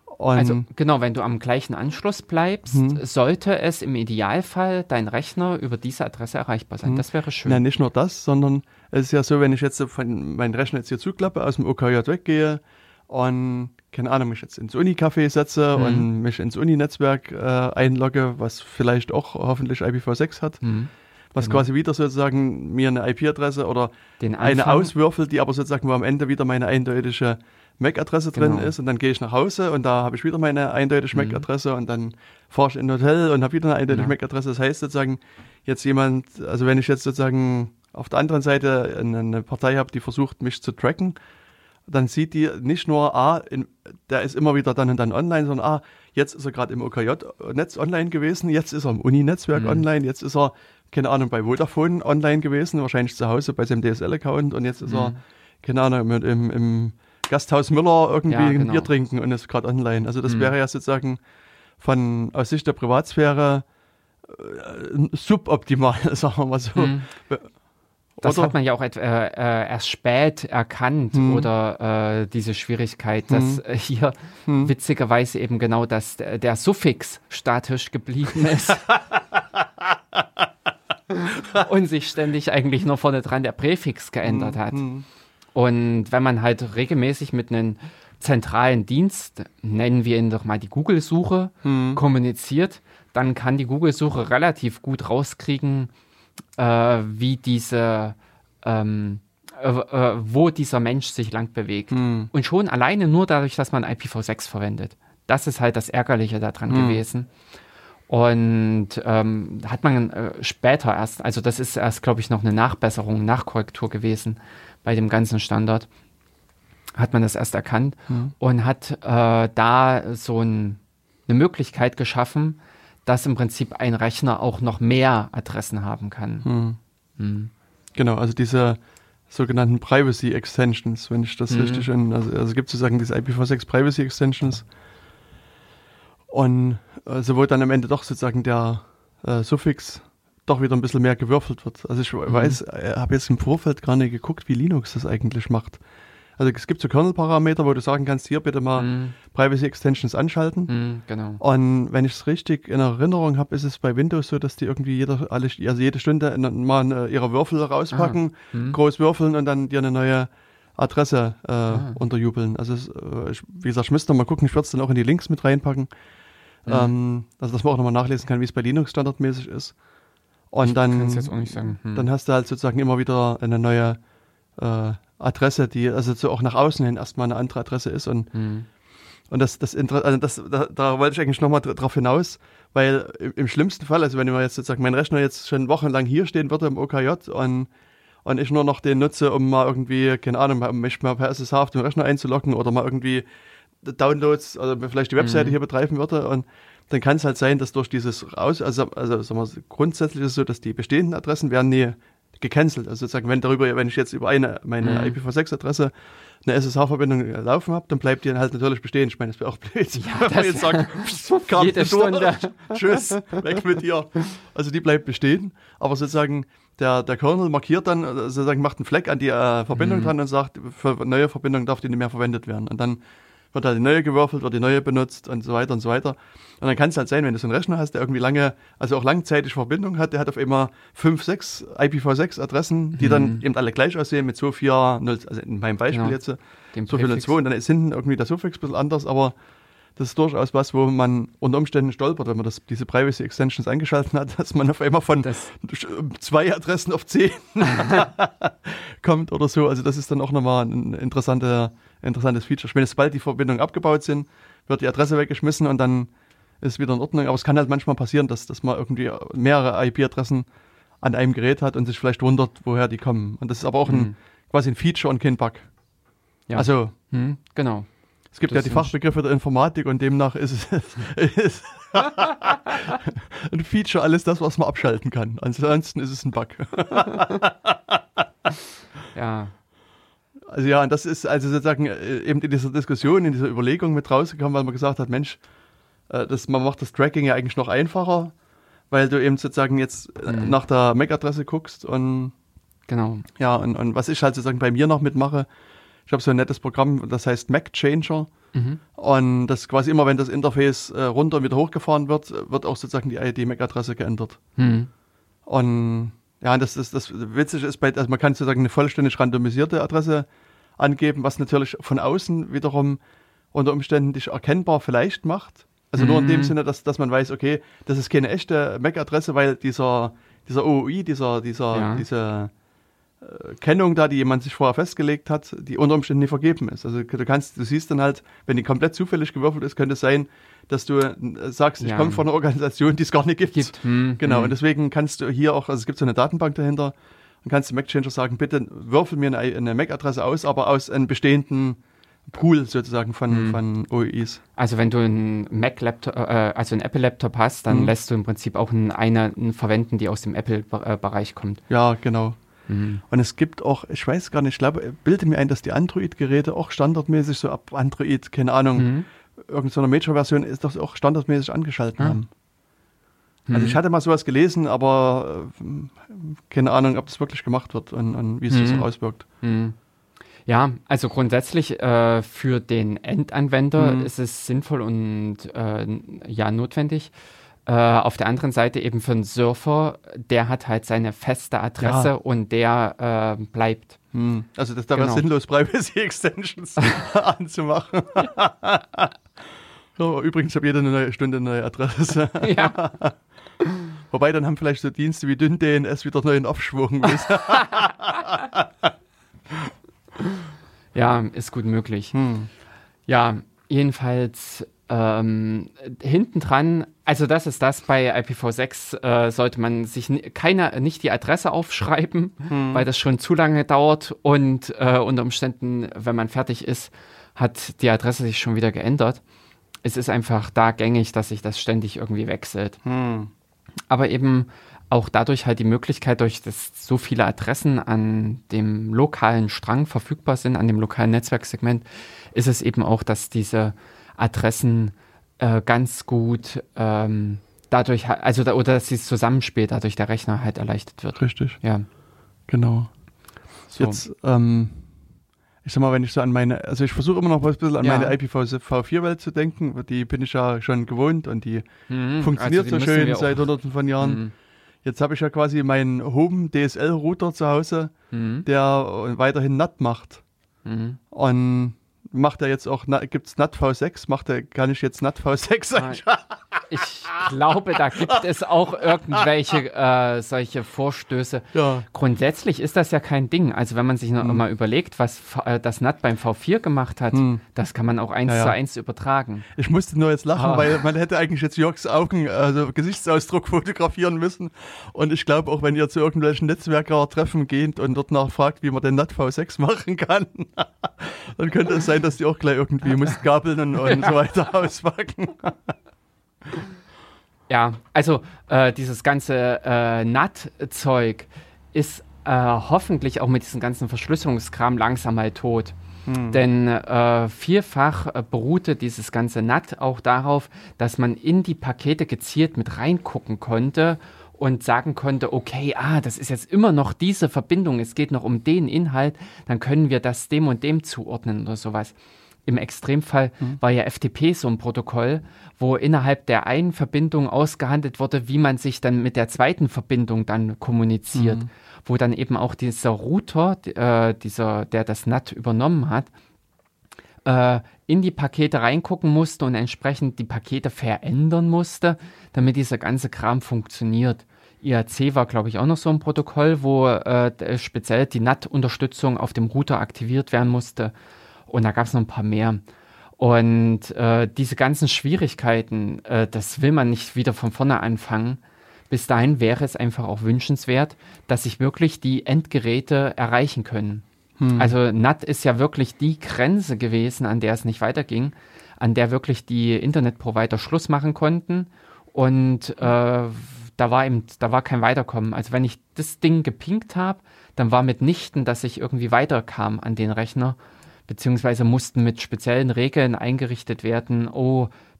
Und also genau, wenn du am gleichen Anschluss bleibst, sollte es im Idealfall dein Rechner über diese Adresse erreichbar sein. Das wäre schön. Na, nicht nur das, sondern es ist ja so, wenn ich jetzt von meinen Rechner jetzt hier zuklappe, aus dem OKJ weggehe und, keine Ahnung, mich jetzt ins Uni-Café setze und mich ins Uni-Netzwerk einlogge, was vielleicht auch hoffentlich IPv6 hat, was quasi wieder sozusagen mir eine IP-Adresse oder eine auswürfelt, die aber sozusagen am Ende wieder meine eindeutige MAC-Adresse drin ist, und dann gehe ich nach Hause und da habe ich wieder meine eindeutige MAC-Adresse und dann fahre ich in ein Hotel und habe wieder eine eindeutige MAC-Adresse. Das heißt sozusagen, wenn ich jetzt sozusagen auf der anderen Seite eine Partei habe, die versucht, mich zu tracken, dann sieht die nicht nur, der ist immer wieder dann und dann online, sondern jetzt ist er gerade im OKJ-Netz online gewesen, jetzt ist er im Uni-Netzwerk online, jetzt ist er, keine Ahnung, bei Vodafone online gewesen, wahrscheinlich zu Hause bei seinem DSL-Account, und jetzt ist er, keine Ahnung, im Gasthaus Müller irgendwie ein Bier trinken und ist gerade online. Also das wäre ja sozusagen aus Sicht der Privatsphäre suboptimal, sagen wir mal so. Das hat man ja auch erst spät erkannt, oder diese Schwierigkeit, dass hier witzigerweise eben genau das, der Suffix statisch geblieben ist. Und sich ständig eigentlich nur vorne dran der Präfix geändert hat. Und wenn man halt regelmäßig mit einem zentralen Dienst, nennen wir ihn doch mal die Google-Suche, kommuniziert, dann kann die Google-Suche relativ gut rauskriegen, wie diese, wo dieser Mensch sich lang bewegt. Und schon alleine nur dadurch, dass man IPv6 verwendet. Das ist halt das Ärgerliche daran gewesen. Und hat man später erst, also das ist erst, glaube ich, noch eine Nachbesserung, Nachkorrektur gewesen bei dem ganzen Standard, hat man das erst erkannt und hat da so eine Möglichkeit geschaffen, dass im Prinzip ein Rechner auch noch mehr Adressen haben kann. Genau, also diese sogenannten Privacy Extensions, wenn ich das richtig erinnere. Also gibt es sozusagen diese IPv6 Privacy Extensions, und also wo dann am Ende doch sozusagen der Suffix doch wieder ein bisschen mehr gewürfelt wird. Also ich habe jetzt im Vorfeld gar nicht geguckt, wie Linux das eigentlich macht. Also es gibt so Kernel-Parameter, wo du sagen kannst, hier bitte mal Privacy-Extensions anschalten. Genau. Und wenn ich es richtig in Erinnerung habe, ist es bei Windows so, dass die irgendwie jede Stunde mal ihre Würfel rauspacken, groß würfeln und dann dir eine neue Adresse unterjubeln. Also wie gesagt, ich müsste noch mal gucken, ich würde es dann auch in die Links mit reinpacken. Also dass man auch nochmal nachlesen kann, wie es bei Linux standardmäßig ist. Und dann kannst du jetzt auch nicht sagen. Dann hast du halt sozusagen immer wieder eine neue Adresse, die also so auch nach außen hin erstmal eine andere Adresse ist. Und, und da wollte ich eigentlich nochmal drauf hinaus, weil im schlimmsten Fall, also wenn ich jetzt sozusagen mein Rechner jetzt schon wochenlang hier stehen würde im OKJ und ich nur noch den nutze, um mal irgendwie, keine Ahnung, mich mal per SSH auf den Rechner einzuloggen oder mal irgendwie Downloads oder vielleicht die Webseite hier betreiben würde, und dann kann es halt sein, dass durch dieses Raus, also sagen wir, grundsätzlich ist es so, dass die bestehenden Adressen werden nie gecancelt. Also sozusagen, wenn ich jetzt über meine IPv6-Adresse eine SSH-Verbindung laufen habe, dann bleibt die halt natürlich bestehen. Ich meine, das wäre auch blöd. Ja, wenn man jetzt sagt, jede Stunde. Tschüss, weg mit dir. Also die bleibt bestehen, aber sozusagen der Kernel markiert dann, sozusagen macht einen Fleck an die Verbindung dran und sagt, für neue Verbindung darf die nicht mehr verwendet werden. Und dann wird halt die neue gewürfelt, wird die neue benutzt und so weiter und so weiter. Und dann kann es halt sein, wenn du so einen Rechner hast, der irgendwie lange, also auch langzeitig Verbindung hat, der hat auf immer 5, 6 IPv6-Adressen, die dann eben alle gleich aussehen mit so 4, 0, also in meinem Beispiel jetzt, so 4 und 2, und dann ist hinten irgendwie der Suffix ein bisschen anders, aber das ist durchaus was, wo man unter Umständen stolpert, wenn man diese Privacy-Extensions eingeschaltet hat, dass man auf einmal von das 2 Adressen auf 10 kommt oder so. Also das ist dann auch nochmal ein interessantes Feature. Ich meine, sobald die Verbindungen abgebaut sind, wird die Adresse weggeschmissen und dann ist es wieder in Ordnung. Aber es kann halt manchmal passieren, dass man irgendwie mehrere IP-Adressen an einem Gerät hat und sich vielleicht wundert, woher die kommen. Und das ist aber auch quasi ein Feature und kein Bug. Ja. Also, genau. Es gibt ja die Fachbegriffe der Informatik und demnach ist es ist ein Feature, alles das, was man abschalten kann. Ansonsten ist es ein Bug. Ja. Also ja, und das ist also sozusagen eben in dieser Diskussion, in dieser Überlegung mit rausgekommen, weil man gesagt hat, Mensch, man macht das Tracking ja eigentlich noch einfacher, weil du eben sozusagen jetzt nach der MAC-Adresse guckst und genau. Ja, und was ich halt sozusagen bei mir noch mitmache, ich habe so ein nettes Programm, das heißt Mac Changer. Und das quasi immer, wenn das Interface runter und wieder hochgefahren wird, wird auch sozusagen die ID-MAC-Adresse geändert. Und ja, das Witzige ist, also man kann sozusagen eine vollständig randomisierte Adresse angeben, was natürlich von außen wiederum unter Umständen dich erkennbar vielleicht macht. Also nur in dem Sinne, dass man weiß, okay, das ist keine echte MAC-Adresse, weil dieser OOI, diese Kennung da, die jemand sich vorher festgelegt hat, die unter Umständen nicht vergeben ist. Also du siehst dann halt, wenn die komplett zufällig gewürfelt ist, könnte es sein, dass du sagst, ich komme von einer Organisation, die es gar nicht gibt. Genau, und deswegen kannst du hier auch, also es gibt so eine Datenbank dahinter, und kannst dem MacChanger sagen, bitte würfel mir eine MAC-Adresse aus, aber aus einem bestehenden Pool sozusagen von OEIs. Also wenn du einen Mac-Laptop, also einen Apple-Laptop hast, dann lässt du im Prinzip auch einen verwenden, die aus dem Apple-Bereich kommt. Ja, genau. Und es gibt auch, ich weiß gar nicht, ich glaube, bilde mir ein, dass die Android-Geräte auch standardmäßig so ab Android, keine Ahnung, irgendeiner Major-Version ist das auch standardmäßig angeschaltet haben. Also ich hatte mal sowas gelesen, aber keine Ahnung, ob das wirklich gemacht wird und wie es sich auswirkt. Ja, also grundsätzlich für den Endanwender ist es sinnvoll und notwendig. Auf der anderen Seite eben für einen Surfer, der hat halt seine feste Adresse und der bleibt. Also das da wäre sinnlos, Privacy-Extensions anzumachen. So, übrigens habe jeder eine neue Stunde eine neue Adresse. Ja. Wobei, dann haben vielleicht so Dienste wie DynDNS wieder neuen Aufschwung. Ja, ist gut möglich. Ja, jedenfalls hinten dran, also das ist das, bei IPv6 sollte man sich nicht die Adresse aufschreiben, weil das schon zu lange dauert und unter Umständen, wenn man fertig ist, hat die Adresse sich schon wieder geändert. Es ist einfach da gängig, dass sich das ständig irgendwie wechselt. Aber eben auch dadurch halt die Möglichkeit, durch dass so viele Adressen an dem lokalen Strang verfügbar sind, an dem lokalen Netzwerksegment, ist es eben auch, dass diese Adressen ganz gut dadurch, oder dass dieses Zusammenspiel dadurch der Rechner halt erleichtert wird. Richtig. Ja. Genau. So. Jetzt, ich sag mal, wenn ich so an meine, also ich versuche immer noch ein bisschen an meine IPv4-Welt zu denken, die bin ich ja schon gewohnt und die funktioniert also die so schön seit Hunderten von Jahren. Jetzt habe ich ja quasi meinen Home DSL-Router zu Hause, der weiterhin NAT macht. Und macht er jetzt auch, gibt's NAT V6? Kann ich jetzt NAT V6 einschalten? Ich glaube, da gibt es auch irgendwelche solche Vorstöße. Ja. Grundsätzlich ist das ja kein Ding. Also wenn man sich noch mal überlegt, was das NAT beim V4 gemacht hat, das kann man auch 1 zu 1 übertragen. Ich musste nur jetzt lachen, weil man hätte eigentlich jetzt Jörgs Augen, also Gesichtsausdruck fotografieren müssen. Und ich glaube, auch wenn ihr zu irgendwelchen Netzwerker-Treffen geht und dort nachfragt, wie man den NAT V6 machen kann, dann könnte es sein, dass die auch gleich irgendwie Mistkabeln und so weiter auspacken. Ja, also dieses ganze NAT-Zeug ist hoffentlich auch mit diesem ganzen Verschlüsselungskram langsam mal tot. Denn vielfach beruhte dieses ganze NAT auch darauf, dass man in die Pakete gezielt mit reingucken konnte und sagen konnte, okay, das ist jetzt immer noch diese Verbindung, es geht noch um den Inhalt, dann können wir das dem und dem zuordnen oder sowas. Im Extremfall war ja FTP so ein Protokoll, wo innerhalb der einen Verbindung ausgehandelt wurde, wie man sich dann mit der zweiten Verbindung dann kommuniziert, wo dann eben auch dieser Router, der das NAT übernommen hat, in die Pakete reingucken musste und entsprechend die Pakete verändern musste, damit dieser ganze Kram funktioniert. IAC war, glaube ich, auch noch so ein Protokoll, wo speziell die NAT-Unterstützung auf dem Router aktiviert werden musste. Und da gab es noch ein paar mehr. Und diese ganzen Schwierigkeiten, das will man nicht wieder von vorne anfangen. Bis dahin wäre es einfach auch wünschenswert, dass sich wirklich die Endgeräte erreichen können. Also NAT ist ja wirklich die Grenze gewesen, an der es nicht weiterging, an der wirklich die Internetprovider Schluss machen konnten. Und da war kein Weiterkommen. Also wenn ich das Ding gepinkt habe, dann war mitnichten, dass ich irgendwie weiterkam an den Rechner. Beziehungsweise mussten mit speziellen Regeln eingerichtet werden,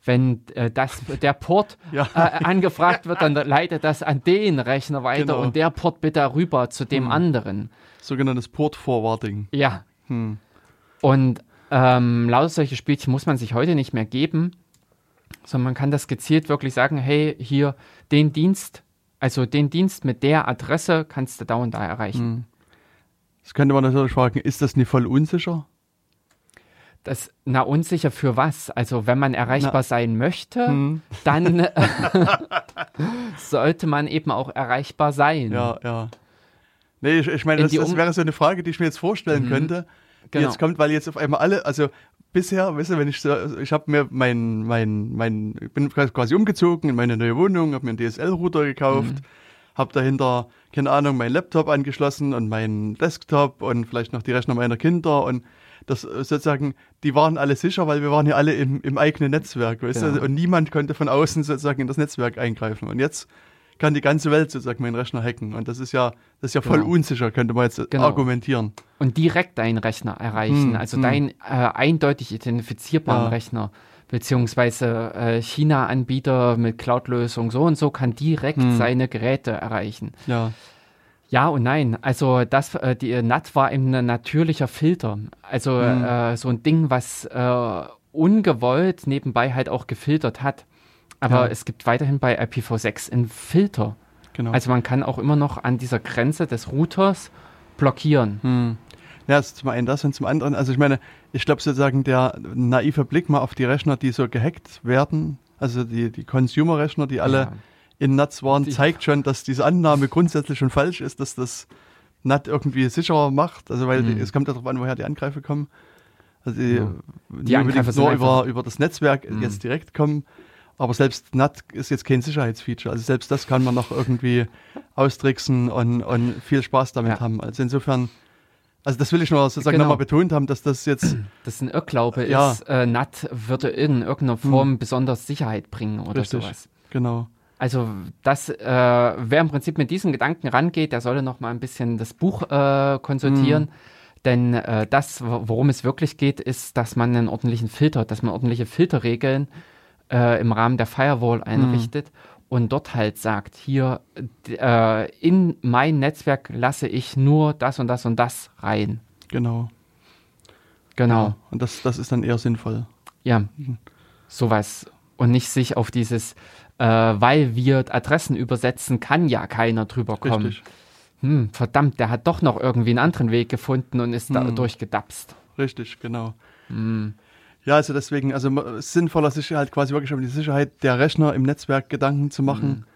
wenn der Port angefragt wird, dann leitet das an den Rechner weiter und der Port bitte rüber zu dem anderen. Sogenanntes Port-Forwarding. Ja. Und lauter solche Spielchen muss man sich heute nicht mehr geben, sondern man kann das gezielt wirklich sagen, hey, hier den Dienst mit der Adresse kannst du da und da erreichen. Das könnte man natürlich fragen, ist das nicht voll unsicher? Unsicher für was? Also wenn man erreichbar sein möchte, dann sollte man eben auch erreichbar sein. Ja, ja. Nee, ich meine, das wäre so eine Frage, die ich mir jetzt vorstellen könnte, die jetzt kommt, weil jetzt auf einmal alle, also bisher, weißt du, wenn ich so, also ich habe mir bin quasi umgezogen in meine neue Wohnung, habe mir einen DSL-Router gekauft, habe dahinter, keine Ahnung, meinen Laptop angeschlossen und meinen Desktop und vielleicht noch die Rechner meiner Kinder und das sozusagen, die waren alle sicher, weil wir waren ja alle im eigenen Netzwerk, weißt du? Und niemand konnte von außen sozusagen in das Netzwerk eingreifen. Und jetzt kann die ganze Welt sozusagen meinen Rechner hacken. Und das ist ja voll unsicher, könnte man jetzt argumentieren. Und direkt deinen Rechner erreichen, deinen eindeutig identifizierbaren Rechner, beziehungsweise China-Anbieter mit Cloud-Lösung so und so kann direkt seine Geräte erreichen. Ja. Ja und nein, also die NAT war eben ein natürlicher Filter, also so ein Ding, was ungewollt nebenbei halt auch gefiltert hat, aber es gibt weiterhin bei IPv6 einen Filter, also man kann auch immer noch an dieser Grenze des Routers blockieren. Ja, das ist zum einen das und zum anderen, also ich meine, ich glaube sozusagen der naive Blick mal auf die Rechner, die so gehackt werden, also die Consumer-Rechner, die alle... in NATs waren, zeigt schon, dass diese Annahme grundsätzlich schon falsch ist, dass das NAT irgendwie sicherer macht. Also, weil es kommt darauf an, woher die Angreifer kommen. Also, die Angreifer sind nur über das Netzwerk jetzt direkt kommen. Aber selbst NAT ist jetzt kein Sicherheitsfeature. Also, selbst das kann man noch irgendwie austricksen und viel Spaß damit haben. Also, insofern. Also das will ich nur sozusagen nochmal betont haben, dass das jetzt... Das ein Irrglaube ist, NAT würde in irgendeiner Form besonders Sicherheit bringen oder sowas. Genau. Also das, wer im Prinzip mit diesen Gedanken rangeht, der sollte noch mal ein bisschen das Buch konsultieren. Denn das, worum es wirklich geht, ist, dass man ordentliche Filterregeln im Rahmen der Firewall einrichtet und dort halt sagt, hier in mein Netzwerk lasse ich nur das und das und das rein. Genau. Ja, und das ist dann eher sinnvoll. Ja, sowas. Und nicht sich auf dieses... weil wir Adressen übersetzen, kann ja keiner drüber kommen. Richtig. Verdammt, der hat doch noch irgendwie einen anderen Weg gefunden und ist dadurch gedapst. Richtig, genau. Ja, also deswegen, sinnvoller sich halt quasi wirklich um die Sicherheit der Rechner im Netzwerk Gedanken zu machen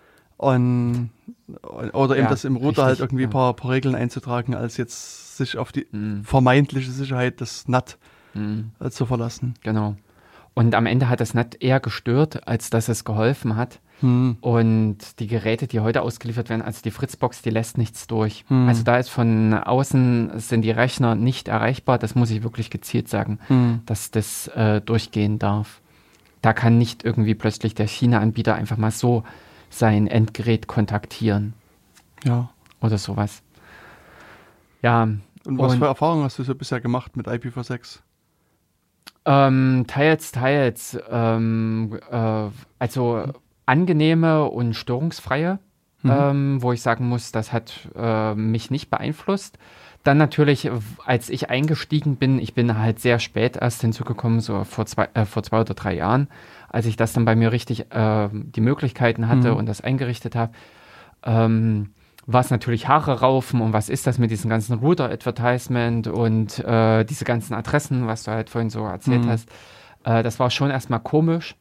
oder eben das im Router halt irgendwie ein paar Regeln einzutragen, als jetzt sich auf die vermeintliche Sicherheit des NAT zu verlassen. Genau. Und am Ende hat das NAT eher gestört, als dass es geholfen hat. Und die Geräte, die heute ausgeliefert werden, also die Fritzbox, die lässt nichts durch. Also da ist von außen, sind die Rechner nicht erreichbar. Das muss ich wirklich gezielt sagen, dass das durchgehen darf. Da kann nicht irgendwie plötzlich der China-Anbieter einfach mal so sein Endgerät kontaktieren. Ja. Oder sowas. Ja. Und was für Erfahrungen hast du so bisher gemacht mit IPv6? Teils. Also angenehme und störungsfreie, wo ich sagen muss, das hat mich nicht beeinflusst. Dann natürlich, als ich eingestiegen bin, ich bin halt sehr spät erst hinzugekommen, so vor zwei oder drei Jahren, als ich das dann bei mir richtig die Möglichkeiten hatte und das eingerichtet habe, war es natürlich Haare raufen und was ist das mit diesen ganzen Router-Advertisement und diese ganzen Adressen, was du halt vorhin so erzählt hast. Das war schon erstmal komisch.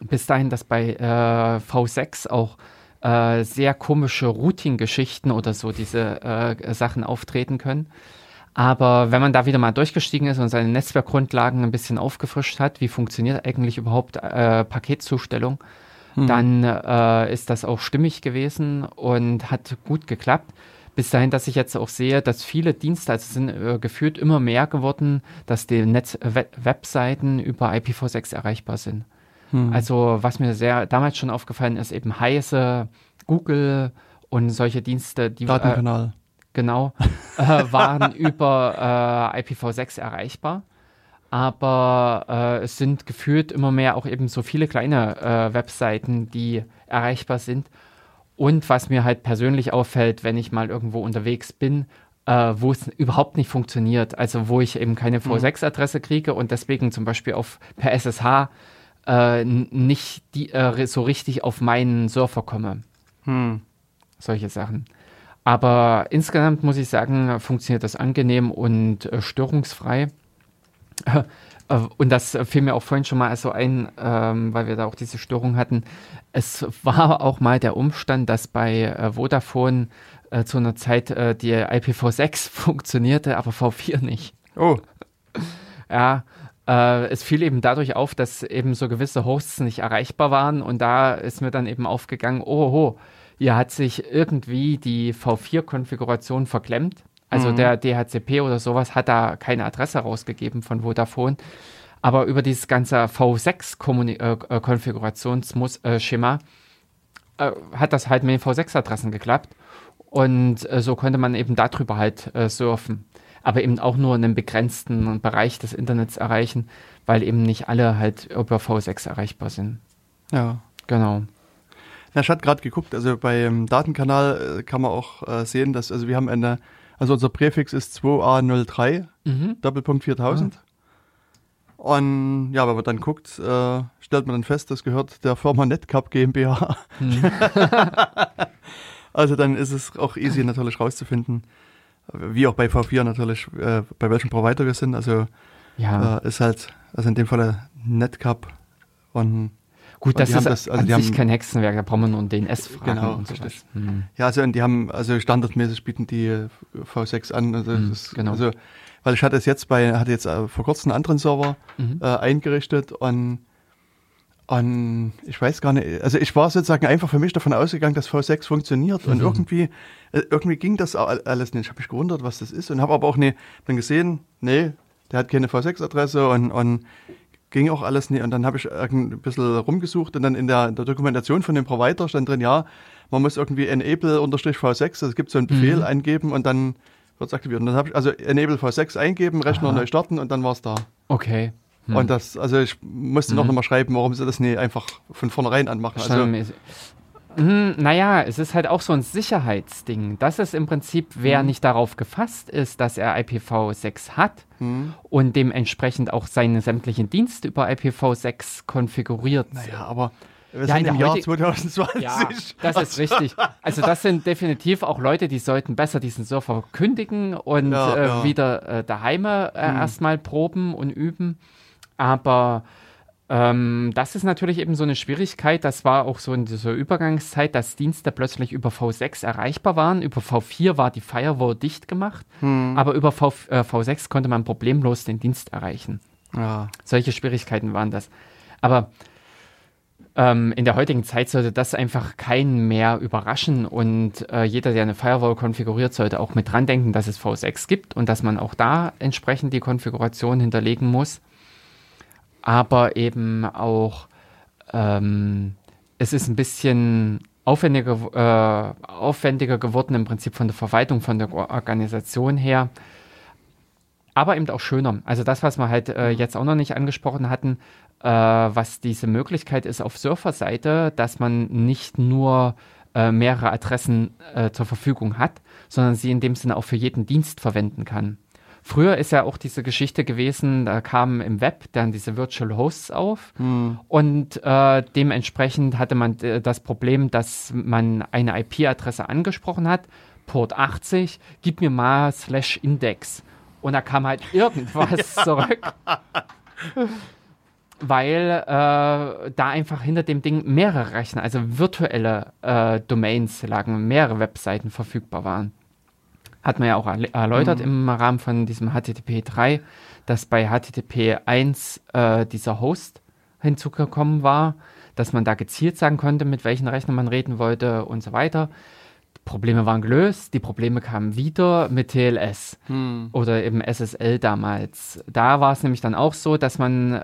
Bis dahin, dass bei V6 auch sehr komische Routing-Geschichten oder so diese Sachen auftreten können. Aber wenn man da wieder mal durchgestiegen ist und seine Netzwerkgrundlagen ein bisschen aufgefrischt hat, wie funktioniert eigentlich überhaupt Paketzustellung, dann ist das auch stimmig gewesen und hat gut geklappt. Bis dahin, dass ich jetzt auch sehe, dass viele Dienste, also sind gefühlt immer mehr geworden, dass die Webseiten über IPv6 erreichbar sind. Also was mir sehr damals schon aufgefallen ist, eben Heise, Google und solche Dienste, die Datenkanal. Waren über IPv6 erreichbar. Aber es sind gefühlt immer mehr auch eben so viele kleine Webseiten, die erreichbar sind. Und was mir halt persönlich auffällt, wenn ich mal irgendwo unterwegs bin, wo es überhaupt nicht funktioniert, also wo ich eben keine V6-Adresse kriege und deswegen zum Beispiel per SSH nicht so richtig auf meinen Surfer komme. Solche Sachen. Aber insgesamt muss ich sagen, funktioniert das angenehm und störungsfrei. Und das fiel mir auch vorhin schon mal so ein, weil wir da auch diese Störung hatten. Es war auch mal der Umstand, dass bei Vodafone zu einer Zeit die IPv6 funktionierte, aber V4 nicht. Oh. Ja. Es fiel eben dadurch auf, dass eben so gewisse Hosts nicht erreichbar waren und da ist mir dann eben aufgegangen, hier hat sich irgendwie die V4-Konfiguration verklemmt. Also der DHCP oder sowas hat da keine Adresse rausgegeben von Vodafone, aber über dieses ganze V6-Konfigurationsschema hat das halt mit den V6-Adressen geklappt und so konnte man eben darüber halt surfen. Aber eben auch nur einen begrenzten Bereich des Internets erreichen, weil eben nicht alle halt über V6 erreichbar sind. Ja. Genau. Ja, ich hatte gerade geguckt, also beim Datenkanal kann man auch sehen, dass, also wir haben unser Präfix ist 2A03, Doppelpunkt 4000. Und ja, wenn man dann guckt, stellt man dann fest, das gehört der Firma Netcup GmbH. Also dann ist es auch easy natürlich rauszufinden. Wie auch bei V4 natürlich, bei welchem Provider wir sind. Also ist halt, also in dem Fall Netcup und gut, das ist an sich kein Hexenwerk, da brauchen wir nur den S fragen. Genau, und richtig. Ja, also und die haben, also standardmäßig bieten die V6 an. Also, also weil ich hatte jetzt vor kurzem einen anderen Server eingerichtet und ich weiß gar nicht, also ich war sozusagen einfach für mich davon ausgegangen, dass V6 funktioniert und irgendwie ging das alles nicht. Ich habe mich gewundert, was das ist und habe aber auch dann gesehen, der hat keine V6-Adresse und ging auch alles nicht. Und dann habe ich ein bisschen rumgesucht und dann in der Dokumentation von dem Provider stand drin, man muss irgendwie enable-v6, also es gibt so einen Befehl eingeben und dann wird es aktiviert. Und dann habe ich also enable V6 eingeben, Rechner neu starten und dann war es da. Okay. Und das, also ich musste noch mal schreiben, warum sie das nicht einfach von vornherein anmachen. Also naja, es ist halt auch so ein Sicherheitsding. Das ist im Prinzip, wer nicht darauf gefasst ist, dass er IPv6 hat und dementsprechend auch seine sämtlichen Dienste über IPv6 konfiguriert. Naja, aber wir sind im Jahr 2020. Ja, das ist richtig. Also das sind definitiv auch Leute, die sollten besser diesen Surfer kündigen und wieder daheim erstmal proben und üben. Aber das ist natürlich eben so eine Schwierigkeit, das war auch so in dieser Übergangszeit, dass Dienste plötzlich über V6 erreichbar waren, über V4 war die Firewall dicht gemacht, aber über V6 konnte man problemlos den Dienst erreichen. Ja. Solche Schwierigkeiten waren das. Aber in der heutigen Zeit sollte das einfach keinen mehr überraschen und jeder, der eine Firewall konfiguriert, sollte auch mit dran denken, dass es V6 gibt und dass man auch da entsprechend die Konfiguration hinterlegen muss. aber eben auch es ist ein bisschen aufwendiger geworden im Prinzip von der Verwaltung, von der Organisation her, aber eben auch schöner. Also das, was wir halt jetzt auch noch nicht angesprochen hatten, was diese Möglichkeit ist auf Surferseite, dass man nicht nur mehrere Adressen zur Verfügung hat, sondern sie in dem Sinne auch für jeden Dienst verwenden kann. Früher ist ja auch diese Geschichte gewesen, da kamen im Web dann diese Virtual Hosts auf und dementsprechend hatte man das Problem, dass man eine IP-Adresse angesprochen hat, Port 80, gib mir mal /index und da kam halt irgendwas zurück, weil da einfach hinter dem Ding mehrere Rechner, also virtuelle Domains lagen, mehrere Webseiten verfügbar waren. Hat man ja auch erläutert im Rahmen von diesem HTTP 3, dass bei HTTP 1 dieser Host hinzugekommen war, dass man da gezielt sagen konnte, mit welchen Rechnern man reden wollte und so weiter. Die Probleme waren gelöst, die Probleme kamen wieder mit TLS oder eben SSL damals. Da war es nämlich dann auch so, dass man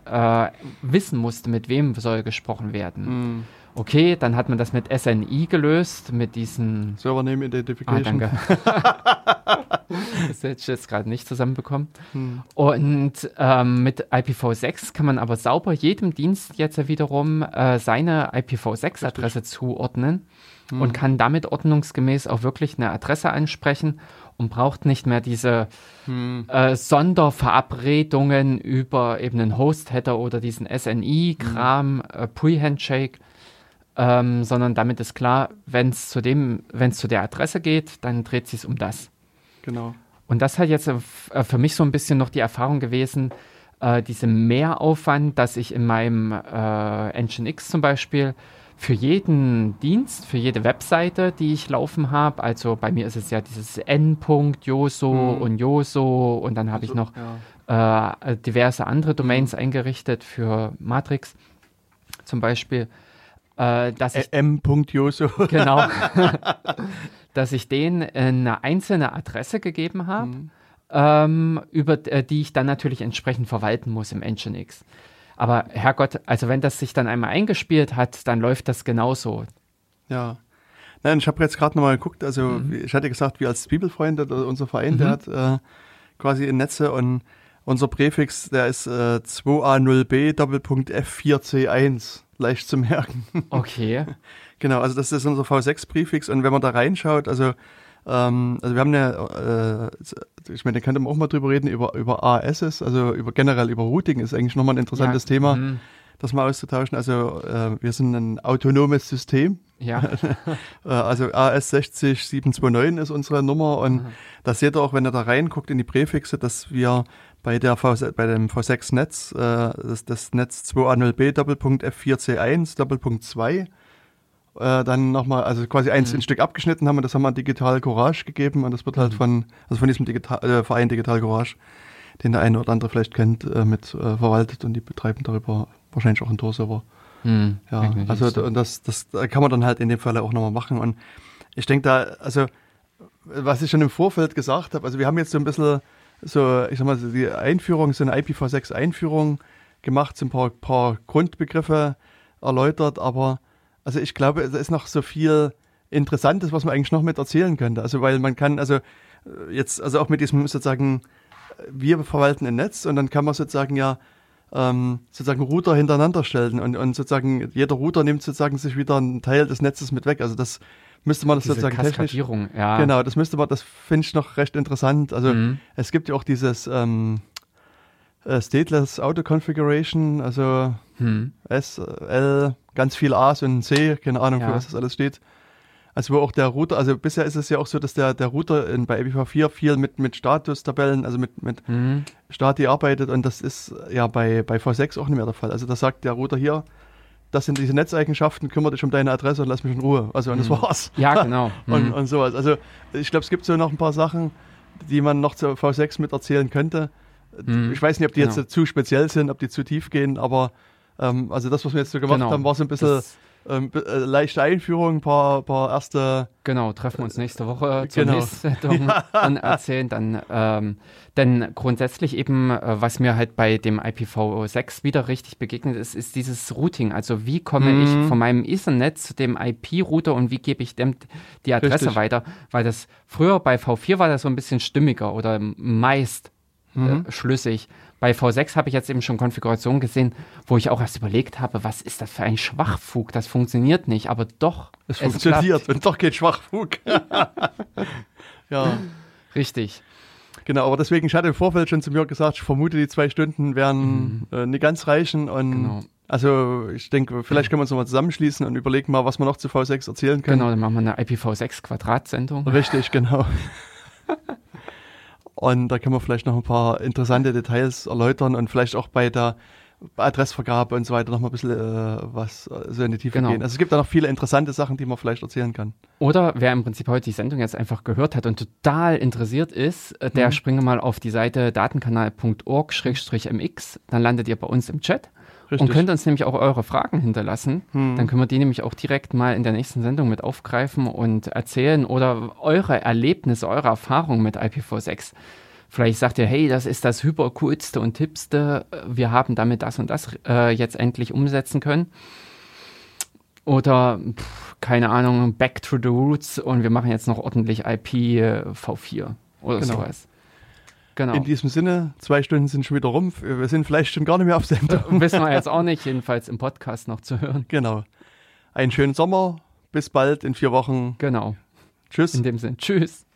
wissen musste, mit wem soll gesprochen werden. Okay, dann hat man das mit SNI gelöst, mit diesen... Servername Identification. Ah, danke. Das hätte ich jetzt gerade nicht zusammenbekommen. Und mit IPv6 kann man aber sauber jedem Dienst jetzt wiederum seine IPv6-Adresse zuordnen und kann damit ordnungsgemäß auch wirklich eine Adresse ansprechen und braucht nicht mehr diese Sonderverabredungen über eben einen Host-Header oder diesen SNI-Kram, Pre-Handshake. Sondern damit ist klar, wenn es zu der Adresse geht, dann dreht sich es um das. Genau. Und das hat jetzt für mich so ein bisschen noch die Erfahrung gewesen, diesen Mehraufwand, dass ich in meinem Nginx zum Beispiel für jeden Dienst, für jede Webseite, die ich laufen habe, also bei mir ist es ja dieses n.yoso und yoso und dann habe ich noch diverse andere Domains eingerichtet für Matrix zum Beispiel. Dass ich m.yoso. Genau. Dass ich denen eine einzelne Adresse gegeben habe, über die ich dann natürlich entsprechend verwalten muss im Nginx. Aber Herrgott, also wenn das sich dann einmal eingespielt hat, dann läuft das genauso. Ja. Nein, ich habe jetzt gerade nochmal geguckt, also ich hatte gesagt, wir als Bibelfreund, unser Verein, der hat quasi in Netze und unser Präfix, der ist 2a0b.f4c1. Leicht zu merken. Okay. Genau, also das ist unser V6-Präfix und wenn man da reinschaut, also wir haben eine, ich meine, da könnte man auch mal drüber reden, über ASS, also generell über Routing ist eigentlich nochmal ein interessantes Thema, das mal auszutauschen. Also wir sind ein autonomes System. Ja. Also AS60729 ist unsere Nummer und das seht ihr auch, wenn ihr da reinguckt in die Präfixe, dass wir bei dem V6-Netz, das Netz 2a0b.f4c1.2, dann nochmal, also quasi eins in Stück abgeschnitten haben und das haben wir an Digital Courage gegeben und das wird halt von diesem Verein Digital Courage, den der eine oder andere vielleicht kennt, mit verwaltet und die betreiben darüber wahrscheinlich auch einen Tor-Server. Ja, also und das kann man dann halt in dem Fall auch nochmal machen und ich denke da, also was ich schon im Vorfeld gesagt habe, also wir haben jetzt so ein bisschen so, ich sag mal, die Einführung, so eine IPv6-Einführung gemacht, so ein paar Grundbegriffe erläutert, aber also ich glaube, es ist noch so viel Interessantes, was man eigentlich noch mit erzählen könnte, also weil man kann, also jetzt, also auch mit diesem sozusagen, wir verwalten ein Netz und dann kann man sozusagen Router hintereinander stellen und sozusagen jeder Router nimmt sozusagen sich wieder einen Teil des Netzes mit weg. Also das müsste man diese sozusagen technisch... Ja. Genau, das finde ich noch recht interessant. Also es gibt ja auch dieses Stateless Auto Configuration, also S, L, ganz viel A's und C, keine Ahnung, für was das alles steht. Also wo auch der Router, also bisher ist es ja auch so, dass der Router bei IPv4 viel mit Statustabellen, also mit Stati arbeitet und das ist ja bei V6 auch nicht mehr der Fall. Also da sagt der Router hier, das sind diese Netzeigenschaften, kümmere dich um deine Adresse und lass mich in Ruhe. Also und das war's. Ja, genau. Und sowas. Also ich glaube, es gibt so noch ein paar Sachen, die man noch zu V6 mit erzählen könnte. Ich weiß nicht, ob die jetzt zu speziell sind, ob die zu tief gehen, aber also das, was wir jetzt so gemacht haben, war so ein bisschen... leichte Einführung, ein paar erste... Genau, treffen wir uns nächste Woche zur Nächstsendung und erzählen dann. Denn grundsätzlich eben, was mir halt bei dem IPv6 wieder richtig begegnet ist, ist dieses Routing. Also wie komme ich von meinem Ethernet zu dem IP-Router und wie gebe ich dem die Adresse weiter? Weil das früher bei V4 war das so ein bisschen stimmiger oder meist schlüssig. Bei V6 habe ich jetzt eben schon Konfigurationen gesehen, wo ich auch erst überlegt habe, was ist das für ein Schwachfug? Das funktioniert nicht, aber doch. Es funktioniert und doch geht Schwachfug. Ja. Richtig. Genau, aber deswegen, ich hatte im Vorfeld schon zu mir gesagt, ich vermute, die 2 Stunden werden nicht ganz reichen. Und also ich denke, vielleicht können wir uns nochmal zusammenschließen und überlegen mal, was wir noch zu V6 erzählen können. Genau, dann machen wir eine IPv6-Quadrat-Sendung. Richtig, genau. Und da können wir vielleicht noch ein paar interessante Details erläutern und vielleicht auch bei der Adressvergabe und so weiter noch mal ein bisschen was so in die Tiefe gehen. Also es gibt da noch viele interessante Sachen, die man vielleicht erzählen kann. Oder wer im Prinzip heute die Sendung jetzt einfach gehört hat und total interessiert ist, der springe mal auf die Seite datenkanal.org/mx, dann landet ihr bei uns im Chat. Richtig. Und könnt uns nämlich auch eure Fragen hinterlassen. Dann können wir die nämlich auch direkt mal in der nächsten Sendung mit aufgreifen und erzählen oder eure Erlebnisse, eure Erfahrungen mit IPv6. Vielleicht sagt ihr, hey, das ist das hypercoolste und tippste. Wir haben damit das und das jetzt endlich umsetzen können. Oder, keine Ahnung, back to the roots und wir machen jetzt noch ordentlich IPv4 oder sowas. Genau. In diesem Sinne, 2 Stunden sind schon wieder rum. Wir sind vielleicht schon gar nicht mehr auf Sendung. Wissen wir jetzt auch nicht, jedenfalls im Podcast noch zu hören. Genau. Einen schönen Sommer. Bis bald in 4 Wochen. Genau. Tschüss. In dem Sinne. Tschüss.